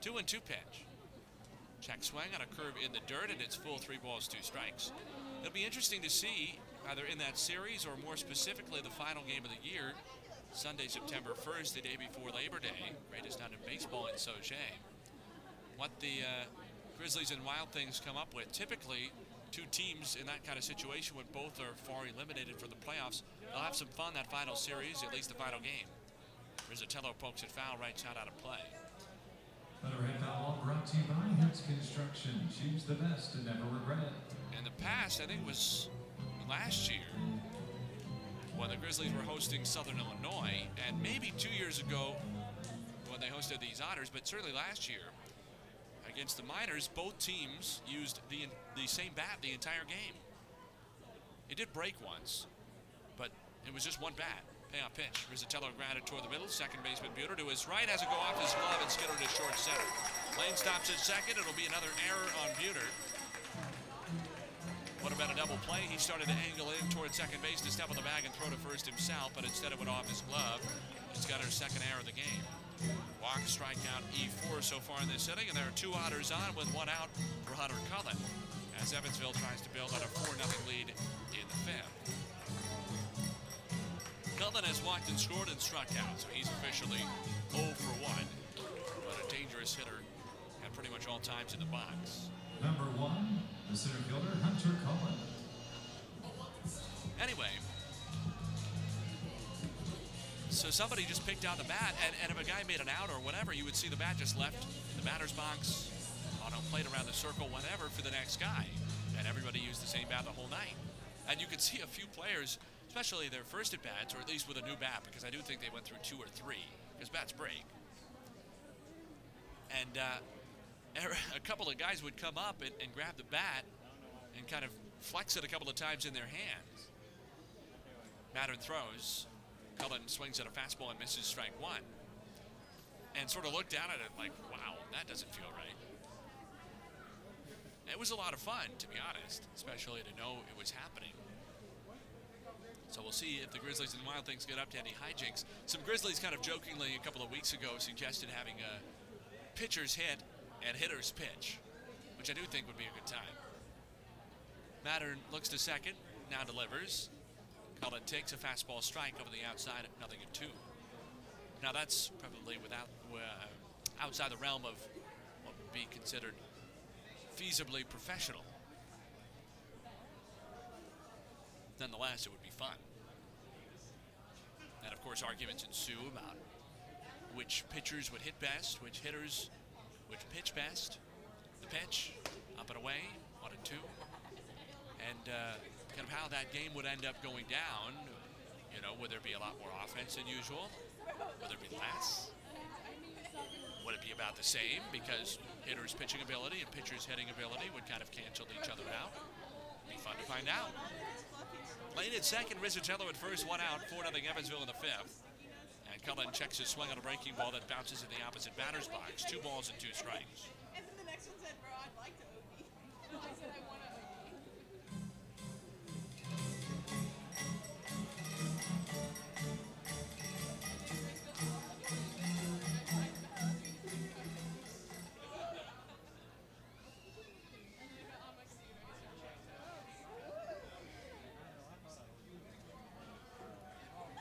2-2 pitch. Check swing on a curve in the dirt, and it's full 3 balls, 2 strikes. It'll be interesting to see, either in that series or more specifically the final game of the year, Sunday, September 1st, the day before Labor Day, greatest night in baseball in Sauget, what the Grizzlies and Wild Things come up with. Typically, 2 teams in that kind of situation when both are far eliminated for the playoffs, they'll have some fun that final series, at least the final game. Rizzitello pokes at foul, right side out of play. Letterhead foul brought to you by Hoops Construction. Choose the best and never regret it. And the pass, I think, was last year when the Grizzlies were hosting Southern Illinois, and maybe 2 years ago when they hosted these Otters, but certainly last year against the Miners, both teams used the same bat the entire game. It did break once, but it was just 1 bat. Payoff pitch. Rizzitello grounded toward the middle. Second baseman Buter to his right has it go off his glove and skittered to short center. Lane stops at second. It'll be another error on Buter. What about a double play? He started to angle in toward second base to step on the bag and throw to first himself, but instead it went off his glove. He's got her second error of the game. Walk, strikeout, E4 so far in this inning, and there are 2 Otters on with 1 out for Hunter Cullen as Evansville tries to build on a 4-0 lead in the 5th. Cullen has walked and scored and struck out, so he's officially 0-for-1, but a dangerous hitter at pretty much all times in the box. Number 1, the center fielder, Hunter Cullen. Anyway, so somebody just picked out the bat, and if a guy made an out or whatever, you would see the bat just left in the batter's box, on a plate around the circle, whatever, for the next guy. and everybody used the same bat the whole night. And you could see a few players, especially their first at-bats, or at least with a new bat, because I do think they went through two or three, because bats break. And a couple of guys would come up and grab the bat and kind of flex it a couple of times in their hands. Mattern throws. Cullen swings at a fastball and misses strike one. And sort of looked down at it like, wow, that doesn't feel right. It was a lot of fun, to be honest, especially to know it was happening. So we'll see if the Grizzlies and Wild Things get up to any hijinks. Some Grizzlies kind of jokingly a couple of weeks ago suggested having a pitchers hit and hitters pitch, which I do think would be a good time. Mattern looks to second, now delivers. Cullen takes a fastball strike over the outside, nothing at two. Now that's probably without outside the realm of what would be considered feasibly professional. Nonetheless, it would be fun. And of course, arguments ensue about which pitchers would hit best, which hitters would pitch best. The pitch, up and away, 1-2. And kind of how that game would end up going down. You know, would there be a lot more offense than usual? Would there be less? Would it be about the same? Because hitters' pitching ability and pitchers' hitting ability would kind of cancel each other out. Be fun to find out. Lane at second, Rizzitello at first, one out, 4-0 Evansville in the fifth. And Cullen checks his swing on a breaking ball that bounces in the opposite batter's box. 2 balls and 2 strikes. And then the next one said, bro, I'd like to OB. I said, I want to OB.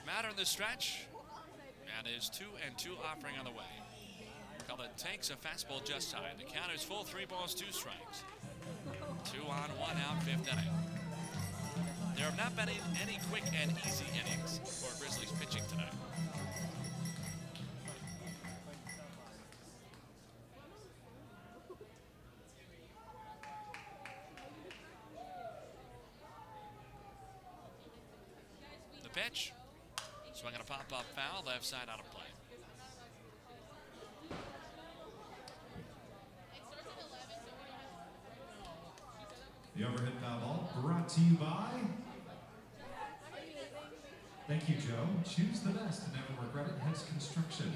Mattern the stretch, and is 2-2 offering on the way. Cullen takes a fastball just high. The count is full, 3 balls, 2 strikes. 2 on, 1 out, 5th inning. There have not been any quick and easy innings for Grizzlies pitching tonight. The pitch. So I'm going to pop up foul, left side out of play. The overhead foul ball brought to you by. Thank you, Joe. Choose the best and never regret it. Hex Construction.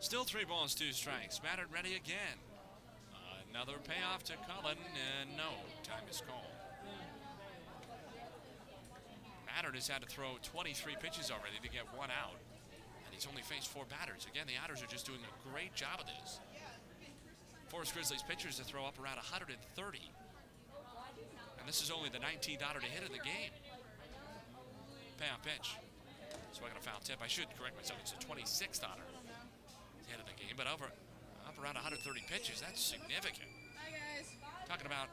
Still 3 balls, 2 strikes. Mattern ready again. Another payoff to Cullen, and no, time is called. Mattern has had to throw 23 pitches already to get 1 out, and he's only faced 4 batters. Again, the Otters are just doing a great job of this. Forced Grizzlies pitchers to throw up around 130, and this is only the 19th Otter to hit in the game. Payoff pitch. So I got a foul tip. I should correct myself. It's the 26th Otter to hit in the game, but over. Up around 130 pitches, that's significant. Hi guys. Talking about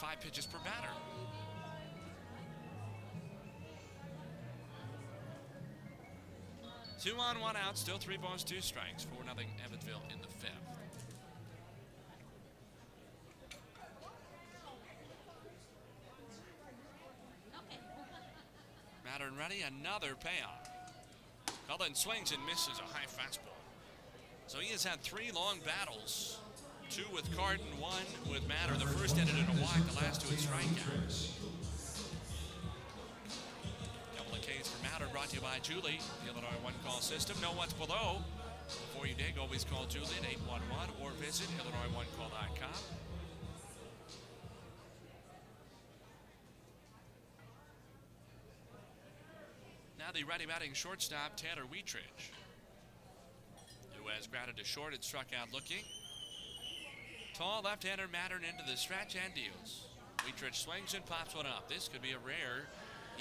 5 pitches per batter. Two on, 1 out, still 3 balls, 2 strikes. 4-0 Evansville in the fifth. Mattern ready, another payoff. Cullen swings and misses a high fastball. So he has had 3 long battles, 2 with Carden, 1 with Mattern. The first ended in a walk, the last 2 in strikeouts. Couple of Ks for Mattern brought to you by Julie, the Illinois one-call system. Know what's below. Before you dig, always call Julie at 811 or visit IllinoisOneCall.com. Now the ready batting shortstop, Tanner Wietrich, who has grounded to short and struck out looking. Tall left-hander Mattern into the stretch and deals. Wietrich swings and pops one up. This could be a rare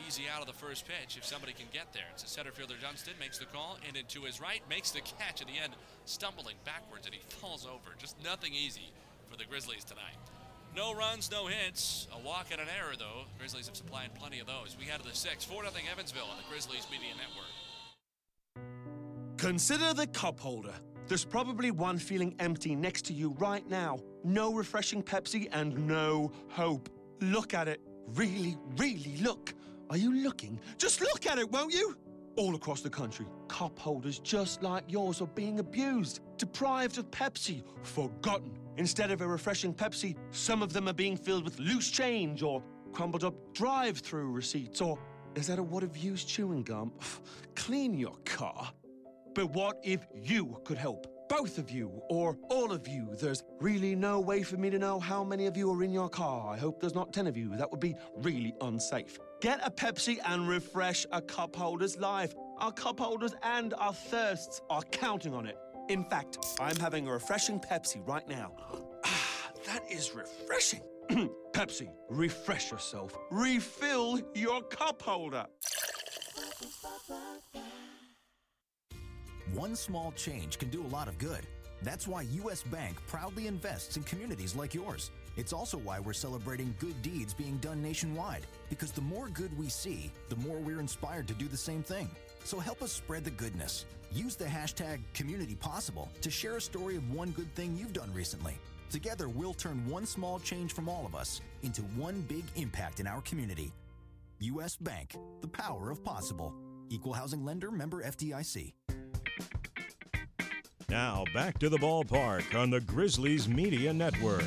easy out of the first pitch if somebody can get there. It's the center fielder Dunstan makes the call, and into his right, makes the catch at the end, stumbling backwards, and he falls over. Just nothing easy for the Grizzlies tonight. No runs, no hits. A walk and an error, though. Grizzlies have supplied plenty of those. We head to the 6th. 4-0 Evansville on the Grizzlies Media Network. Consider the cup holder. There's probably one feeling empty next to you right now. No refreshing Pepsi and no hope. Look at it. Really, really look. Are you looking? Just look at it, won't you? All across the country, cup holders just like yours are being abused, deprived of Pepsi, forgotten. Instead of a refreshing Pepsi, some of them are being filled with loose change or crumbled up drive-through receipts, or is that a wad of used chewing gum? Clean your car. But what if you could help? Both of you, or all of you. There's really no way for me to know how many of you are in your car. I hope there's not 10 of you. That would be really unsafe. Get a Pepsi and refresh a cup holder's life. Our cup holders and our thirsts are counting on it. In fact, I'm having a refreshing Pepsi right now. Ah, that is refreshing. Pepsi, refresh yourself. Refill your cup holder. One small change can do a lot of good. That's why U.S. Bank proudly invests in communities like yours. It's also why we're celebrating good deeds being done nationwide, because the more good we see, the more we're inspired to do the same thing. So help us spread the goodness. Use the hashtag #CommunityPossible to share a story of one good thing you've done recently. Together, we'll turn one small change from all of us into one big impact in our community. U.S. Bank, the power of possible. Equal housing lender, member FDIC. Now, back to the ballpark on the Grizzlies Media Network.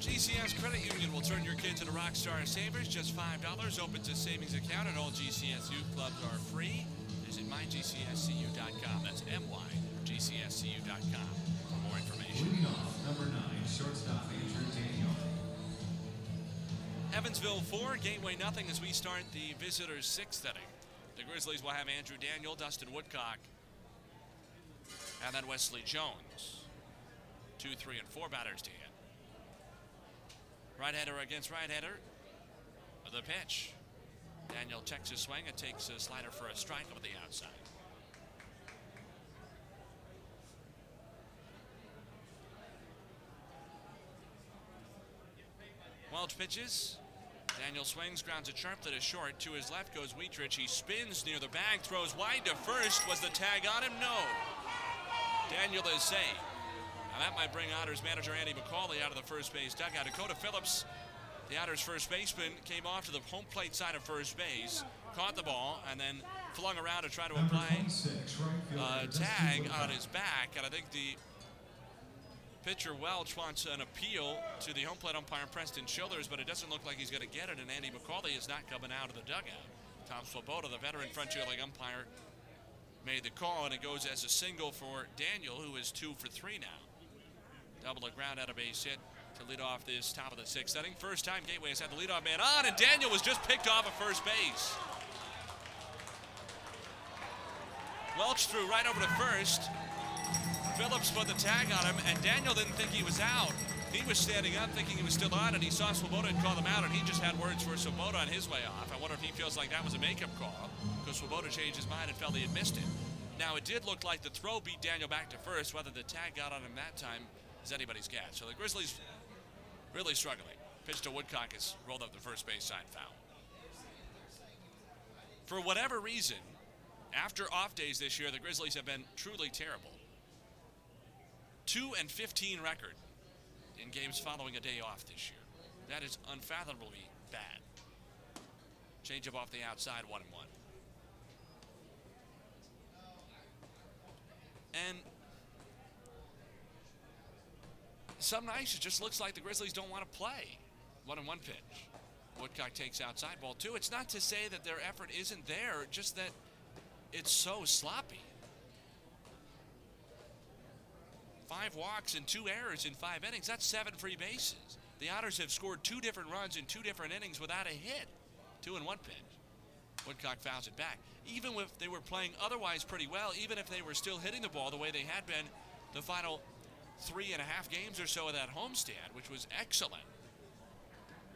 GCS Credit Union will turn your kids into rock star savers. Just $5 opens a savings account, and all GCS youth clubs are free. Visit mygcscu.com. That's mygcscu.com for more information. Leading off, number 9, shortstop Andrew Daniel. Evansville 4, Gateway nothing as we start the visitors' 6th inning. The Grizzlies will have Andrew Daniel, Dustin Woodcock, and then Wesley Jones. 2, 3, and 4 batters to hit. Right-hander against right-hander. The pitch. Daniel checks his swing and takes a slider for a strike over the outside. Welch pitches. Daniel swings, grounds a sharp that is short. To his left goes Wietrich. He spins near the bag, throws wide to first. Was the tag on him? No. Daniel is safe. Now that might bring Otters manager Andy McCauley out of the first base dugout. Dakota Phillips, the Otters first baseman, came off to the home plate side of first base, caught the ball, and then flung around to try to apply a tag on his back. And I think the pitcher Welch wants an appeal to the home plate umpire Preston Childers, but it doesn't look like he's going to get it, and Andy McCauley is not coming out of the dugout. Tom Swoboda, the veteran Frontier League umpire, made the call, and it goes as a single for Daniel, who is 2 for 3 now. Double to ground out of base hit to lead off this top of the 6th inning. First time Gateway has had the leadoff man on, and Daniel was just picked off at first base. Welch threw right over to first. Phillips put the tag on him, and Daniel didn't think he was out. He was standing up thinking he was still on, and he saw Swoboda and called him out, and he just had words for Swoboda on his way off. I wonder if he feels like that was a makeup call, because Swoboda changed his mind and felt he had missed it. Now, it did look like the throw beat Daniel back to first. Whether the tag got on him that time is anybody's guess. So the Grizzlies really struggling. Pitch to Woodcock is rolled up the first base side foul. For whatever reason, after off days this year, the Grizzlies have been truly terrible. 2-15 record in games following a day off this year. That is unfathomably bad. Change up off the outside, 1-1. And some nights it just looks like the Grizzlies don't want to play. 1-1 pitch. Woodcock takes outside, ball 2. It's not to say that their effort isn't there, just that it's so sloppy. 5 walks and 2 errors in 5 innings. That's 7 free bases. The Otters have scored 2 different runs in 2 different innings without a hit. 2-1 pitch. Woodcock fouls it back. Even if they were playing otherwise pretty well, even if they were still hitting the ball the way they had been the final 3.5 games or so of that homestand, which was excellent,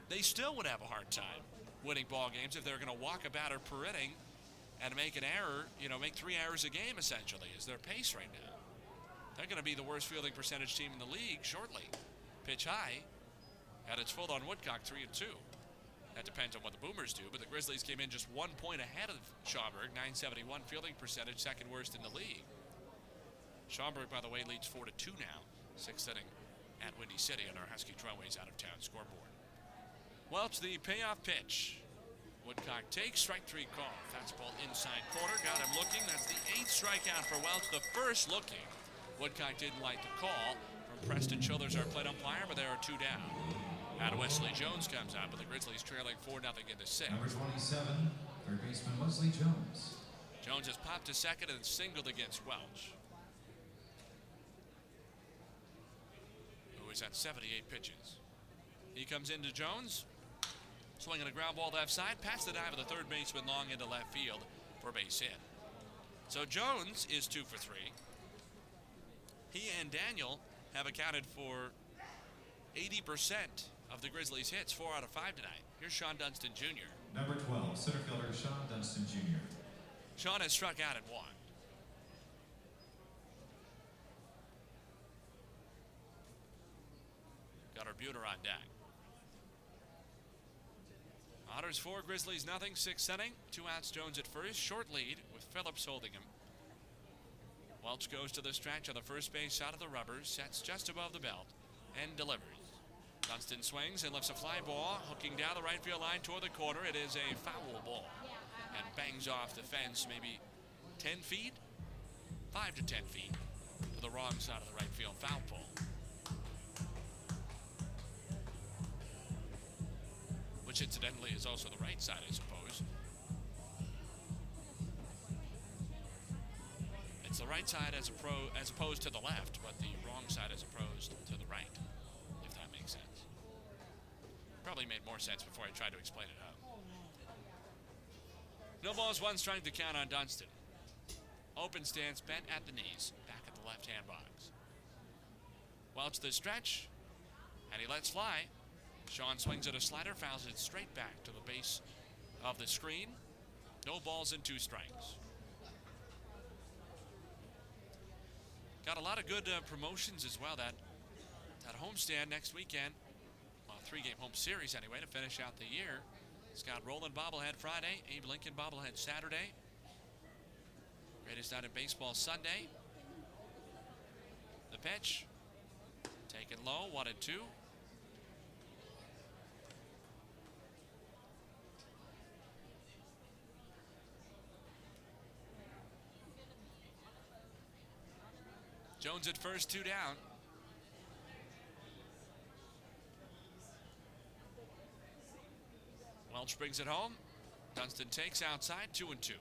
they still would have a hard time winning ball games if they're going to walk a batter per inning and make an error, make 3 errors a game essentially is their pace right now. They're going to be the worst fielding percentage team in the league shortly. Pitch high, and it's full on Woodcock, 3-2. That depends on what the Boomers do, but the Grizzlies came in just 1 point ahead of Schaumburg, .971 fielding percentage, second worst in the league. Schaumburg, by the way, leads 4-2 now. Sixth inning at Windy City on our Husky Trailways out-of-town scoreboard. Welch, the payoff pitch. Woodcock takes, strike three call. Fastball inside corner, got him looking. That's the eighth strikeout for Welch, the first looking. Woodcock didn't like the call. From Preston Childers, our plate umpire, but there are two down. Now Wesley Jones comes out, but the Grizzlies trailing 4-0 in the sixth. Number 27, third baseman Wesley Jones. Jones has popped to second and singled against Welch, who is at 78 pitches. He comes into Jones, swinging a ground ball left side, past the dive of the third baseman Long into left field for a base hit. So Jones is 2 for 3. He and Daniel have accounted for 80% of the Grizzlies' hits, 4 out of 5 tonight. Here's Sean Dunstan Jr. Number 12, center fielder Sean Dunstan Jr. Sean has struck out at one. Got our Buter on deck. Otters 4, Grizzlies nothing, sixth inning. 2 outs, Jones at first, short lead with Phillips holding him. Welch goes to the stretch on the first base out of the rubber, sets just above the belt, and delivers. Dunstan swings and lifts a fly ball, hooking down the right field line toward the corner. It is a foul ball and bangs off the fence maybe 10 feet, 5 to 10 feet, to the wrong side of the right field foul pole. Which incidentally is also the right side, I suppose. It's the right side as opposed to the left, but the wrong side as opposed to the right, if that makes sense. Probably made more sense before I tried to explain it out. No balls, one strike to count on Dunstan. Open stance, bent at the knees, back at the left-hand box. Welch the stretch, and he lets fly. Sean swings at a slider, fouls it straight back to the base of the screen. No balls and 2 strikes. Got a lot of good promotions as well. That homestand next weekend, well, 3-game home series anyway, to finish out the year. It's got Roland bobblehead Friday, Abe Lincoln bobblehead Saturday. Greatest night in baseball Sunday. The pitch, taken low, 1-2. Jones at first, 2 down. Welch brings it home. Dunstan takes outside, 2-2.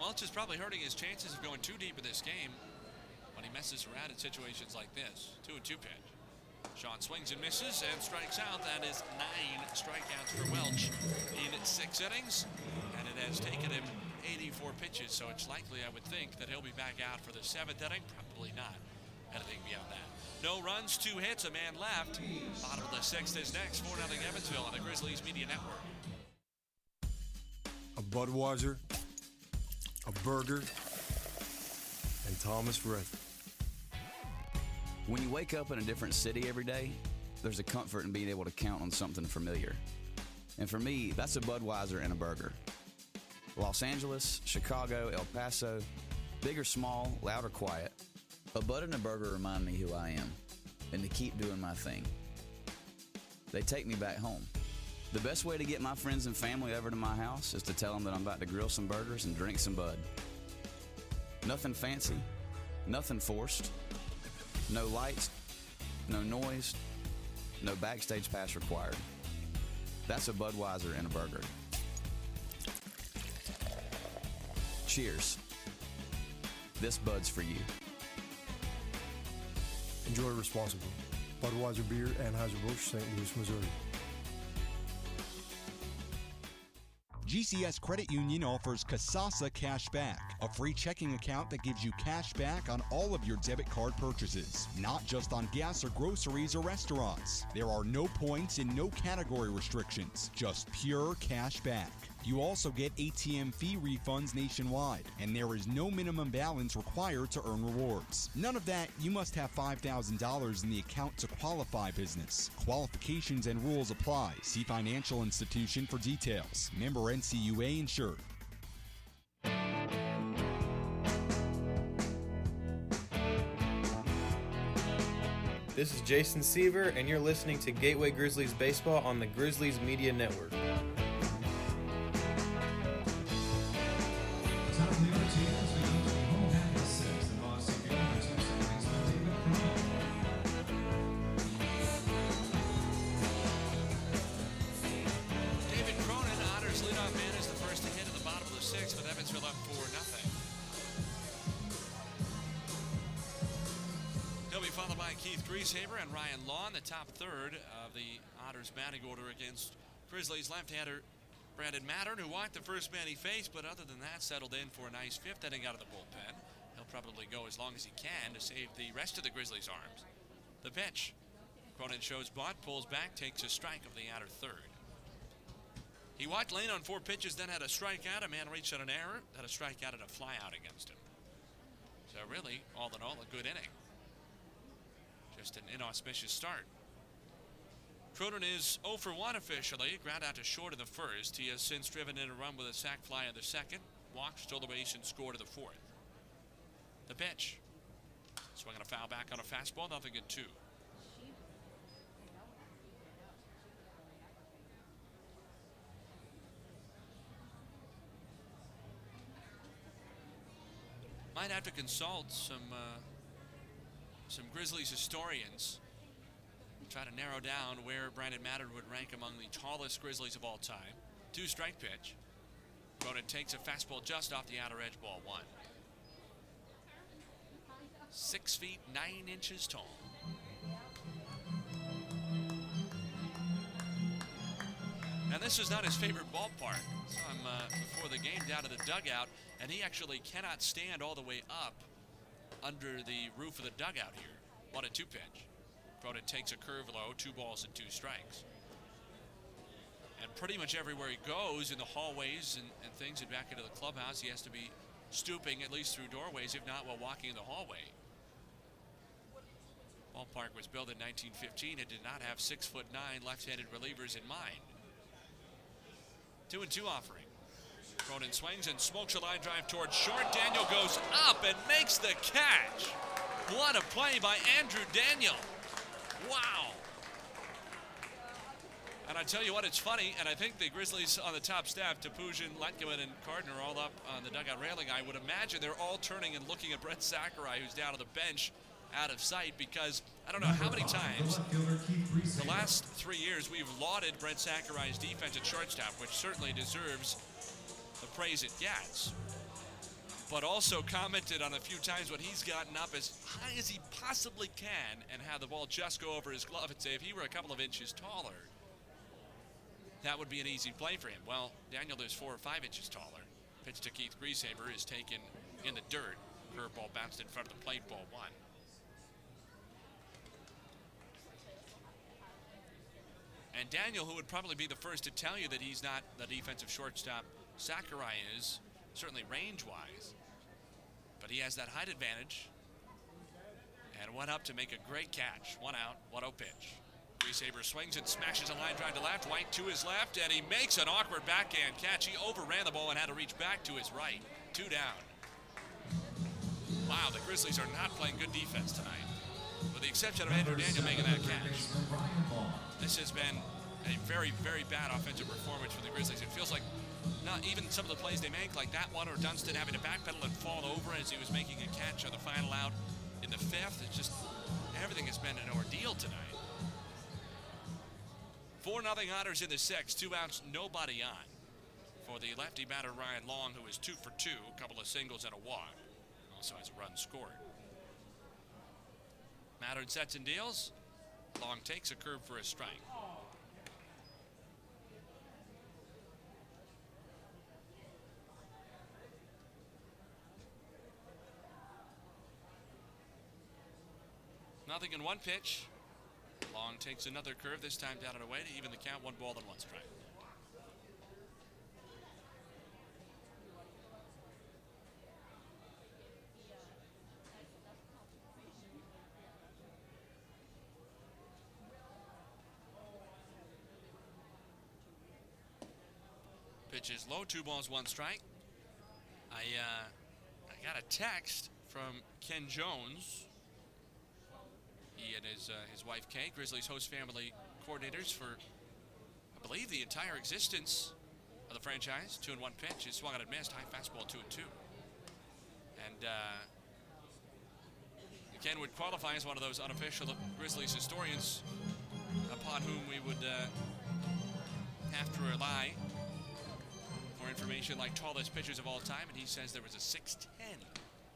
Welch is probably hurting his chances of going too deep in this game when he messes around in situations like this. 2-2 pitch. Sean swings and misses and strikes out. That is 9 strikeouts for Welch in 6 innings, and it has taken him 84 pitches, so it's likely, I would think, that he'll be back out for the 7th inning. Probably not anything beyond that. No runs, 2 hits, a man left. Bottom of the 6th is next. 4-0 Evansville on the Grizzlies Media Network. A Budweiser, a burger, and Thomas Rhett. When you wake up in a different city every day, there's a comfort in being able to count on something familiar. And for me, that's a Budweiser and a burger. Los Angeles, Chicago, El Paso, big or small, loud or quiet, a Bud and a burger remind me who I am and to keep doing my thing. They take me back home. The best way to get my friends and family over to my house is to tell them that I'm about to grill some burgers and drink some Bud. Nothing fancy, nothing forced, no lights, no noise, no backstage pass required. That's a Budweiser and a burger. Cheers. This Bud's for you. Enjoy responsibly. Budweiser Beer, Anheuser-Busch, St. Louis, Missouri. GCS Credit Union offers Kasasa Cash Back, a free checking account that gives you cash back on all of your debit card purchases, not just on gas or groceries or restaurants. There are no points and no category restrictions, just pure cash back. You also get ATM fee refunds nationwide, and there is no minimum balance required to earn rewards. None of that, you must have $5,000 in the account to qualify business. Qualifications and rules apply. See financial institution for details. Member NCUA insured. This is Jason Seaver, and you're listening to Gateway Grizzlies Baseball on the Grizzlies Media Network. Keith Grieshaber and Ryan Long, the top third of the Otters' batting order against Grizzlies left-hander Brandon Mattern, who walked the first man he faced, but other than that, settled in for a nice fifth inning out of the bullpen. He'll probably go as long as he can to save the rest of the Grizzlies' arms. The pitch. Cronin shows bunt, pulls back, takes a strike of the outer third. He walked Lane on four pitches, then had a strikeout. A man reached on an error, had a strikeout and a flyout against him. So really, all in all, a good inning. Just an inauspicious start. Cronin is 0 for 1 officially. Ground out to short of the first. He has since driven in a run with a sac fly in the second. Walked, stole the base, and scored to the fourth. The pitch. Swing and a foul back on a fastball. Nothing in two. Might have to consult some Grizzlies historians try to narrow down where Brandon Mattern would rank among the tallest Grizzlies of all time. Two-strike pitch. Cronin takes a fastball just off the outer edge, ball one. 6 feet, 9 inches tall. Now, this is not his favorite ballpark. So I'm before the game down to the dugout, and he actually cannot stand all the way up under the roof of the dugout here. 1-2 pitch. Cronin takes a curve low, 2 balls and 2 strikes. And pretty much everywhere he goes, in the hallways and things, and back into the clubhouse, he has to be stooping, at least through doorways, if not while walking in the hallway. Ballpark was built in 1915. It did not have 6'9" left-handed relievers in mind. 2-2 offering. Cronin swings and smokes a line drive towards short. Daniel goes up and makes the catch. What a play by Andrew Daniel. Wow. And I tell you what, it's funny, and I think the Grizzlies on the top staff, Tapujan, Letkeman, and Carden are all up on the dugout railing. I would imagine they're all turning and looking at Brett Sakurai, who's down on the bench out of sight, because I don't know how many times the last 3 years we've lauded Brett Sakurai's defense at shortstop, which certainly deserves the praise it gets, but also commented on a few times when he's gotten up as high as he possibly can and had the ball just go over his glove, and say if he were a couple of inches taller, that would be an easy play for him. Well, Daniel is 4 or 5 inches taller. Pitch to Keith Grieshaber is taken in the dirt. Curveball bounced in front of the plate, ball one. And Daniel, who would probably be the first to tell you that he's not the defensive shortstop Sakurai is, certainly range-wise, but he has that height advantage, and went up to make a great catch. 1 out, 1-0 pitch. Grieshaber swings and smashes a line drive to left. White to his left, and he makes an awkward backhand catch. He overran the ball and had to reach back to his right. 2 down. Wow, the Grizzlies are not playing good defense tonight, with the exception of Andrew Daniel making that catch. This has been a very, very bad offensive performance for the Grizzlies. It feels like not even some of the plays they make, like that one, or Dunstan having to backpedal and fall over as he was making a catch on the final out in the fifth. It's just everything has been an ordeal tonight. 4-0 Otters in the sixth. 2 outs, nobody on for the lefty batter Ryan Long, who is 2 for 2, a couple of singles and a walk. Also has a run scored. Mattern sets and deals. Long takes a curve for a strike. nothing in one pitch. Long takes another curve, this time down and away to even the count, 1 ball and 1 strike. Pitch is low, 2 balls, 1 strike. I got a text from Ken Jones. He and his wife, Kay, Grizzlies host family coordinators for, I believe, the entire existence of the franchise. 2-1 pitch is swung out and missed. High fastball, 2-2. And Ken would qualify as one of those unofficial Grizzlies historians upon whom we would have to rely for information like tallest pitchers of all time. And he says there was a 6'10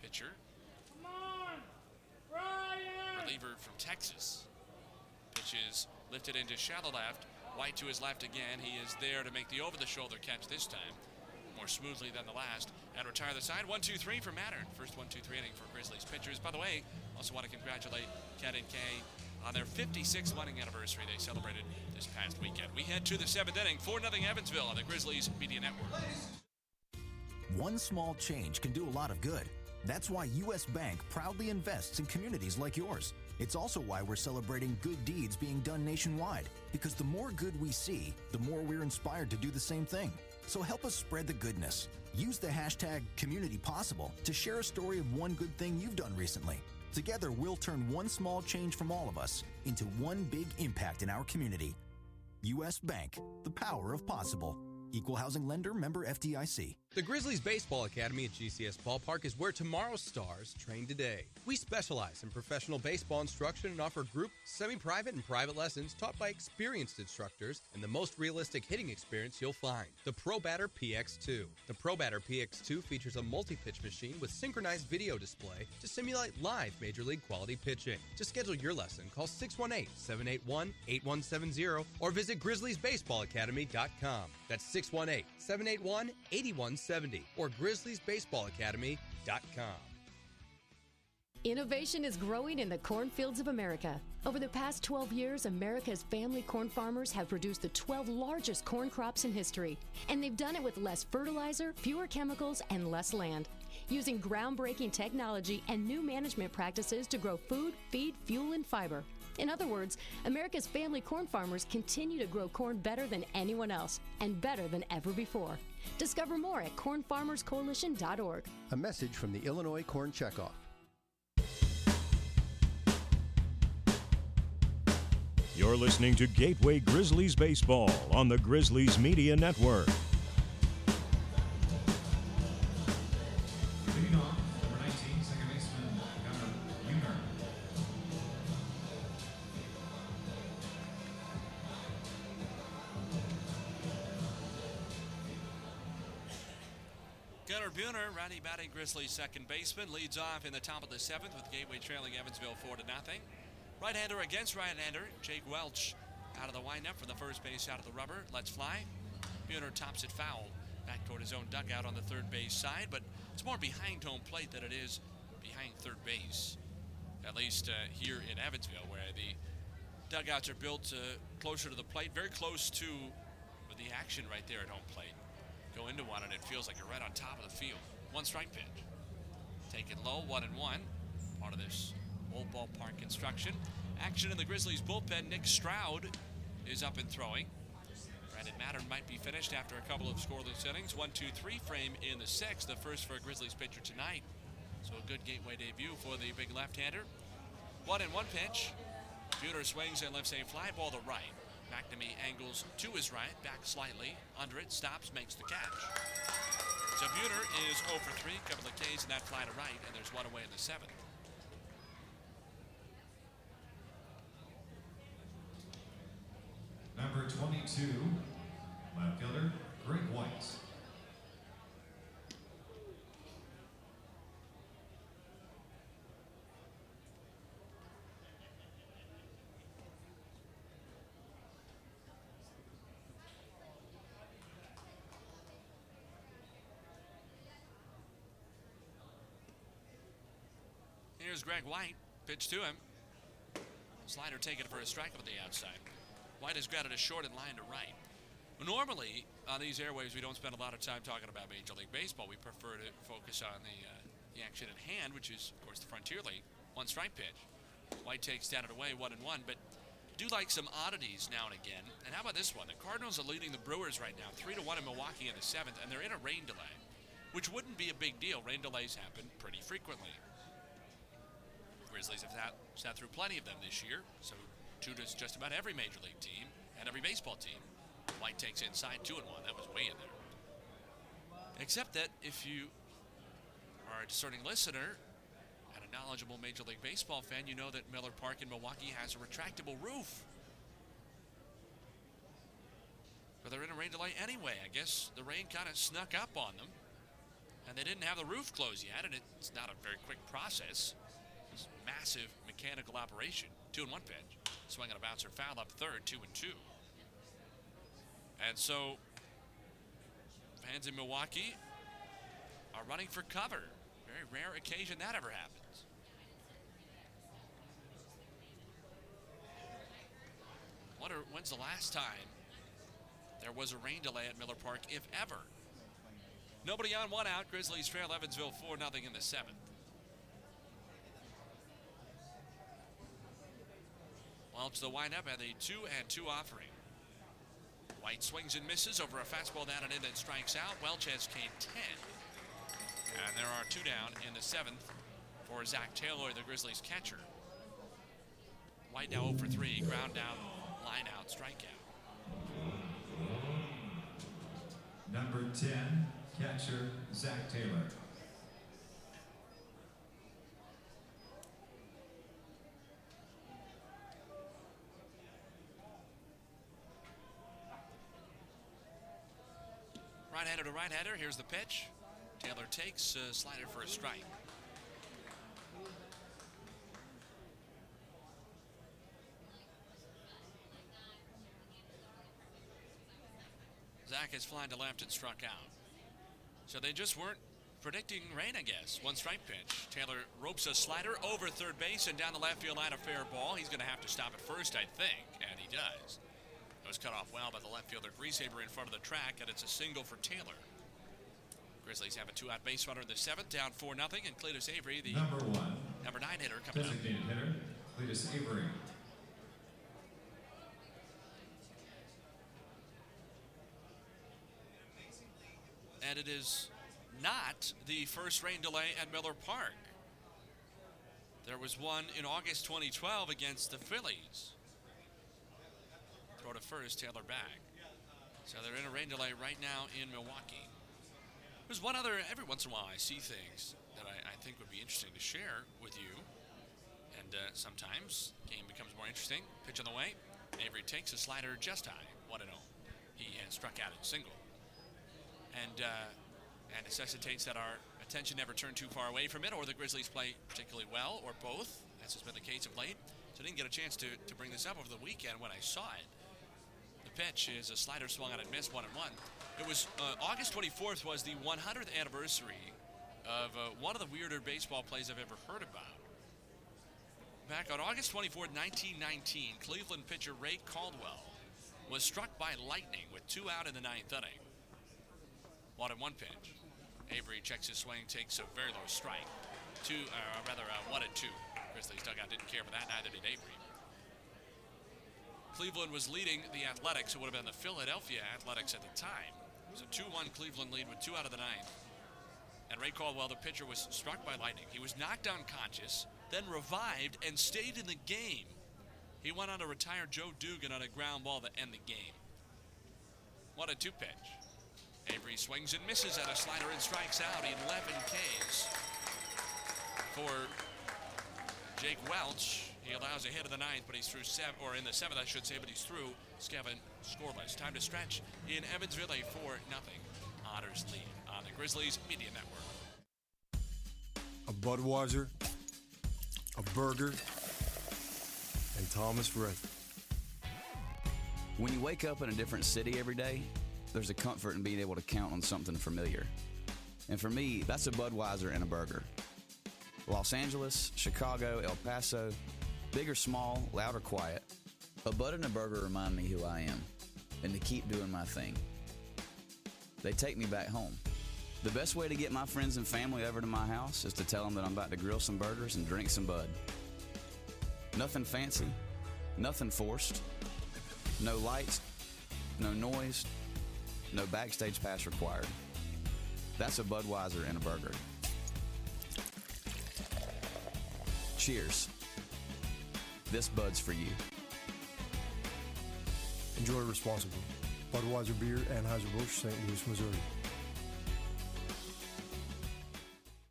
pitcher. Come on, Ryan! Reliever from Texas. Pitch is lifted into shallow left. White to his left again. He is there to make the over-the-shoulder catch this time, more smoothly than the last, and retire the side. 1-2-3 for Mattern. First 1-2-3 inning for Grizzlies pitchers. By the way, also want to congratulate Ken and Kay on their 56th winning anniversary they celebrated this past weekend. We head to the 7th inning, 4-0 Evansville on the Grizzlies Media Network. One small change can do a lot of good. That's why U.S. Bank proudly invests in communities like yours. It's also why we're celebrating good deeds being done nationwide, because the more good we see, the more we're inspired to do the same thing. So help us spread the goodness. Use the hashtag #CommunityPossible to share a story of one good thing you've done recently. Together, we'll turn one small change from all of us into one big impact in our community. U.S. Bank, the power of possible. Equal housing lender, member FDIC. The Grizzlies Baseball Academy at GCS Ballpark is where tomorrow's stars train today. We specialize in professional baseball instruction and offer group, semi-private, and private lessons taught by experienced instructors and the most realistic hitting experience you'll find. The ProBatter PX2. The ProBatter PX2 features a multi-pitch machine with synchronized video display to simulate live major league quality pitching. To schedule your lesson, call 618-781-8170 or visit grizzliesbaseballacademy.com. That's 618-781-8170. Or grizzliesbaseballacademy.com. Innovation is growing in the cornfields of America. Over the past 12 years, America's family corn farmers have produced the 12 largest corn crops in history. And they've done it with less fertilizer, fewer chemicals, and less land. Using groundbreaking technology and new management practices to grow food, feed, fuel, and fiber. In other words, America's family corn farmers continue to grow corn better than anyone else and better than ever before. Discover more at cornfarmerscoalition.org. A message from the Illinois Corn Checkoff. You're listening to Gateway Grizzlies Baseball on the Grizzlies Media Network. Gunnar Buehner, righty batting Grizzlies second baseman, leads off in the top of the 7th with Gateway trailing Evansville 4-0. Right-hander against right-hander, Jake Welch out of the windup for the first base out of the rubber, lets fly. Buehner tops it foul. Back toward his own dugout on the third base side, but it's more behind home plate than it is behind third base, at least here in Evansville, where the dugouts are built closer to the plate, very close to the action right there at home plate. Go into one and it feels like you're right on top of the field. 1-strike pitch. Taken low, 1-1. Part of this old ballpark construction. Action in the Grizzlies bullpen. Nick Stroud is up and throwing. Brandon Mattern might be finished after a couple of scoreless innings. 1-2-3 frame in the 6th. The first for a Grizzlies pitcher tonight. So a good Gateway debut for the big left-hander. 1-1 pitch. Buehner swings and lifts a fly ball to right. McNamee angles to his right, back slightly, under it, stops, makes the catch. So Buehner is 0 for 3, couple of Ks in that fly to right, and there's one away in the 7th. Number 22, left fielder, Greg White. Greg White, pitch to him. Slider taken for a strike up on the outside. White has grounded a short and line to right. Normally, on these airwaves, we don't spend a lot of time talking about Major League Baseball. We prefer to focus on the action at hand, which is, of course, the Frontier League. One strike pitch. White takes down and away, 1-1, but do like some oddities now and again. And how about this one? The Cardinals are leading the Brewers right now, 3-1 in Milwaukee in the 7th, and they're in a rain delay, which wouldn't be a big deal. Rain delays happen pretty frequently. The Grizzlies have sat through plenty of them this year, so two does just about every Major League team and every baseball team. White takes inside 2-1. That was way in there. Except that if you are a discerning listener and a knowledgeable Major League Baseball fan, you know that Miller Park in Milwaukee has a retractable roof. But they're in a rain delay anyway. I guess the rain kind of snuck up on them, and they didn't have the roof closed yet, and it's not a very quick process. It's a massive mechanical operation. 2-1 pitch. Swing on a bouncer, foul up third, 2-2. And so fans in Milwaukee are running for cover. Very rare occasion that ever happens. I wonder when's the last time there was a rain delay at Miller Park, if ever. Nobody on, one out. Grizzlies trail Evansville 4-0 in the 7th. Welch the windup at a 2-2 offering. White swings and misses over a fastball down and in, then strikes out. Welch has K-10. And there are two down in the 7th for Zach Taylor, the Grizzlies catcher. White now 0 for 3, ground out, line out, strikeout. Number 10, catcher Zach Taylor. Right-hander to right-hander, here's the pitch. Taylor takes a slider for a strike. Zach has flied to left and struck out. So they just weren't predicting rain, I guess. One strike pitch. Taylor ropes a slider over third base and down the left field line, a fair ball. He's going to have to stop it first, I think, and he does. It was cut off well by the left fielder Grieshaber in front of the track, and it's a single for Taylor. Grizzlies have a two-out base runner in the 7th, down 4-0, and Cletus Avery, the number 9 hitter, coming up. Designated hitter, Cletus Avery. And it is not the first rain delay at Miller Park. There was one in August 2012 against the Phillies. Throw to first, Taylor back. So they're in a rain delay right now in Milwaukee. There's one other, every once in a while I see things that I think would be interesting to share with you. And sometimes the game becomes more interesting. Pitch on the way. Avery takes a slider just high, 1-0. He has struck out in single. And necessitates that our attention never turn too far away from it, or the Grizzlies play particularly well, or both, as has been the case of late. So I didn't get a chance to bring this up over the weekend when I saw it. The pitch is a slider swung out and missed, 1-1. It was August 24th was the 100th anniversary of one of the weirder baseball plays I've ever heard about. Back on August 24th, 1919, Cleveland pitcher Ray Caldwell was struck by lightning with two out in the 9th inning. 1-1 pitch. Avery checks his swing, takes a very low strike. 1-2. Grizzlies dugout didn't care for that, neither did Avery. Cleveland was leading the Athletics. It would have been the Philadelphia Athletics at the time. It was a 2-1 Cleveland lead with two out of the 9th. And Ray Caldwell, the pitcher, was struck by lightning. He was knocked unconscious, then revived and stayed in the game. He went on to retire Joe Dugan on a ground ball to end the game. 1-2 pitch. Avery swings and misses at a slider and strikes out. 11 Ks for Jake Welch. He allows a hit in the 9th, but he's through seven, or in the 7th, I should say, but he's through seven scoreless. Time to stretch in Evansville, a 4-0 Otters lead on the Grizzlies Media Network. A Budweiser, a burger, and Thomas Rhett. When you wake up in a different city every day, there's a comfort in being able to count on something familiar. And for me, that's a Budweiser and a burger. Los Angeles, Chicago, El Paso, Big or small, loud or quiet, a bud and a burger remind me who I am and to keep doing my thing. They take me back home. The best way to get my friends and family over to my house is to tell them that I'm about to grill some burgers and drink some bud. Nothing fancy, nothing forced, no lights, no noise, no backstage pass required. That's a Budweiser and a burger. Cheers. This Bud's for you. Enjoy responsibly. Budweiser Beer, Anheuser-Busch, St. Louis, Missouri.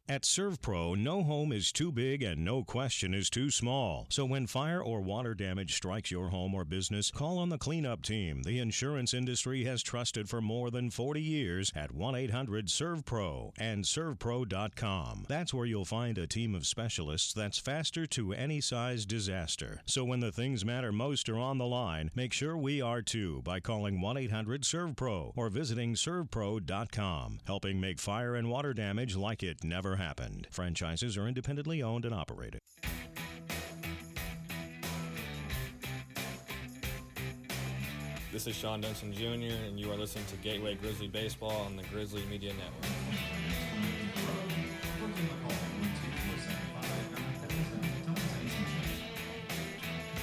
At ServPro, no home is too big and no question is too small. So when fire or water damage strikes your home or business, call on the cleanup team the insurance industry has trusted for more than 40 years at 1-800-SERVPRO and servpro.com. That's where you'll find a team of specialists that's faster to any size disaster. So when the things matter most are on the line, make sure we are too by calling 1-800-SERVPRO or visiting servpro.com, helping make fire and water damage like it never happened. Franchises are independently owned and operated. This is Sean Dunstan Jr., and you are listening to Gateway Grizzly Baseball on the Grizzly Media Network.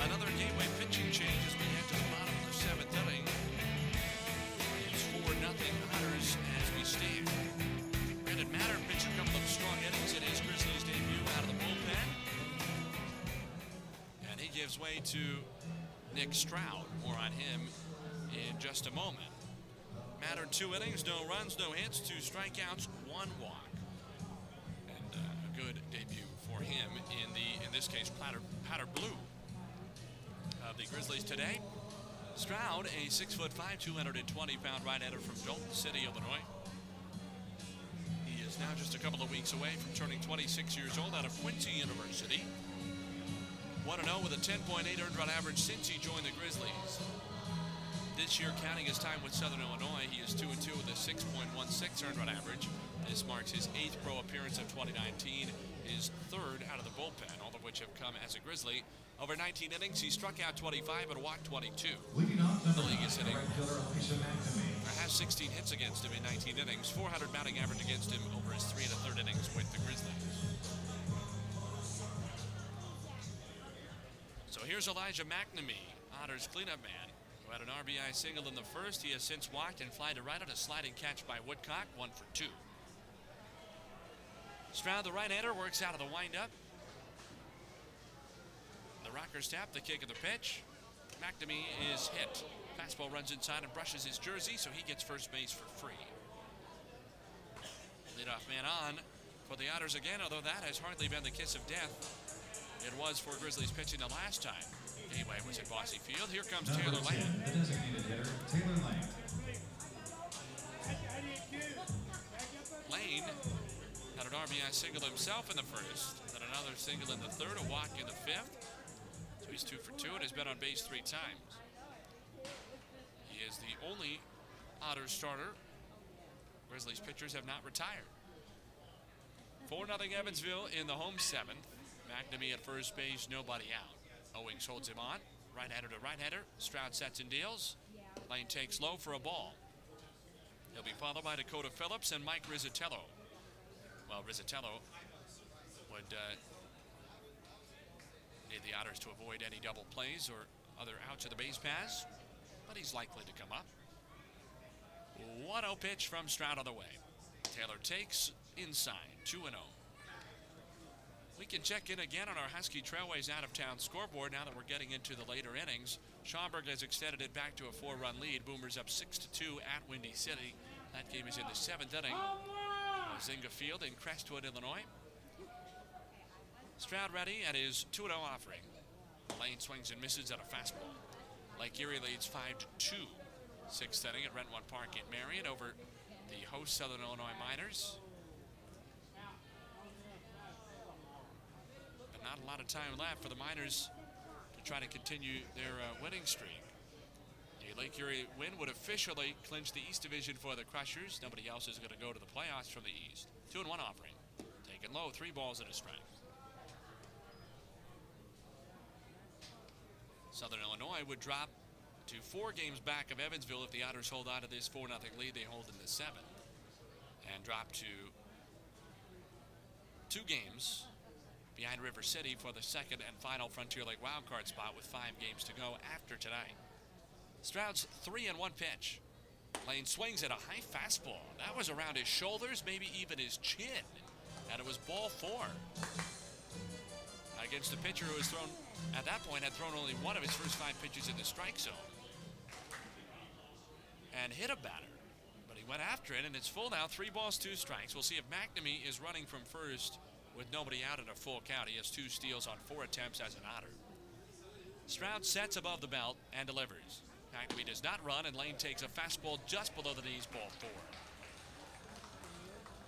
Another Gateway pitching change as we head to the bottom of the seventh inning. It's 4-0 Otters as we stand. Brandon Mattern pitched a couple of strong innings in his Grizzlies debut out of the bullpen. And he gives way to Nick Stroud. More on him in just a moment. Mattern, 2 innings, no runs, no hits, 2 strikeouts, 1 walk. And a good debut for him in the, in this case, powder blue of the Grizzlies today. Stroud, a 6'5", 220-pound right-hander from Dalton City, Illinois. He is now just a couple of weeks away from turning 26 years old out of Quincy University. 1-0 with a 10.8 earned run average since he joined the Grizzlies. This year, counting his time with Southern Illinois, he is 2-2 with a 6.16 earned run average. This marks his 8th pro appearance of 2019, his 3rd out of the bullpen, all of which have come as a Grizzly. Over 19 innings, he struck out 25 and walked 22. The league is hitting. Has 16 hits against him in 19 innings, 400 batting average against him over his 3 1/3 innings with the Grizzlies. So here's Elijah McNamee, Otters cleanup man, who had an RBI single in the first. He has since walked and fly to right on a sliding catch by Woodcock, 1 for 2. Stroud, the right-hander, works out of the windup. The Rockers tap the kick of the pitch. McNamee is hit. Fastball runs inside and brushes his jersey, so he gets first base for free. Leadoff man on for the Otters again, although that has hardly been the kiss of death. It was for Grizzlies pitching the last time. Anyway, it was at Bossy Field. Here comes Taylor Lane. The designated hitter, Taylor Lane. Lane had an RBI single himself in the first, then another single in the third, a walk in the fifth. So he's 2 for 2 and has been on base 3 times. He is the only Otters starter. Grizzlies pitchers have not retired. 4-0 Evansville in the home 7th. McNamee at first base, nobody out. Owings holds him on. Right-hander to right-hander. Stroud sets and deals. Lane takes low for a ball. He'll be followed by Dakota Phillips and Mike Rizzitello. Well, Rizzitello would need the Otters to avoid any double plays or other outs of the base pass, but he's likely to come up. 1-0 pitch from Stroud on the way. Taylor takes inside, 2-0. We can check in again on our Husky Trailways out-of-town scoreboard now that we're getting into the later innings. Schaumburg has extended it back to a 4-run lead. Boomers up 6-2 at Windy City. That game is in the 7th inning. Zinga Field in Crestwood, Illinois. Stroud ready at his 2-0 offering. Lane swings and misses at a fastball. Lake Erie leads 5-2. 6th inning at Rentwood Park in Marion over the host Southern Illinois Miners. But not a lot of time left for the Miners to try to continue their winning streak. The Lake Erie win would officially clinch the East Division for the Crushers. Nobody else is going to go to the playoffs from the East. 2-1 offering. Taken low, 3 balls and a strike. Southern Illinois would drop to 4 games back of Evansville if the Otters hold on to this 4-0 lead they hold in the 7th, and drop to 2 games behind River City for the second and final Frontier League wildcard spot with 5 games to go after tonight. Stroud's 3-1 pitch. Lane swings at a high fastball. That was around his shoulders, maybe even his chin, and it was ball 4. Against the pitcher who has thrown, at that point, had thrown only one of his first 5 pitches in the strike zone and hit a batter. But he went after it, and it's full now, 3-2. We'll see if McNamee is running from first with nobody out in a full count. He has 2 steals on 4 attempts as an Otter. Stroud sets above the belt and delivers. McNamee does not run, and Lane takes a fastball just below the knees, ball 4.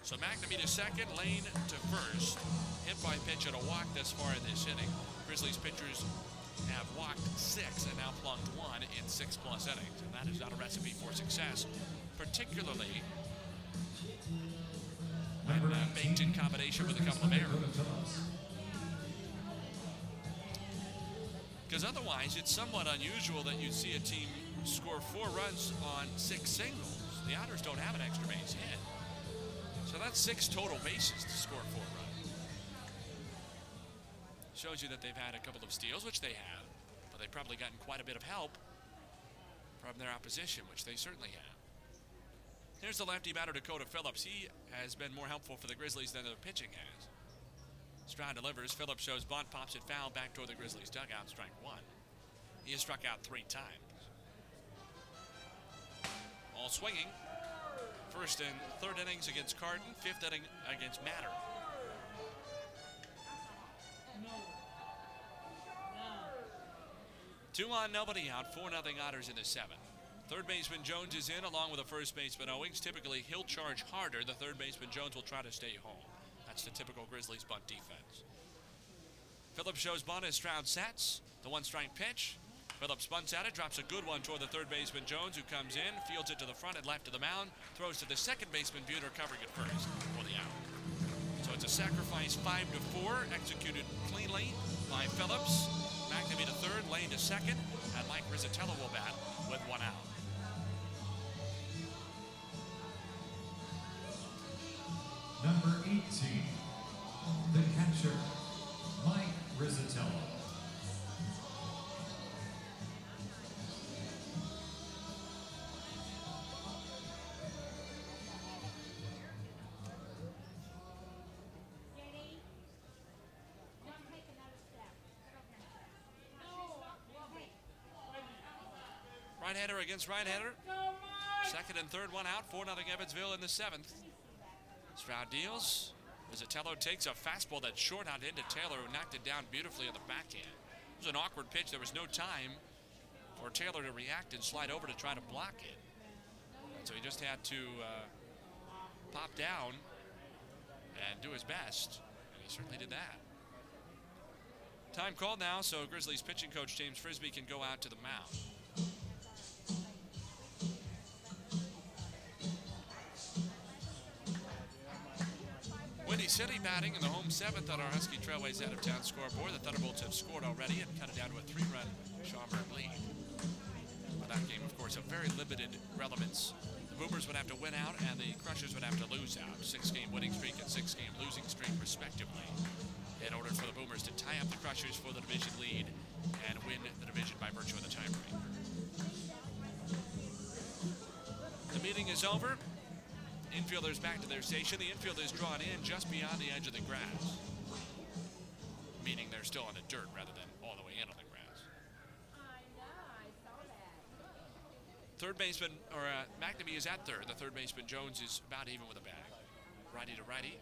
So McNamee to second, Lane to first. Hit by pitch and a walk thus far in this inning. Grizzlies pitchers have walked 6 and now plugged 1 in 6+ innings, and that is not a recipe for success, particularly when baked in combination with a couple of errors. Because otherwise, it's somewhat unusual that you'd see a team score 4 runs on 6 singles. The Otters don't have an extra base hit. So that's 6 total bases to score 4 runs. Shows you that they've had a couple of steals, which they have, but they've probably gotten quite a bit of help from their opposition, which they certainly have. Here's the lefty batter, Dakota Phillips. He has been more helpful for the Grizzlies than their pitching has. Stroud delivers. Phillips shows bunt, pops it foul back toward the Grizzlies dugout, strike 1. He has struck out 3 times. All swinging. First and third innings against Carden, 5th inning against Mattern. Two on, nobody out, 4-0 Otters in the 7th. Third baseman Jones is in along with the first baseman Owings. Typically, he'll charge harder. The third baseman Jones will try to stay home. That's the typical Grizzlies bunt defense. Phillips shows bunt as Stroud sets. The 1-strike pitch. Phillips bunts at it, drops a good one toward the third baseman Jones, who comes in, fields it to the front and left of the mound, throws to the second baseman Buter, covering it first for the out. So it's a sacrifice 5-4, executed cleanly by Phillips. McNamee to third, Lane to second, and Mike Rizzitello will bat with 1 out. Number 18, the catcher, Mike Rizzitello. Right-hander against right-hander. Second and third, 1 out, 4-0 Evansville in the 7th. Stroud deals. Rizzitello takes a fastball that's short out into Taylor, who knocked it down beautifully on the backhand. It was an awkward pitch. There was no time for Taylor to react and slide over to try to block it. And so he just had to pop down and do his best, and he certainly did that. Time called now, so Grizzlies pitching coach James Frisbee can go out to the mound. Windy City batting in the home 7th on our Husky Trailways out-of-town scoreboard. The Thunderbolts have scored already and cut it down to a 3-run Schaumburg lead. But that game, of course, of very limited relevance. The Boomers would have to win out, and the Crushers would have to lose out. 6-game winning streak and 6-game losing streak, respectively, in order for the Boomers to tie up the Crushers for the division lead and win the division by virtue of the tiebreaker. The meeting is over. Infielders back to their station. The infield is drawn in just beyond the edge of the grass, meaning they're still on the dirt rather than all the way in on the grass. Third baseman, or McNamee is at third. The third baseman Jones is about even with a bag. Righty to righty.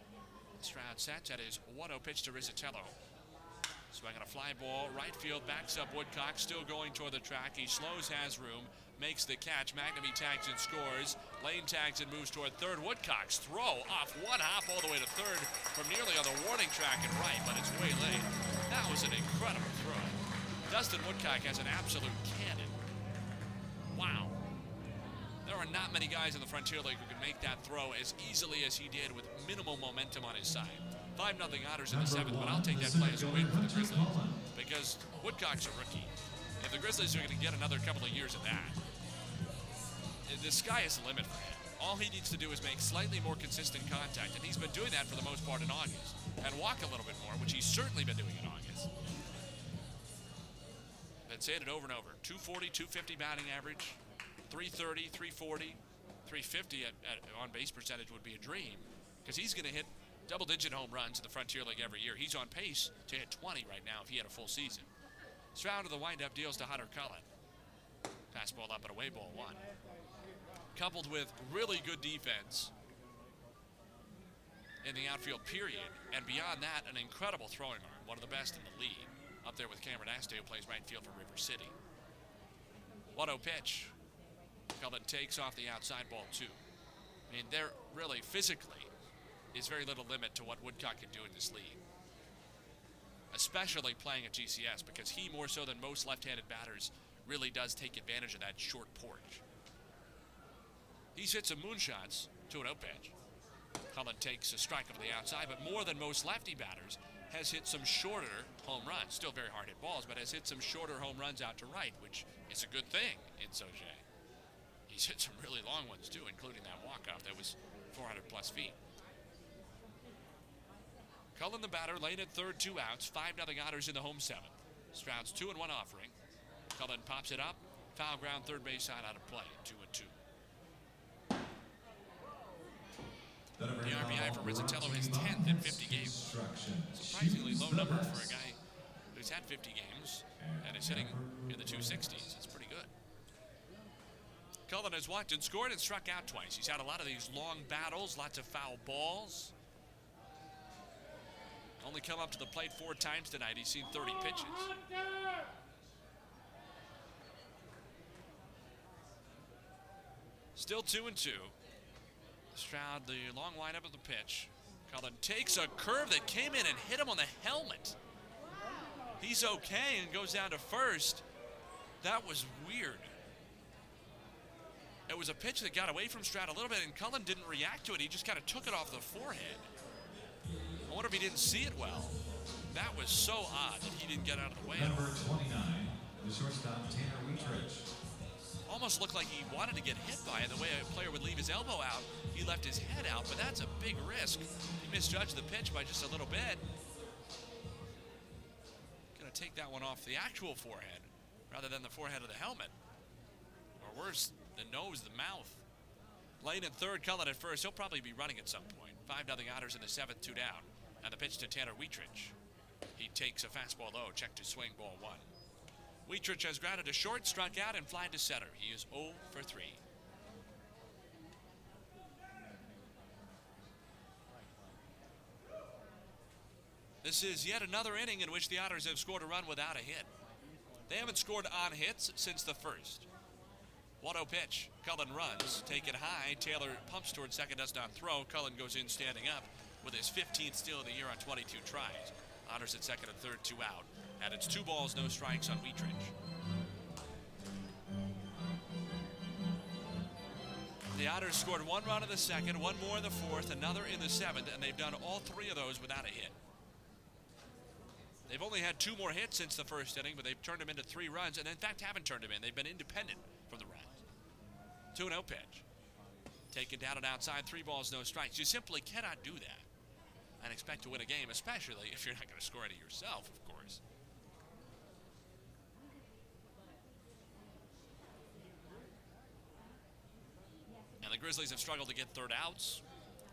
Stroud sets at his 1-0 pitch to Rizzitello. Swung on a fly ball. Right field backs up Woodcock, still going toward the track. He slows, has room, makes the catch. McNamee tags and scores. Lane tags and moves toward third. Woodcock's throw off one hop all the way to third from nearly on the warning track and right, but it's way late. That was an incredible throw. Dustin Woodcock has an absolute cannon. Wow. There are not many guys in the Frontier League who can make that throw as easily as he did with minimal momentum on his side. 5-0 Otters in the 7th, but I'll take that play as a win for the Grizzlies because Woodcock's a rookie. If the Grizzlies are going to get another couple of years of that, the sky is the limit for him. All he needs to do is make slightly more consistent contact, and he's been doing that for the most part in August, and walk a little bit more, which he's certainly been doing in August. It's hit it over and over. 240, 250 batting average, 330, 340, 350 on base percentage would be a dream, because he's going to hit double-digit home runs in the Frontier League every year. He's on pace to hit 20 right now if he had a full season. Stroud to the windup, deals to Hunter Cullen. Pass ball up and away, ball one. Coupled with really good defense in the outfield period, and beyond that, an incredible throwing arm, one of the best in the league, up there with Cameron Astey, who plays right field for River City. 1-0 pitch. Cullen takes off the outside, ball two. I mean, there really physically is very little limit to what Woodcock can do in this league, especially playing at GCS, because he, more so than most left-handed batters, really does take advantage of that short porch. He's hit some moonshots, 2-0 pitch. Cullen takes a strike over the outside, but more than most lefty batters, has hit some shorter home runs. Still very hard hit balls, but has hit some shorter home runs out to right, which is a good thing in Sauget. He's hit some really long ones, too, including that walk-off that was 400-plus feet. Cullen the batter, lane at third, two outs, 5-0 Otters in the home seventh. Stroud's 2-1 offering. Cullen pops it up, foul ground, third base side out of play, 2-2. The RBI for Rizzitello, his 10th in 50 games. Surprisingly low number for a guy who's had 50 games and is hitting in the 260s. It's pretty good. Cullen has walked and scored and struck out twice. He's had a lot of these long battles, lots of foul balls. Only come up to the plate four times tonight. He's seen 30 pitches. Still 2-2. Stroud, the long windup of the pitch. Cullen takes a curve that came in and hit him on the helmet. He's okay and goes down to first. That was weird. It was a pitch that got away from Stroud a little bit, and Cullen didn't react to it. He just kind of took it off the forehead. I wonder if he didn't see it well. That was so odd that he didn't get out of the way. Number 29, the shortstop, Tanner Wietrich. Almost looked like he wanted to get hit by it. The way a player would leave his elbow out, he left his head out, but that's a big risk. He misjudged the pitch by just a little bit. Gonna take that one off the actual forehead rather than the forehead of the helmet. Or worse, the nose, the mouth. Lane at third, Cullen at first. He'll probably be running at some point. 5-0 Otters in the seventh, two down. And the pitch to Tanner Wietrich. He takes a fastball low, check to swing, ball one. Wietrich has grounded to short, struck out, and flied to center. He is 0 for 3. This is yet another inning in which the Otters have scored a run without a hit. They haven't scored on hits since the first. 1-0 pitch. Cullen runs. Take it high. Taylor pumps towards second, does not throw. Cullen goes in standing up with his 15th steal of the year on 22 tries. Otters at second and third, two out. And it's 2 balls, no strikes on Wietrich. The Otters scored 1 run in the second, 1 more in the fourth, another in the seventh, and they've done all 3 of those without a hit. They've only had 2 more hits since the first inning, but they've turned them into 3 runs, and in fact haven't turned them in. They've been independent from the runs. 2-0 pitch. Taken down and outside, 3 balls, no strikes. You simply cannot do that and expect to win a game, especially if you're not going to score any yourself, of course. And the Grizzlies have struggled to get third outs.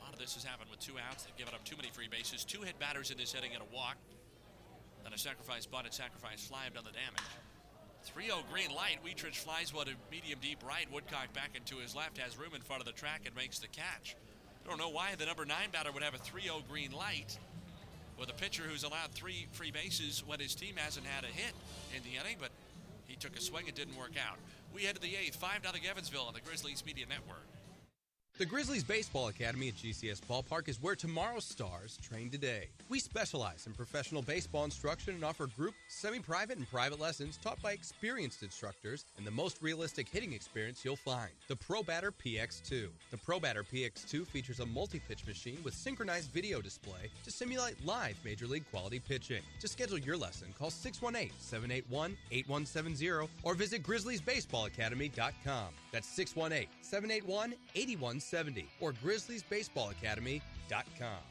A lot of this has happened with 2 outs. They've given up too many free bases. 2 hit batters in this inning and a walk. Then a sacrifice bunt and sacrifice fly have done the damage. 3-0 green light. Wietrich flies one to medium deep right. Woodcock back into his left, has room in front of the track and makes the catch. I don't know why the number 9 batter would have a 3-0 green light with a pitcher who's allowed 3 free bases when his team hasn't had a hit in the inning, but he took a swing. It didn't work out. We head to the 8th, 5-0 Evansville on the Grizzlies Media Network. The Grizzlies Baseball Academy at GCS Ballpark is where tomorrow's stars train today. We specialize in professional baseball instruction and offer group, semi-private, and private lessons taught by experienced instructors and the most realistic hitting experience you'll find. The ProBatter PX2. The ProBatter PX2 features a multi-pitch machine with synchronized video display to simulate live Major League quality pitching. To schedule your lesson, call 618-781-8170 or visit grizzliesbaseballacademy.com. That's 618-781-8170. Or grizzliesbaseballacademy.com.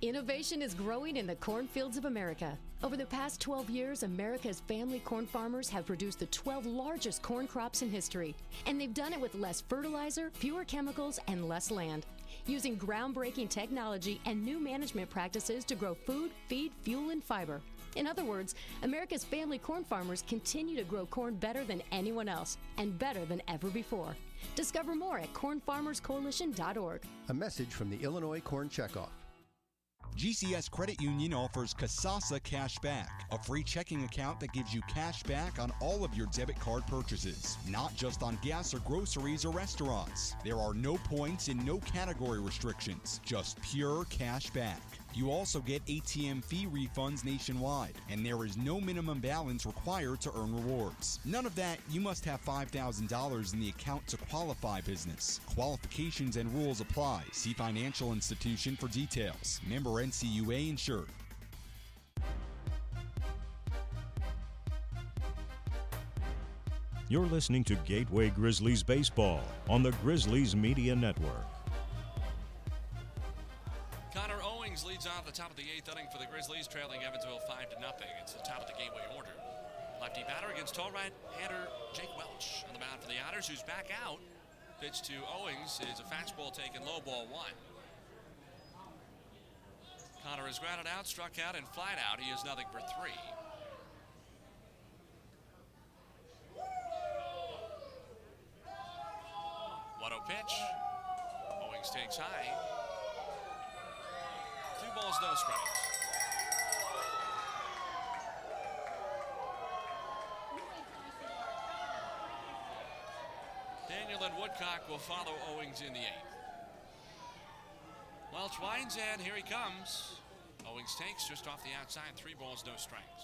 Innovation is growing in the cornfields of America. Over the past 12 years, America's family corn farmers have produced the 12 largest corn crops in history. And they've done it with less fertilizer, fewer chemicals, and less land. Using groundbreaking technology and new management practices to grow food, feed, fuel, and fiber. In other words, America's family corn farmers continue to grow corn better than anyone else and better than ever before. Discover more at cornfarmerscoalition.org. A message from the Illinois Corn Checkoff. GCS Credit Union offers Kasasa Cash Back, a free checking account that gives you cash back on all of your debit card purchases, not just on gas or groceries or restaurants. There are no points and no category restrictions, just pure cash back. You also get ATM fee refunds nationwide, and there is no minimum balance required to earn rewards. None of that, you must have $5,000 in the account to qualify business. Qualifications and rules apply. See financial institution for details. Member NCUA insured. You're listening to Gateway Grizzlies Baseball on the Grizzlies Media Network. Connor Owings leads off the top of the eighth inning for the Grizzlies, trailing Evansville 5-0. It's the top of the Gateway order. Lefty batter against tall right-hander Jake Welch on the mound for the Otters, who's back out. Pitch to Owings is a fastball taken, low ball one. Connor is grounded out, struck out, and flied out. He is 0-3. One-oh pitch. Owings takes high. 2 balls, no strikes. Daniel and Woodcock will follow Owings in the eighth. Welch winds in, here he comes. Owings takes just off the outside, 3 balls, no strikes.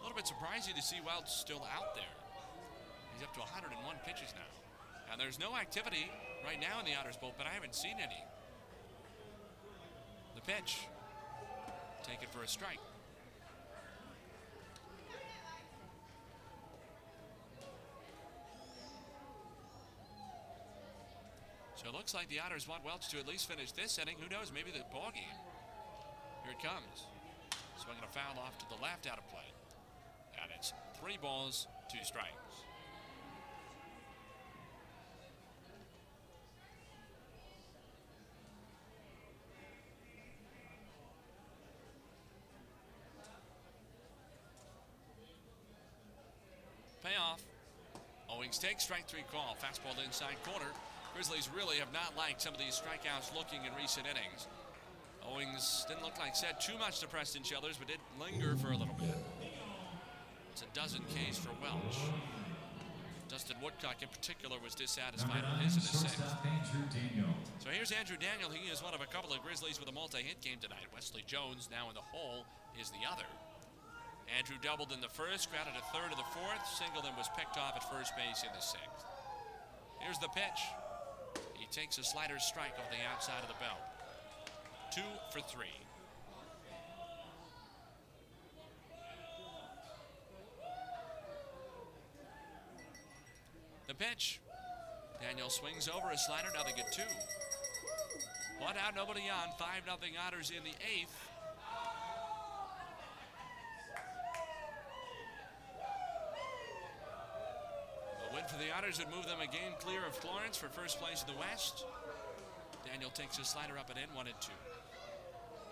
A little bit surprising to see Welch still out there. He's up to 101 pitches now. And there's no activity right now in the Otters bullpen, but I haven't seen any. The pitch, take it for a strike. So it looks like the Otters want Welch to at least finish this inning. Who knows, maybe the ball game. Here it comes. Swinging a foul off to the left out of play. And it's 3 balls, 2 strikes. Payoff. Owings takes, strike three call. Fastball inside corner. Grizzlies really have not liked some of these strikeouts looking in recent innings. Owings didn't look like said too much to Preston Childers, but did linger for a little bit. It's a dozen Ks for Welch. Dustin Woodcock in particular was dissatisfied with his in the sixth. So here's Andrew Daniel. He is one of a couple of Grizzlies with a multi-hit game tonight. Wesley Jones now in the hole is the other. Andrew doubled in the first, grounded a third of the fourth, singled and was picked off at first base in the sixth. Here's the pitch. He takes a slider strike on the outside of the belt. 2 for 3. The pitch. Daniel swings over a slider. Now they get 2. 1 out, nobody on. 5-0 Otters in the eighth. For the Otters would move them a game clear of Florence for first place in the West. Daniel takes his slider up and in, 1-2.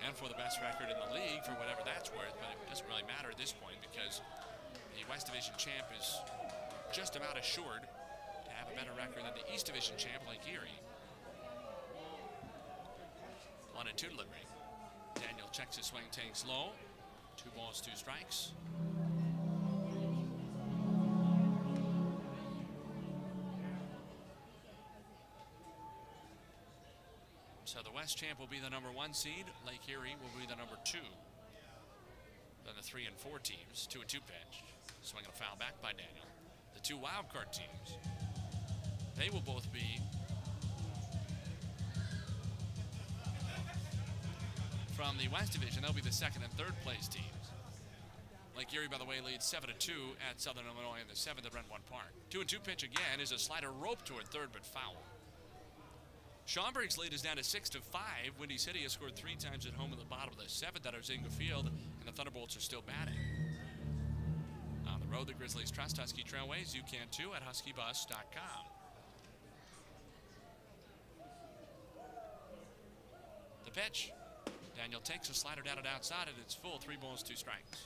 And for the best record in the league, for whatever that's worth, but it doesn't really matter at this point because the West Division champ is just about assured to have a better record than the East Division champ, Lake Erie. 1-2 delivery. Daniel checks his swing, takes low. 2 balls, 2 strikes. So the West champ will be the number 1 seed. Lake Erie will be the number 2. Then the 3 and 4 teams, 2 and 2 pitch. Swing and a foul back by Daniel. The 2 wildcard teams, they will both be from the West Division. They'll be the 2nd and 3rd place teams. Lake Erie, by the way, leads 7-2 at Southern Illinois in the 7th at Brentwood Park. 2-2 pitch again is a slider rope toward third, but foul. Schaumburg's lead is down to 6-5. Windy City has scored 3 times at home in the bottom of the 7th at Arzinga Field, and the Thunderbolts are still batting. On the road, the Grizzlies trust Husky Trailways. You can too at huskybus.com. The pitch. Daniel takes a slider down and outside, and it's full. 3 balls, 2 strikes.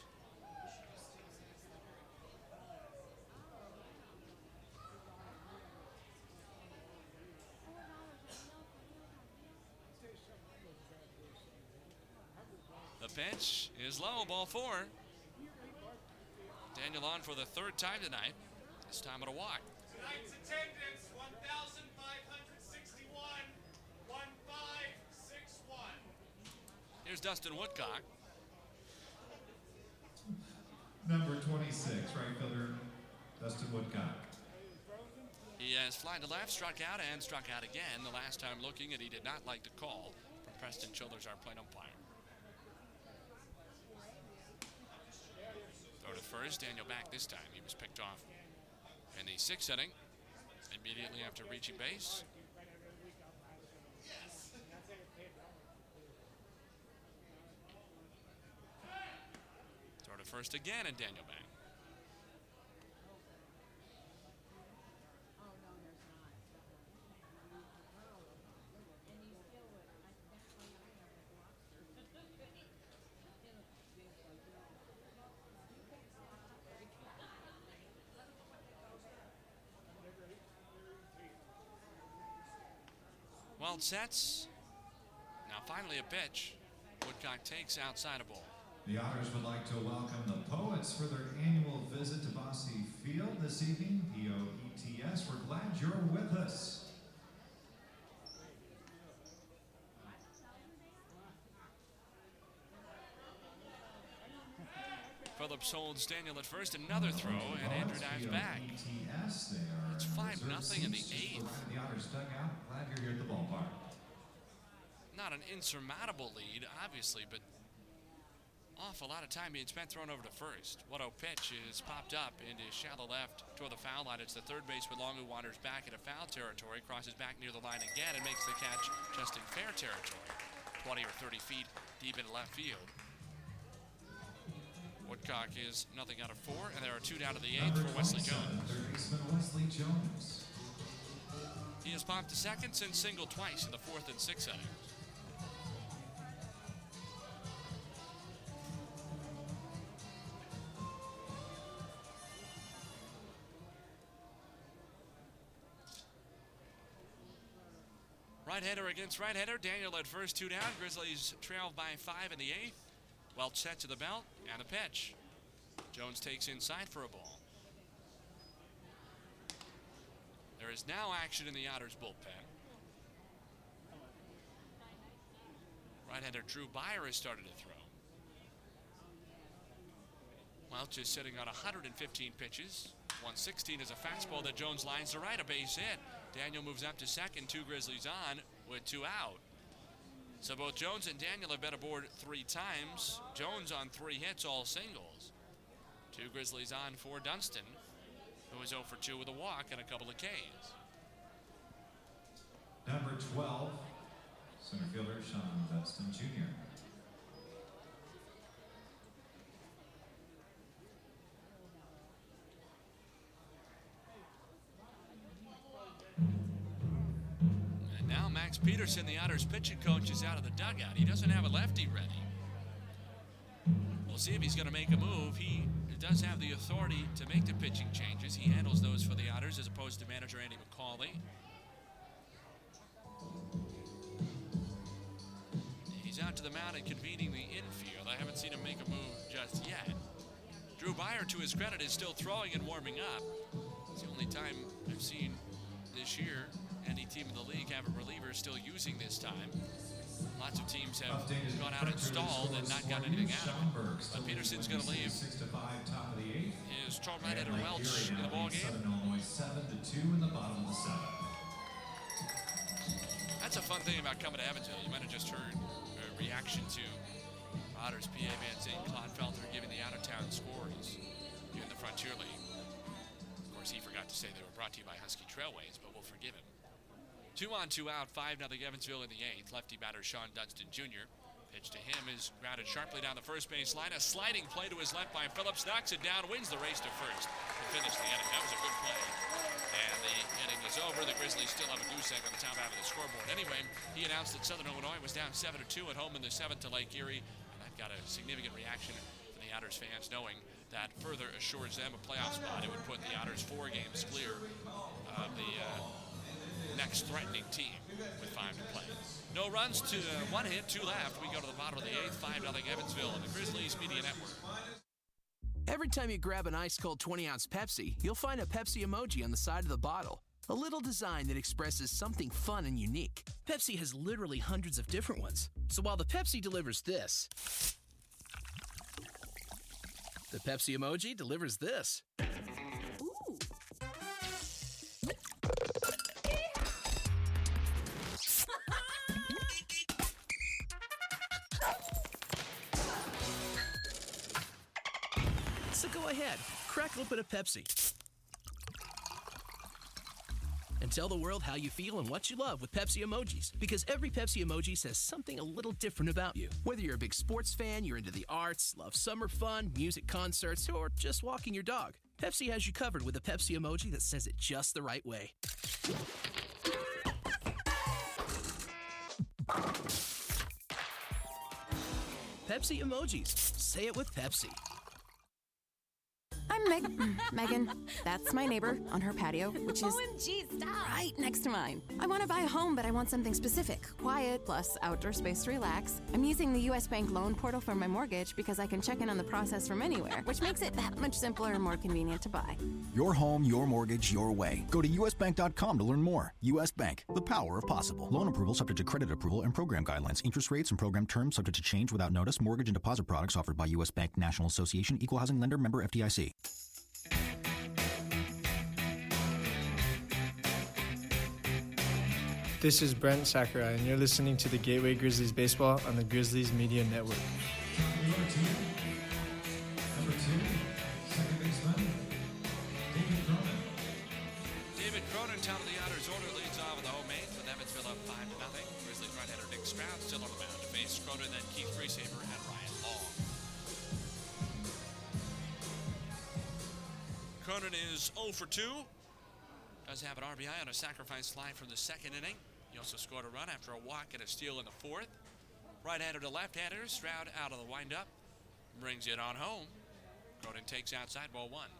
The pitch is low, ball 4. Daniel on for the 3rd time tonight, this time at a walk. Tonight's attendance, 1,561, 1561. Here's Dustin Woodcock. Number 26, right fielder Dustin Woodcock. He has flied to left, struck out, and struck out again. The last time looking, and he did not like the call from Preston Childers, our plate umpire. Throw to first, Daniel back this time. He was picked off in the 6th inning, immediately after reaching base. Yes. Throw to first again, and Daniel back. Welch sets. Now finally a pitch. Woodcock takes outside a ball. The Otters would like to welcome the Poets for their annual visit to Bosse Field this evening. POETS, we're glad you're with us. Phillips holds Daniel at first. Another throw, and Andrew dives back. It's 5-0 in the 8th. The Otters dugout. Glad you're here at the ballpark. Not an insurmountable lead, obviously, but awful lot of time being spent thrown over to first. Watto pitch is popped up into shallow left toward the foul line. It's the third baseman Long, who wanders back into foul territory, crosses back near the line again, and makes the catch just in fair territory, 20 or 30 feet deep in left field. Woodcock is nothing out of 4, and there are 2 down to the 8th for Wesley Jones. Third baseman Wesley Jones. He has popped to second and singled twice in the 4th and 6th innings. Right-hander against right-hander. Daniel at first, 2 down. Grizzlies trailed by 5 in the 8th. Welch set to the belt, and a pitch. Jones takes inside for a ball. There is now action in the Otters' bullpen. Right-hander Drew Byer has started to throw. Welch is sitting on 115 pitches. 116 is a fastball that Jones lines to right, a base hit. Daniel moves up to second, 2 Grizzlies on with 2 out. So both Jones and Daniel have been aboard 3 times. Jones on 3 hits, all singles. 2 Grizzlies on for Dunstan, who is 0 for 2 with a walk and a couple of Ks. Number 12, center fielder Sean Dunstan Jr. Now Max Peterson, the Otters' pitching coach, is out of the dugout. He doesn't have a lefty ready. We'll see if he's going to make a move. He does have the authority to make the pitching changes. He handles those for the Otters as opposed to manager Andy McCauley. He's out to the mound and convening the infield. I haven't seen him make a move just yet. Drew Byer, to his credit, is still throwing and warming up. It's the only time I've seen this year Andy team in the league have a reliever still using this time. Lots of teams have gone out and stalled and not gotten anything out of it. But Peterson's going to leave. Is Trollman and Welch in the ballgame. 7-2 in the bottom of the seventh. That's a fun thing about coming to Evansville. You might have just heard a reaction to Otters PA man saying Klotfelter giving the out-of-town scores in the Frontier League. Of course, he forgot to say they were brought to you by Husky Trailways, but we'll forgive him. 2 on, 2 out, 5-0 Evansville in the eighth. Lefty batter Sean Dunstan Jr. Pitch to him is grounded sharply down the first base line. A sliding play to his left by Phillips. Knocks it down, wins the race to first to finish the inning. That was a good play. And the inning is over. The Grizzlies still have a goose egg on the top out of the scoreboard. Anyway, he announced that Southern Illinois was down 7-2 at home in the seventh to Lake Erie. And that got a significant reaction from the Otters fans, knowing that further assures them a playoff spot. It would put the Otters 4 games clear of the next threatening team with 5 to play. No runs, to 1 hit, 2 left. We go to the bottom of the 8th, 5-0 Evansville on the Grizzlies Media Network. Every time you grab an ice-cold 20-ounce Pepsi, you'll find a Pepsi emoji on the side of the bottle. A little design that expresses something fun and unique. Pepsi has literally hundreds of different ones. So while the Pepsi delivers this, the Pepsi emoji delivers this. Ooh. So go ahead, crack open a Pepsi and tell the world how you feel and what you love with Pepsi emojis, because every Pepsi emoji says something a little different about you. Whether you're a big sports fan, you're into the arts, love summer fun, music concerts, or just walking your dog, Pepsi has you covered with a Pepsi emoji that says it just the right way. Pepsi emojis. Say it with Pepsi. I'm Megan. That's my neighbor on her patio, which is OMG, stop. Right next to mine. I want to buy a home, but I want something specific. Quiet, plus outdoor space to relax. I'm using the U.S. Bank loan portal for my mortgage because I can check in on the process from anywhere, which makes it that much simpler and more convenient to buy. Your home, your mortgage, your way. Go to usbank.com to learn more. U.S. Bank, the power of possible. Loan approval subject to credit approval and program guidelines. Interest rates and program terms subject to change without notice. Mortgage and deposit products offered by U.S. Bank, National Association, Equal Housing Lender, member FDIC. This is Brent Sakurai, and you're listening to the Gateway Grizzlies Baseball on the Grizzlies Media Network. Number two, second baseman, David Cronin. David Cronin, top of the Otters order, leads off with the home eighth, with Evansville up 5-0. Grizzlies right-hander Nick Stroud still on the mound to face Cronin, then Keith Grieshaber and Ryan Long. Cronin is 0 for 2. Does have an RBI on a sacrifice fly from the second inning. He also scored a run after a walk and a steal in the fourth. Right-hander to left-hander, Stroud out of the windup, brings it on home. Cronin takes outside, ball one.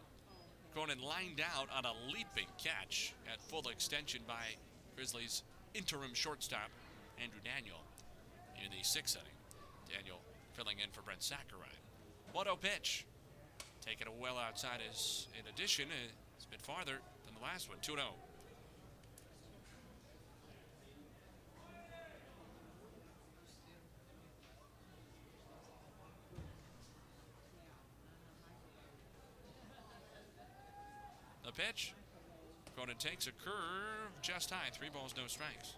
Cronin lined out on a leaping catch at full extension by Grizzlies interim shortstop, Andrew Daniel, in the sixth inning. Daniel filling in for Brent Sakurai. 1-0 pitch. Taking a well outside is, in addition, it's a bit farther than the last one, 2-0. The pitch, Cronin takes a curve just high, 3 balls, no strikes.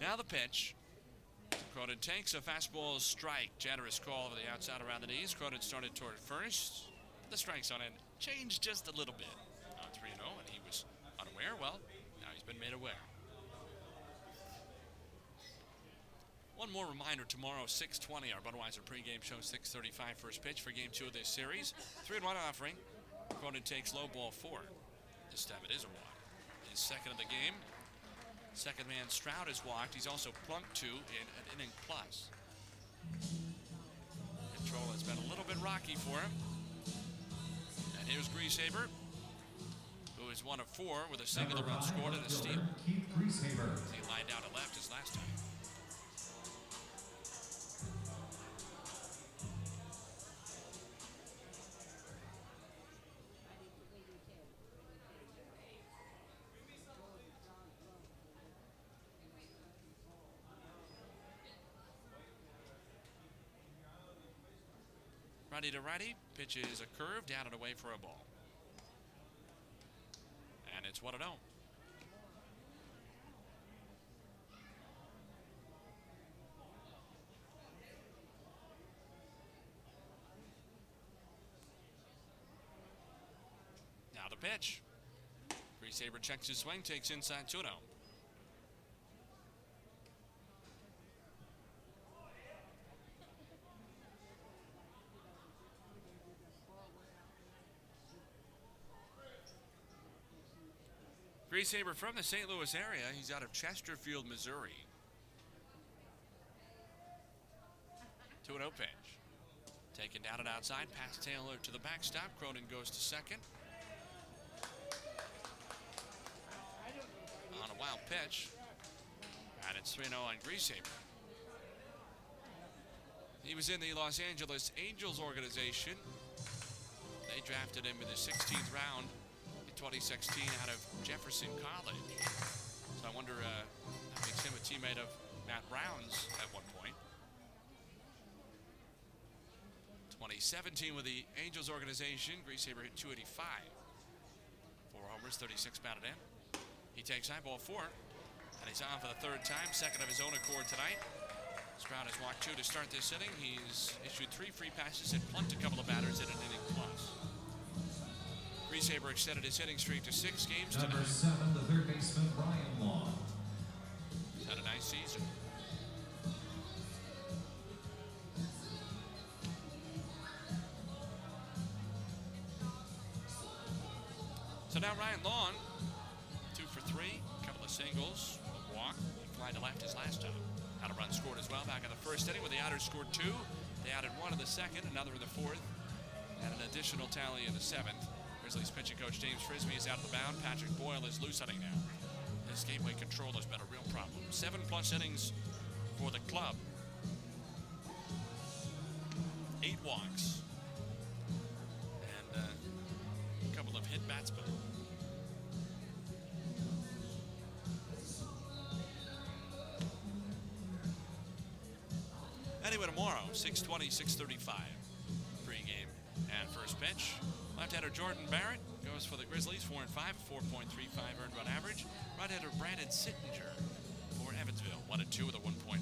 Now the pitch. Cronin takes a fastball strike. Generous call over the outside around the knees. Cronin started toward first. The strike zone end changed just a little bit. On 3-0, and he was unaware. Well, now he's been made aware. One more reminder, tomorrow, 6:20, our Budweiser pregame show, 6:35 first pitch for game 2 of this series. 3-1 offering. Cronin takes low, ball 4. This time it is a walk. His second of the game. Second man Stroud is walked. He's also plunked 2 in an inning plus. Control has been a little bit rocky for him. And here's Grieshaber, who is 1 of 4 with a single run scored and a steal. He lined out to left his last time. Righty to righty. Pitch is a curve, down and away for a ball. And it's 1-0. Now the pitch. Grieshaber checks his swing, takes inside 2-0. Grieshaber from the St. Louis area. He's out of Chesterfield, Missouri. 2-0 pitch. Taken down and outside. Past Taylor to the backstop. Cronin goes to second. On a wild pitch. And it's 3-0 on Grieshaber. He was in the Los Angeles Angels organization. They drafted him in the 16th round. 2016 out of Jefferson College. So I wonder that makes him a teammate of Matt Brown's at one point. 2017 with the Angels organization, Grieshaber hit 285. 4 homers, 36 batted in. He takes high, ball 4, and he's on for the third time, second of his own accord tonight. Stroud has walked 2 to start this inning. He's issued 3 free passes and plunked a couple of batters in an inning plus. Grieshaber extended his hitting streak to 6 games tonight. Number 7, the third baseman, Ryan Long. He's had a nice season. So now Ryan Long, 2 for 3, a couple of singles, a walk, and fly to left as last time. Out of run scored as well back in the first inning when the Otters scored 2. They added 1 in the second, another in the fourth, and an additional tally in the seventh. Grizzlies pitching coach James Frisbee is out of the mound. Patrick Boyle is loose hunting now. This gateway control has been a real problem. 7+ innings for the club. 8 walks. And a couple of hit batsmen. Anyway, tomorrow, 6:20, 6:35. Pre-game and first pitch. Left-hander Jordan Barrett goes for the Grizzlies, 4-5, 4.35 earned run average. Right-hander Brandon Sittinger for Evansville, 1-2 with a 1.4.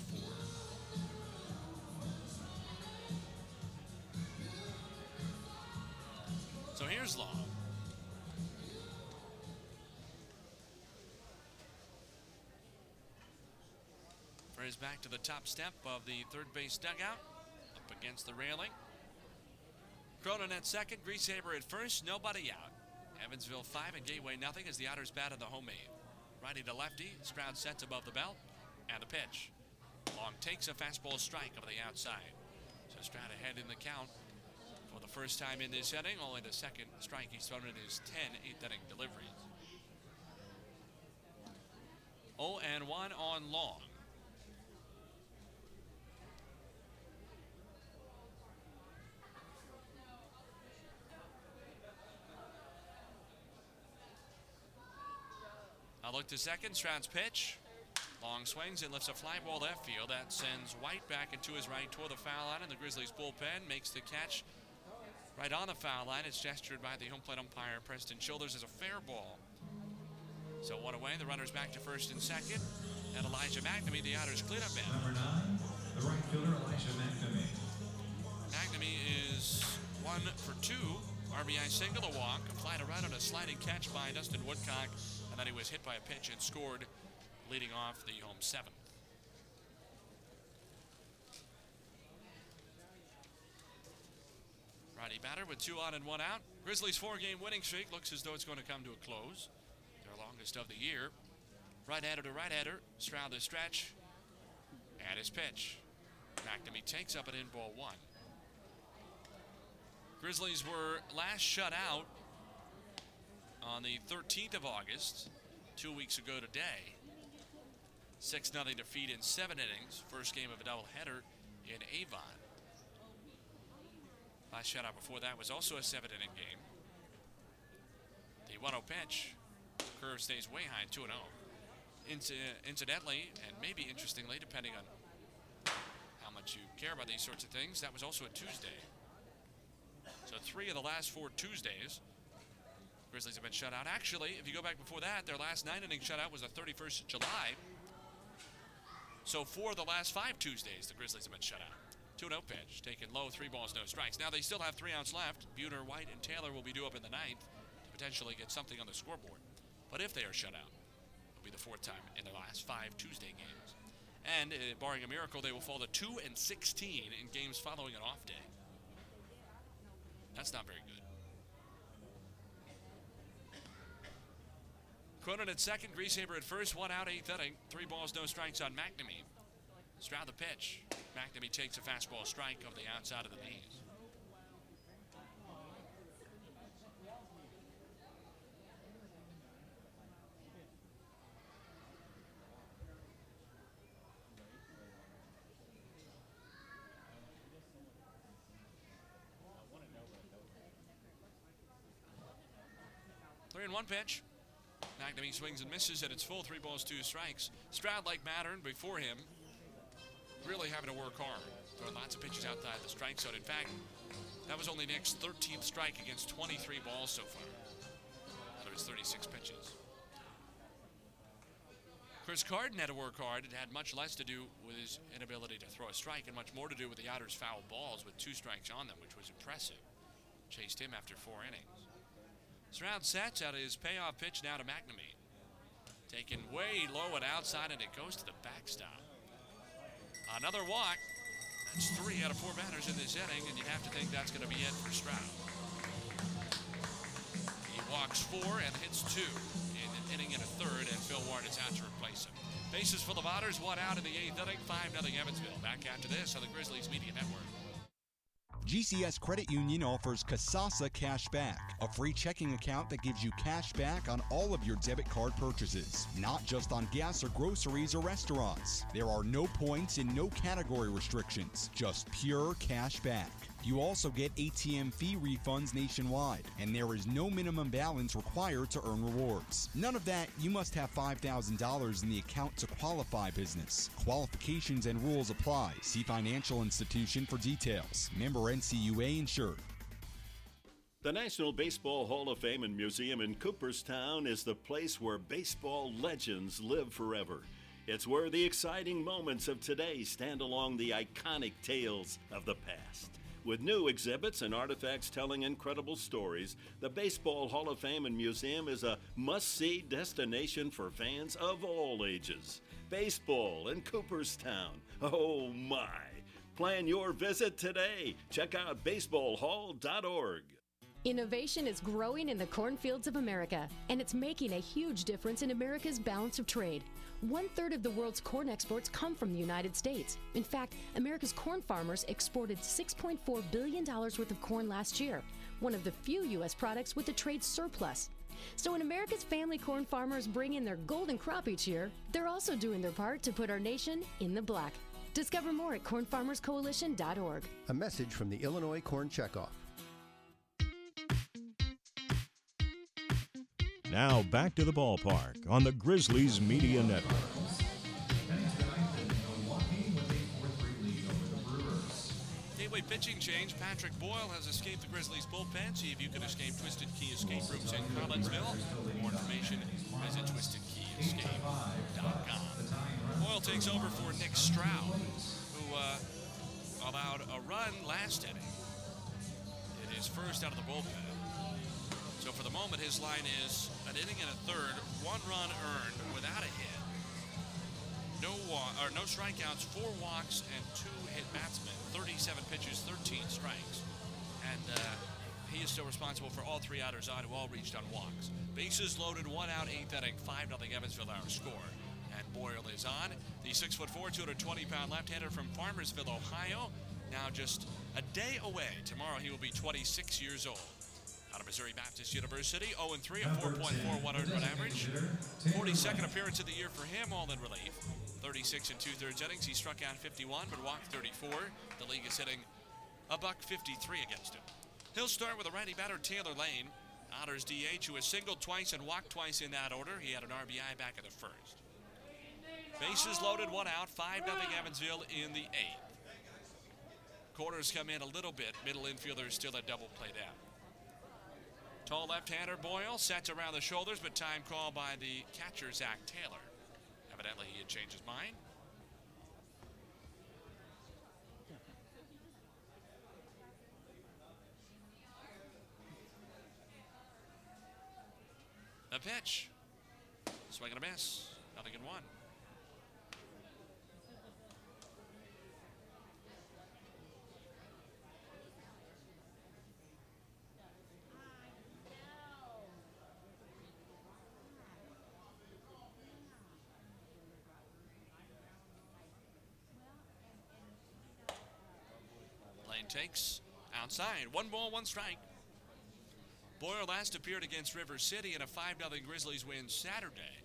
So here's Long. For his back to the top step of the third base dugout, up against the railing. Cronin at second, Grieshaber at first, nobody out. Evansville 5 and Gateway nothing as the Otters bat in the home eighth. Righty to lefty, Stroud sets above the belt, and a pitch. Long takes a fastball strike over the outside. So Stroud ahead in the count for the first time in this inning, only the second strike he's thrown in his 10 eighth inning deliveries. 0-1 on Long. A look to second, Stroud's pitch. Long swings, it lifts a fly ball left field. That sends White back into his right toward the foul line, and the Grizzlies bullpen makes the catch right on the foul line. It's gestured by the home plate umpire, Preston Childers, as a fair ball. So one away, the runner's back to first and second. And Elijah McNamee, the Otters' cleanup man. Number 9, the right fielder, Elijah McNamee. McNamee is 1 for 2. RBI single, a walk, a fly to right on a sliding catch by Dustin Woodcock. And then he was hit by a pitch and scored, leading off the home seventh. Righty batter with 2 on and 1 out. Grizzlies' 4-game winning streak looks as though it's going to come to a close. Their longest of the year. Right-hander to right-hander. Stroud the stretch. And his pitch. McNamee takes up an in, ball 1. Grizzlies were last shut out on the 13th of August, 2 weeks ago today. 6-0 defeat in 7 innings, first game of a doubleheader in Avon. Last shutout before that was also a 7-inning game. The 1-0 pitch, curve stays way high, 2-0. Incidentally, and maybe interestingly, depending on how much you care about these sorts of things, that was also a Tuesday. So 3 of the last 4 Tuesdays, Grizzlies have been shut out. Actually, if you go back before that, their last 9-inning shutout was the 31st of July. So 4 of the last 5 Tuesdays, the Grizzlies have been shut out. 2-0 pitch, taken low, 3 balls, no strikes. Now they still have 3 outs left. Buehner, White, and Taylor will be due up in the 9th to potentially get something on the scoreboard. But if they are shut out, it'll be the 4th time in their last 5 Tuesday games. And barring a miracle, they will fall to 2-16 in games following an off day. That's not very good. Cronin at second, Grieshaber at first, 1 out, 8th inning. 3 balls, no strikes on McNamee. Stroud the pitch. McNamee takes a fastball strike of the outside of the knees. In 1 pitch. McNamee swings and misses at its full. 3 balls, 2 strikes. Stroud, like Mattern before him, really having to work hard. Throwing lots of pitches outside the strike zone. In fact, that was only Nick's 13th strike against 23 balls so far. Out of his 36 pitches. Chris Carden had to work hard. It had much less to do with his inability to throw a strike and much more to do with the Otters' foul balls with 2 strikes on them, which was impressive. Chased him after 4 innings. Stroud sets out of his payoff pitch now to McNamee. Taken way low and outside, and it goes to the backstop. Another walk. That's 3 out of 4 batters in this inning, and you have to think that's going to be it for Stroud. He walks 4 and hits 2 in an inning and a third, and Phil Ward is out to replace him. Bases full of Otters, 1 out in the 8th inning, 5-0 Evansville. Back after this on the Grizzlies Media Network. GCS Credit Union offers Kasasa Cash Back, a free checking account that gives you cash back on all of your debit card purchases, not just on gas or groceries or restaurants. There are no points and no category restrictions, just pure cash back. You also get ATM fee refunds nationwide, and there is no minimum balance required to earn rewards. None of that, you must have $5,000 in the account to qualify business. Qualifications and rules apply. See financial institution for details. Member NCUA insured. The National Baseball Hall of Fame and Museum in Cooperstown is the place where baseball legends live forever. It's where the exciting moments of today stand along the iconic tales of the past. With new exhibits and artifacts telling incredible stories, the Baseball Hall of Fame and Museum is a must-see destination for fans of all ages. Baseball in Cooperstown. Oh, my. Plan your visit today. Check out baseballhall.org. Innovation is growing in the cornfields of America, and it's making a huge difference in America's balance of trade. 1/3 of the world's corn exports come from the United States. In fact, America's corn farmers exported $6.4 billion worth of corn last year, one of the few U.S. products with a trade surplus. So when America's family corn farmers bring in their golden crop each year, they're also doing their part to put our nation in the black. Discover more at cornfarmerscoalition.org. A message from the Illinois Corn Checkoff. Now back to the ballpark on the Grizzlies Media Network. Gateway pitching change. Patrick Boyle has escaped the Grizzlies bullpen. See if you can escape Twisted Key escape rooms in Collinsville. For more information, visit twistedkeyescape.com. Boyle takes over for Nick Stroud, who allowed a run last inning. It is first out of the bullpen. So for the moment, his line is an inning and a third, 1 run earned without a hit, no strikeouts, 4 walks, and 2 hit batsmen, 37 pitches, 13 strikes. And he is still responsible for all 3 outers on, who all reached on walks. Bases loaded, 1 out, 8th inning, 5-0 Evansville our score. And Boyle is on. The 6'4", 220-pound left-hander from Farmersville, Ohio, now just a day away. Tomorrow he will be 26 years old. Out of Missouri Baptist University, 0-3, a 4.41 earned run average. 42nd appearance of the year for him, all in relief. 36 and 2/3 innings, he struck out 51, but walked 34. The league is hitting .153 against him. He'll start with a righty batter, Taylor Lane, Otters DH, who has singled twice and walked twice in that order. He had an RBI back in the first. Bases loaded, 1 out, 5-0 Evansville in the 8th. Corners come in a little bit. Middle infielder is still a double play down. Tall left-hander Boyle sets around the shoulders, but time called by the catcher, Zach Taylor. Evidently, he had changed his mind. The pitch. Swing and a miss. Nothing in one. Lane takes outside. 1 ball, 1 strike. Boyle last appeared against River City in a 5-0 Grizzlies win Saturday.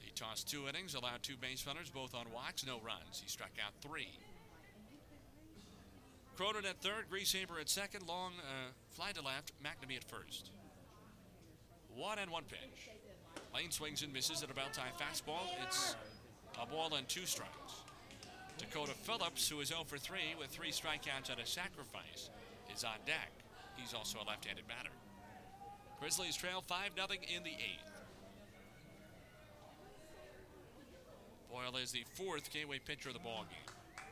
He tossed 2 innings, allowed 2 base runners, both on walks, no runs. He struck out 3. Cronin at third, Grieshaber at second, Long fly to left, McNamee at first. 1-1 pitch. Lane swings and misses at a belt-high fastball. It's a ball and 2 strikes. Dakota Phillips, who is 0 for 3 with 3 strikeouts and a sacrifice, is on deck. He's also a left-handed batter. Grizzlies trail 5-0 in the 8th. Boyle is the 4th Gateway pitcher of the ball game.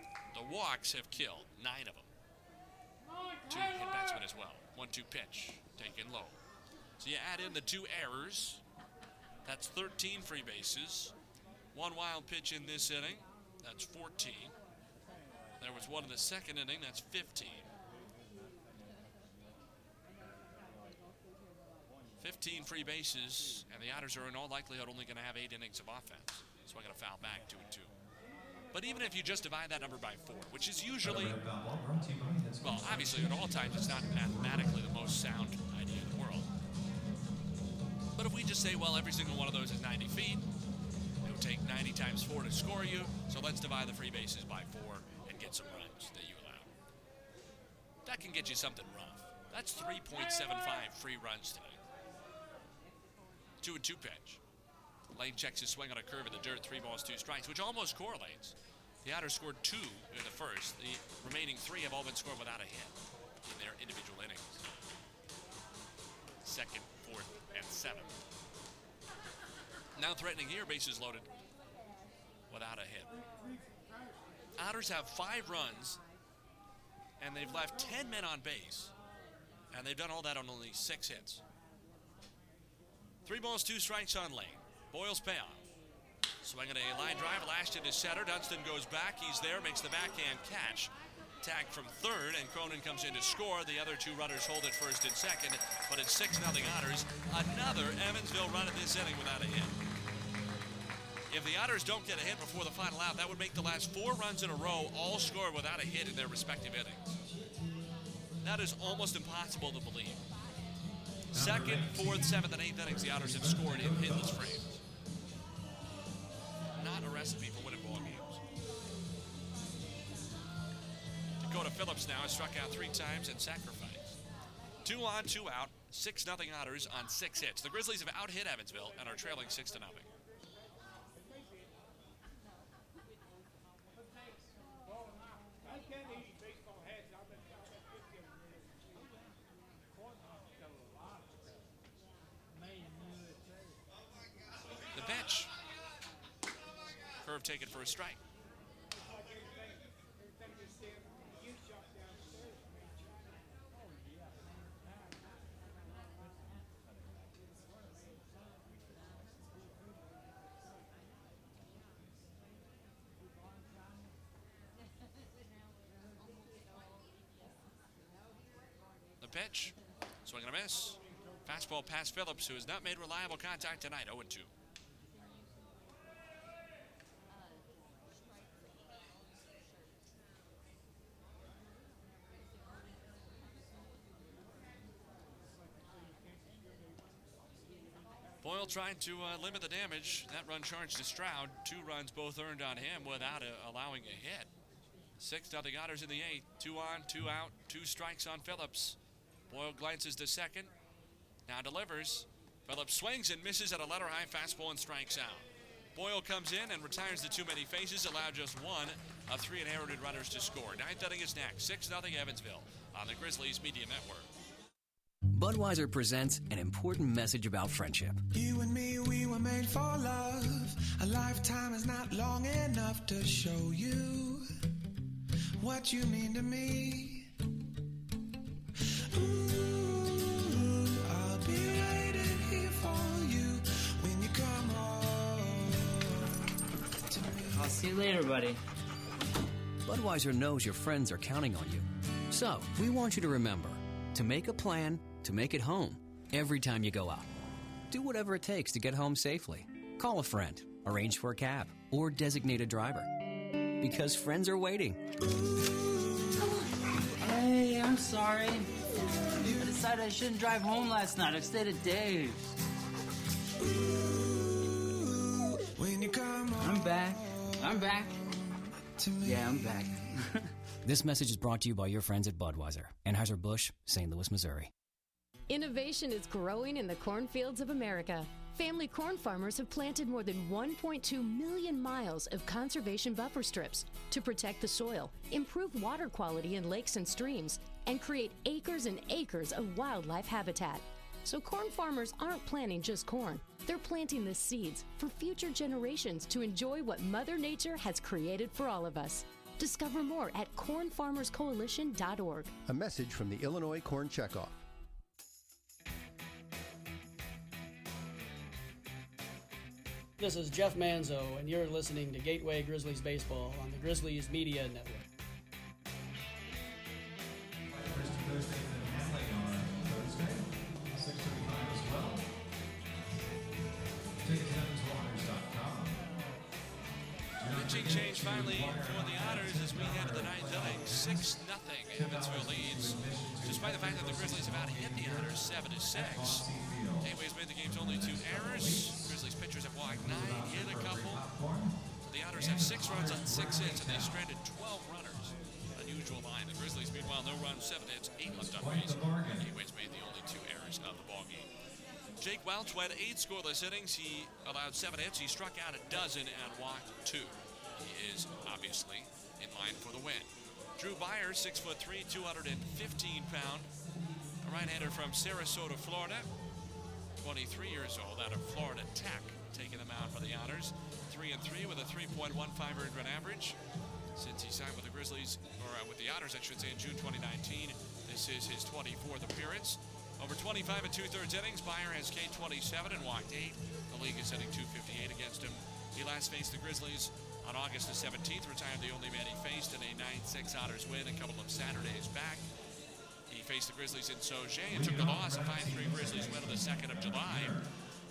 The walks have killed 9 of them. 2 hit batsmen as well. 1-2 pitch, taken low. So you add in the 2 errors. That's 13 free bases. 1 wild pitch in this inning. That's 14. There was 1 in the 2nd inning. That's 15. 15 free bases, and the Otters are in all likelihood only going to have 8 innings of offense. So I'm going to foul back 2-2. But even if you just divide that number by 4, which is usually, well, obviously at all times it's not mathematically the most sound idea in the world. But if we just say, well, every single one of those is 90 feet, it would take 90 times 4 to score you, so let's divide the free bases by 4 and get some runs that you allow. That can get you something rough. That's 3.75 free runs today. 2-2 pitch. Lane checks his swing on a curve in the dirt. 3 balls, 2 strikes, which almost correlates. The Otters scored 2 in the first. The remaining 3 have all been scored without a hit in their individual innings. 2nd, 4th, and 7th. Now threatening here, bases loaded without a hit. Otters have 5 runs, and they've left 10 men on base, and they've done all that on only 6 hits. 3 balls, 2 strikes on Lane. Boyle's payoff. Swinging a line drive, lashed into center. Dunstan goes back. He's there, makes the backhand catch. Tagged from third, and Cronin comes in to score. The other 2 runners hold at first and second, but it's 6-0 Otters. Another Evansville run at this inning without a hit. If the Otters don't get a hit before the final out, that would make the last 4 runs in a row all scored without a hit in their respective innings. That is almost impossible to believe. 2nd, 4th, 7th, and 8th innings, the Otters have scored in hitless frames. Not a recipe for winning ball games. Dakota Phillips now has struck out 3 times and sacrificed. 2 on, 2 out, 6-0 Otters on 6 hits. The Grizzlies have out-hit Evansville and are trailing 6-0. Taken for a strike. The pitch, swing and a miss. Fastball past Phillips, who has not made reliable contact tonight, 0-2. Boyle trying to limit the damage. That run charged to Stroud. 2 runs both earned on him without allowing a hit. 6-0 Otters in the 8th. 2 on, 2 out, 2 strikes on Phillips. Boyle glances to second. Now delivers. Phillips swings and misses at a letter high fastball and strikes out. Boyle comes in and retires the too many faces, allowed just one of three inherited runners to score. Ninth inning is next, 6-0 Evansville on the Grizzlies Media Network. Budweiser presents an important message about friendship. You and me, we were made for love. A lifetime is not long enough to show you what you mean to me. Ooh, I'll be waiting here for you when you come home to me. I'll see you later, buddy. Budweiser knows your friends are counting on you. So, we want you to remember to make a plan to make it home every time you go out. Do whatever it takes to get home safely. Call a friend, arrange for a cab, or designate a driver. Because friends are waiting. Hey, I'm sorry. I decided I shouldn't drive home last night. I stayed at Dave's. I'm back. Yeah, I'm back. This message is brought to you by your friends at Budweiser, Anheuser-Busch, St. Louis, Missouri. Innovation is growing in the cornfields of America. Family corn farmers have planted more than 1.2 million miles of conservation buffer strips to protect the soil, improve water quality in lakes and streams, and create acres and acres of wildlife habitat. So corn farmers aren't planting just corn. They're planting the seeds for future generations to enjoy what Mother Nature has created for all of us. Discover more at cornfarmerscoalition.org. A message from the Illinois Corn Checkoff. This is Jeff Manzo, and you're listening to Gateway Grizzlies Baseball on the Grizzlies Media Network. Pitching change finally for the Otters as we head to the ninth inning. 6-0 Evansville leads, despite the fact that the Grizzlies have out-hit the Otters 7-6. Gateways made the game's only two errors. Grizzlies pitchers have walked 9, hit a couple. The Otters have 6 runs on 6 hits, and they stranded 12 runners. Unusual line. The Grizzlies, meanwhile, no runs, 7 hits, 8 left on base. Gateways made the only 2 errors of the ballgame. Jake Welch went 8 scoreless innings. He allowed 7 hits. He struck out 12 and walked 2. He is obviously in line for the win. Drew Byers, 6'3", 215-pound, a right-hander from Sarasota, Florida, 23 years old, out of Florida Tech, taking the mound for the Otters. 3-3 with a 3.15 earned run average. Since he signed with the Grizzlies, or with the Otters, I should say, in June 2019, this is his 24th appearance. Over 25 and 2/3 innings, Byers has K-27 and walked 8. The league is hitting .258 against him. He last faced the Grizzlies on August the 17th, retired the only man he faced in a 9-6 Otters win a couple of Saturdays back. He faced the Grizzlies in Sauget and took the loss, a 5-3 Grizzlies win on the 2nd of July.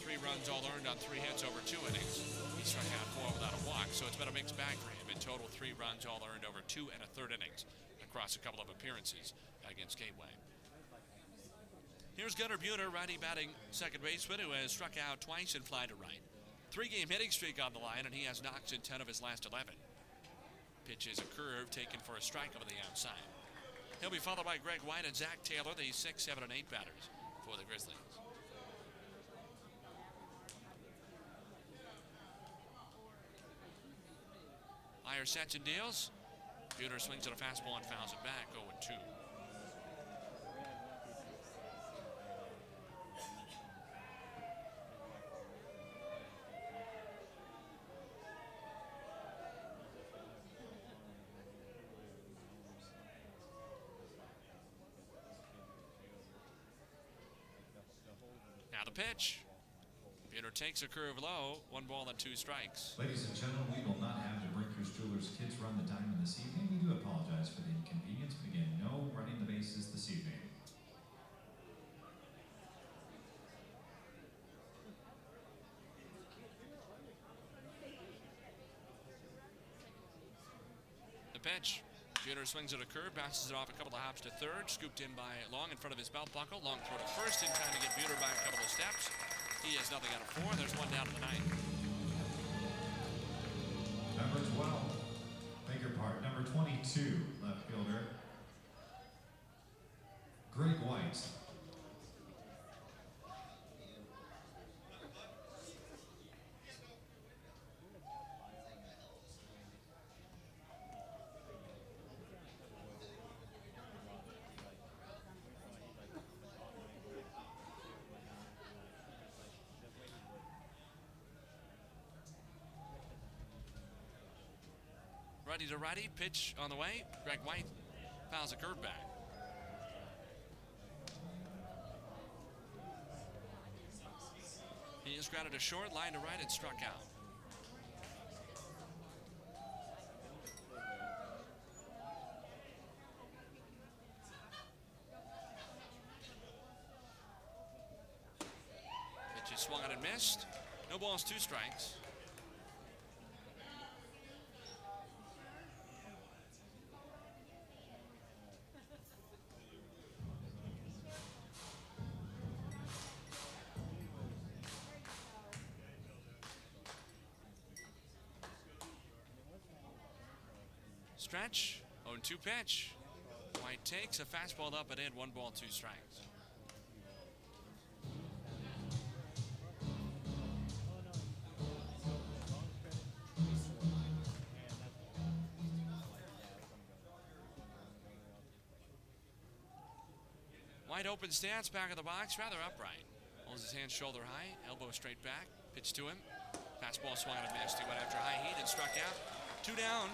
3 runs all earned on 3 hits over 2 innings. He struck out 4 without a walk, so it's been a mixed bag for him. In total, 3 runs all earned over 2 1/3 innings across a couple of appearances against Gateway. Here's Gunnar Buehner, righty batting second baseman, who has struck out twice and fly to right. 3-game hitting streak on the line, and he has knocks in 10 of his last 11. Pitch is a curve taken for a strike over the outside. He'll be followed by Greg White and Zach Taylor, the 6, 7, and 8 batters for the Grizzlies. Higher sets and deals. Buehner swings at a fastball and fouls it back, 0-2. The pitch. Buehner takes a curve low. 1-2 strikes. Ladies and gentlemen, we will not have to break your Jewelers Kids Run the Diamond this evening. We do apologize for the inconvenience. But again, no running the bases this evening. The pitch. Buehner swings at a curve, bounces it off a couple of hops to third, scooped in by Long in front of his belt buckle. Long throw to first in time to get Buehner by a couple of steps. He has nothing out of 4. There's 1 down to the ninth. Number 12, beg your pardon, number 22, left fielder, Greg White. Righty to righty, pitch on the way. Greg White fouls a curve back. He is grounded to short, line to right, and struck out. Pitch is swung and missed. No balls, two strikes. Stretch, 0-2 pitch. White takes a fastball up and in, 1-2 strikes. White open stance, back of the box, rather upright. Holds his hand shoulder high, elbow straight back, pitch to him. Fastball swung and missed. He went after high heat and struck out. Two down.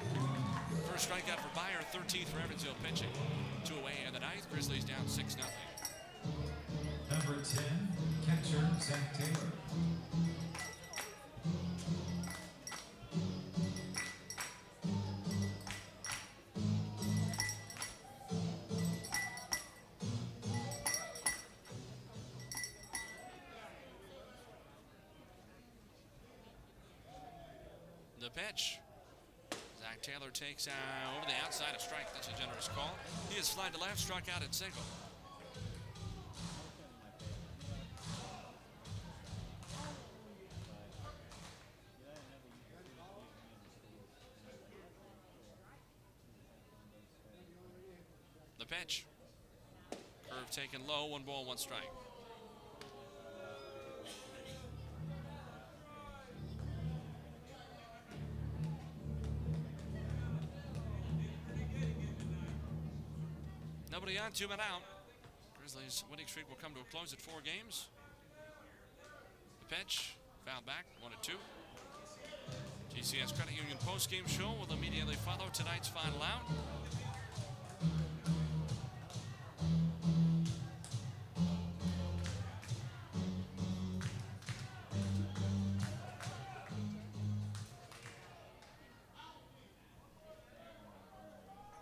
First strikeout for Byer, 13th for Evansville pitching. Two away in the ninth, Grizzlies down 6-0. Number 10, catcher Zach Taylor. The pitch. Taylor takes over the outside of strike. That's a generous call. He has slide to left, struck out at single. The pitch. Curve taken low, 1-1 strike. On, 2 men out. Grizzlies' winning streak will come to a close at 4 games. The pitch, foul back, 1-2. GCS Credit Union post-game show will immediately follow tonight's final out.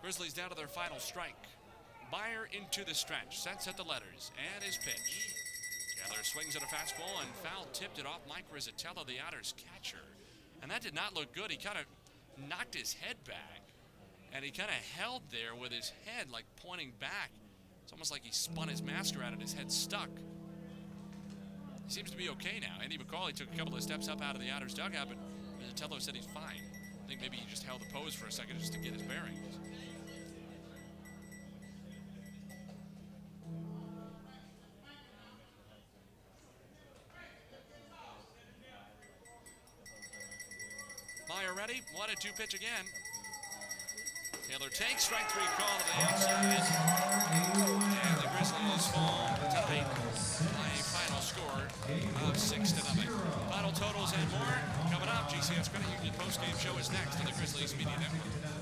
Grizzlies down to their final strike. Byer into the stretch, sets at the letters, and his pitch. Taylor swings at a fastball and foul tipped it off Mike Rizzitello, the Otters catcher. And that did not look good. He kind of knocked his head back, and he kind of held there with his head like pointing back. It's almost like he spun his mask around and his head stuck. He seems to be okay now. Andy McCauley took a couple of steps up out of the Otters dugout, but Rizzitello said he's fine. I think maybe he just held the pose for a second just to get his bearings. Ready? 1-2 pitch again. Taylor takes, strike 3 call to the outside. And the Grizzlies fall tonight by a final score of 6-0. Final totals and more coming up. GCS Credit Union postgame show is next on the Grizzlies Media Network.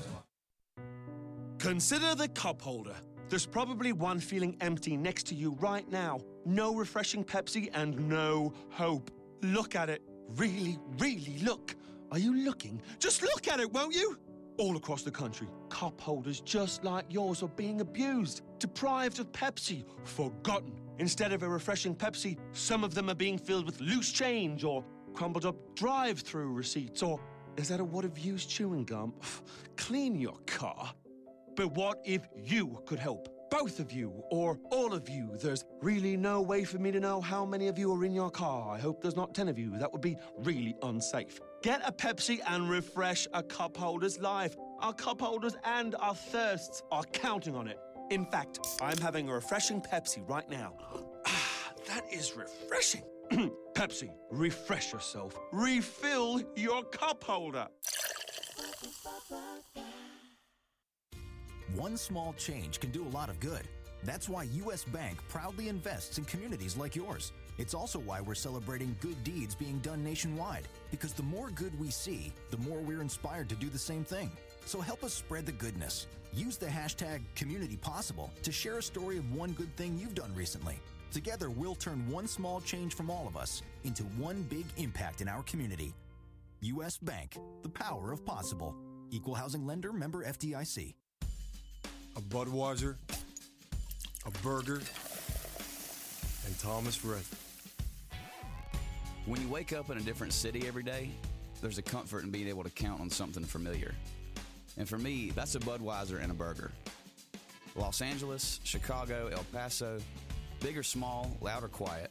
Consider the cup holder. There's probably one feeling empty next to you right now. No refreshing Pepsi and no hope. Look at it. Really, really look. Are you looking? Just look at it, won't you? All across the country, cup holders just like yours are being abused, deprived of Pepsi, forgotten. Instead of a refreshing Pepsi, some of them are being filled with loose change or crumbled up drive-through receipts, or is that a wad of used chewing gum? Clean your car. But what if you could help? Both of you, or all of you. There's really no way for me to know how many of you are in your car. I hope there's not 10 of you. That would be really unsafe. Get a Pepsi and refresh a cup holder's life. Our cup holders and our thirsts are counting on it. In fact, I'm having a refreshing Pepsi right now. Ah, that is refreshing. Pepsi, refresh yourself. Refill your cup holder. One small change can do a lot of good. That's why U.S. Bank proudly invests in communities like yours. It's also why we're celebrating good deeds being done nationwide, because the more good we see, the more we're inspired to do the same thing. So help us spread the goodness. Use the hashtag #CommunityPossible to share a story of one good thing you've done recently. Together, we'll turn one small change from all of us into one big impact in our community. U.S. Bank, the power of possible. Equal housing lender, member FDIC. A Budweiser, a burger, and Thomas Rhett. When you wake up in a different city every day, there's a comfort in being able to count on something familiar. And for me, that's a Budweiser and a burger. Los Angeles, Chicago, El Paso, big or small, loud or quiet,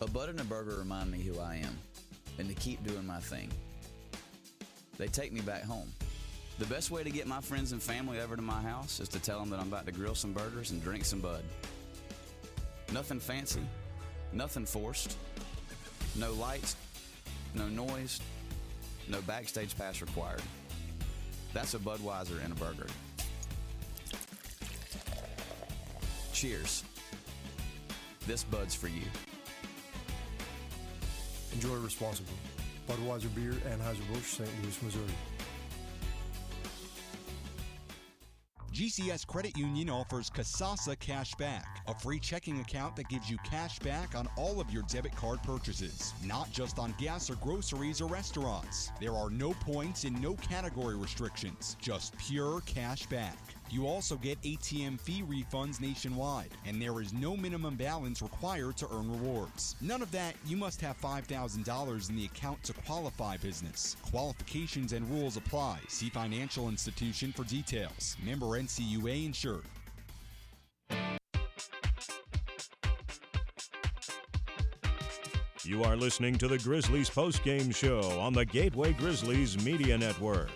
a Bud and a burger remind me who I am and to keep doing my thing. They take me back home. The best way to get my friends and family over to my house is to tell them that I'm about to grill some burgers and drink some Bud. Nothing fancy, nothing forced, no lights, no noise, no backstage pass required. That's a Budweiser and a burger. Cheers. This Bud's for you. Enjoy responsibly. Budweiser Beer, Anheuser-Busch, St. Louis, Missouri. GCS Credit Union offers Kasasa Cash Back, a free checking account that gives you cash back on all of your debit card purchases, not just on gas or groceries or restaurants. There are no points and no category restrictions, just pure cash back. You also get ATM fee refunds nationwide, and there is no minimum balance required to earn rewards. None of that, you must have $5,000 in the account to qualify business. Qualifications and rules apply. See financial institution for details. Member NCUA insured. You are listening to the Grizzlies postgame show on the Gateway Grizzlies Media Network.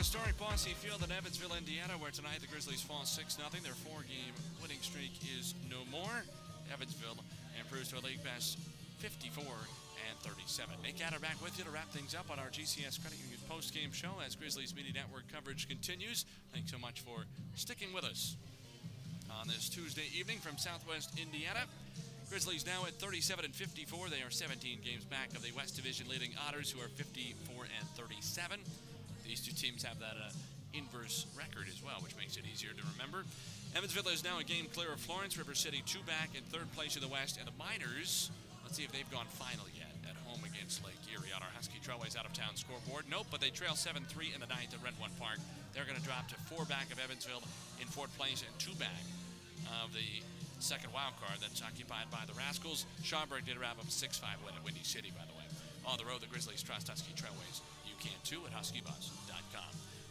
Historic Boise Field in Evansville, Indiana, where tonight the Grizzlies fall 6-0. Their four-game winning streak is no more. Evansville improves to a league best 54-37. Nick Adder back with you to wrap things up on our GCS Credit Union post-game show as Grizzlies Media Network coverage continues. Thanks so much for sticking with us on this Tuesday evening from Southwest Indiana. Grizzlies now at 37-54. They are 17 games back of the West Division leading Otters, who are 54-37. These two teams have that inverse record as well, which makes it easier to remember. Evansville is now a game clear of Florence. River City 2 back in third place in the West. And the Miners, let's see if they've gone final yet at home against Lake Erie on our Husky Trailways out-of-town scoreboard. Nope, but they trail 7-3 in the ninth at Redwood Park. They're going to drop to 4 back of Evansville in fourth place and 2 back of the second wild card that's occupied by the Rascals. Schaumburg did wrap up 6-5 win at Windy City, by the way. On the road, the Grizzlies trust Husky Trailways. You can, too, at HuskyBus.com.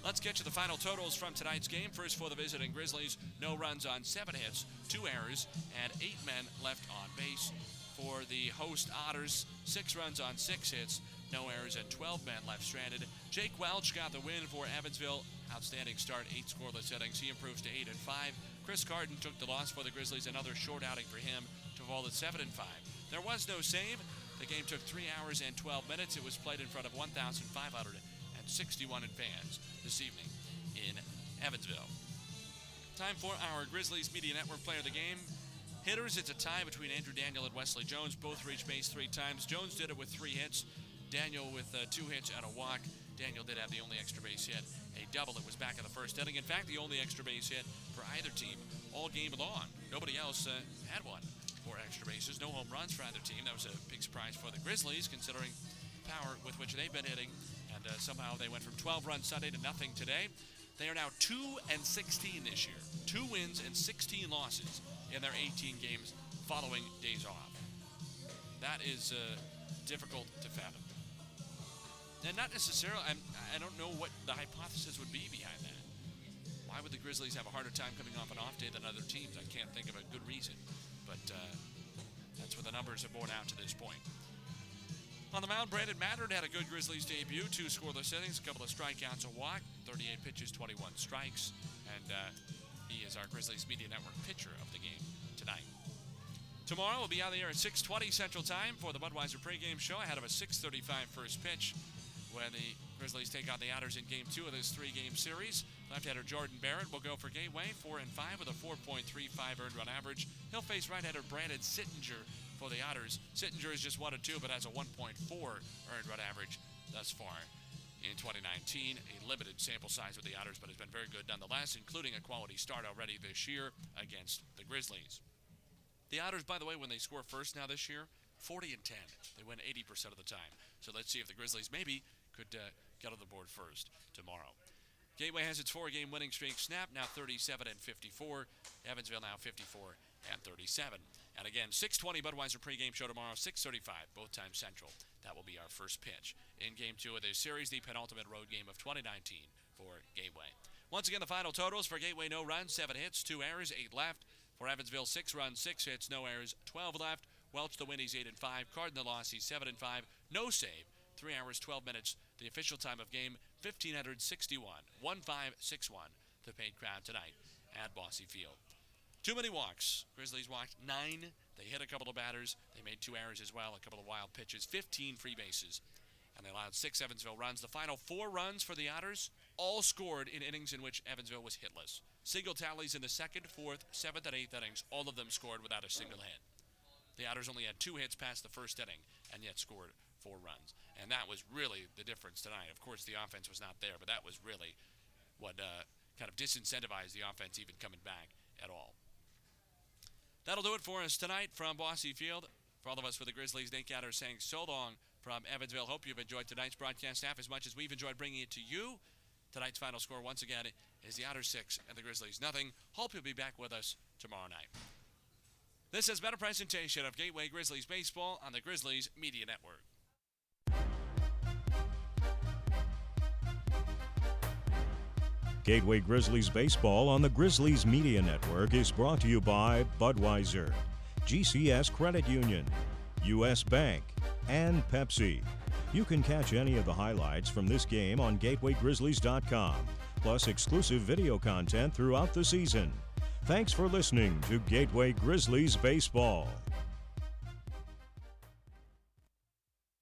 Let's get to the final totals from tonight's game. First for the visiting Grizzlies, no runs on 7 hits, 2 errors, and 8 men left on base. For the host Otters, 6 runs on 6 hits, no errors, and 12 men left stranded. Jake Welch got the win for Evansville. Outstanding start, 8 scoreless innings. He improves to 8-5. Chris Carden took the loss for the Grizzlies. Another short outing for him to fall at 7-5. There was no save. The game took 3 hours and 12 minutes. It was played in front of 1,561 fans this evening in Evansville. Time for our Grizzlies Media Network player of the game. Hitters, it's a tie between Andrew Daniel and Wesley Jones. Both reached base 3 times. Jones did it with 3 hits. Daniel with 2 hits and a walk. Daniel did have the only extra base hit, a double that was back in the first inning. In fact, the only extra base hit for either team all game long. Nobody else had one. 4 extra bases, no home runs for either team. That was a big surprise for the Grizzlies, considering the power with which they've been hitting. And somehow they went from 12 runs Sunday to nothing today. They are now 2-16 this year. 2 wins and 16 losses in their 18 games following days off. That is difficult to fathom. And not necessarily, I don't know what the hypothesis would be behind that. Why would the Grizzlies have a harder time coming off an off day than other teams? I can't think of a good reason. But that's what the numbers have borne out to this point. On the mound, Brandon Mattern had a good Grizzlies debut. 2 scoreless innings, a couple of strikeouts, a walk, 38 pitches, 21 strikes. And he is our Grizzlies Media Network pitcher of the game tonight. Tomorrow we'll be on the air at 6:20 Central Time for the Budweiser pregame show ahead of a 6:35 first pitch. when the Grizzlies take on the Otters in Game 2 of this three-game series. Left-hander Jordan Barrett will go for Gateway, 4-5 with a 4.35 earned run average. He'll face right-hander Brandon Sittinger for the Otters. Sittinger is just 1-2, but has a 1.4 earned run average thus far in 2019. A limited sample size with the Otters, but has been very good nonetheless, including a quality start already this year against the Grizzlies. The Otters, by the way, when they score first now this year, 40-10. They win 80% of the time. So let's see if the Grizzlies maybe could get on the board first tomorrow. Gateway has its four-game winning streak snapped, now 37-54. Evansville now 54-37. And again, 6:20 Budweiser pregame show tomorrow, 6:35, both times Central. That will be our first pitch in Game 2 of this series, the penultimate road game of 2019 for Gateway. Once again, the final totals for Gateway: no runs, 7 hits, 2 errors, 8 left. For Evansville, 6 runs, 6 hits, no errors, 12 left. Welch, the win, he's 8-5. Carden, the loss, he's 7-5. No save, 3 hours, 12 minutes. The official time of game, 1,561. 1,561, the paid crowd tonight at Bossy Field. Too many walks. Grizzlies walked 9. They hit a couple of batters. They made 2 errors as well, a couple of wild pitches, 15 free bases. And they allowed 6 Evansville runs. The final 4 runs for the Otters, all scored in innings in which Evansville was hitless. Single tallies in the 2nd, 4th, 7th, and 8th innings. All of them scored without a single hit. The Otters only had 2 hits past the 1st inning and yet scored 4 runs. And that was really the difference tonight. Of course, the offense was not there, but that was really what kind of disincentivized the offense even coming back at all. That'll do it for us tonight from Bossy Field. For all of us for the Grizzlies, Nick Adder saying so long from Evansville. Hope you've enjoyed tonight's broadcast half as much as we've enjoyed bringing it to you. Tonight's final score, once again, is the Otters 6 and the Grizzlies 0. Hope you'll be back with us tomorrow night. This has been a presentation of Gateway Grizzlies Baseball on the Grizzlies Media Network. Gateway Grizzlies Baseball on the Grizzlies Media Network is brought to you by Budweiser, GCS Credit Union, U.S. Bank, and Pepsi. You can catch any of the highlights from this game on GatewayGrizzlies.com, plus exclusive video content throughout the season. Thanks for listening to Gateway Grizzlies Baseball.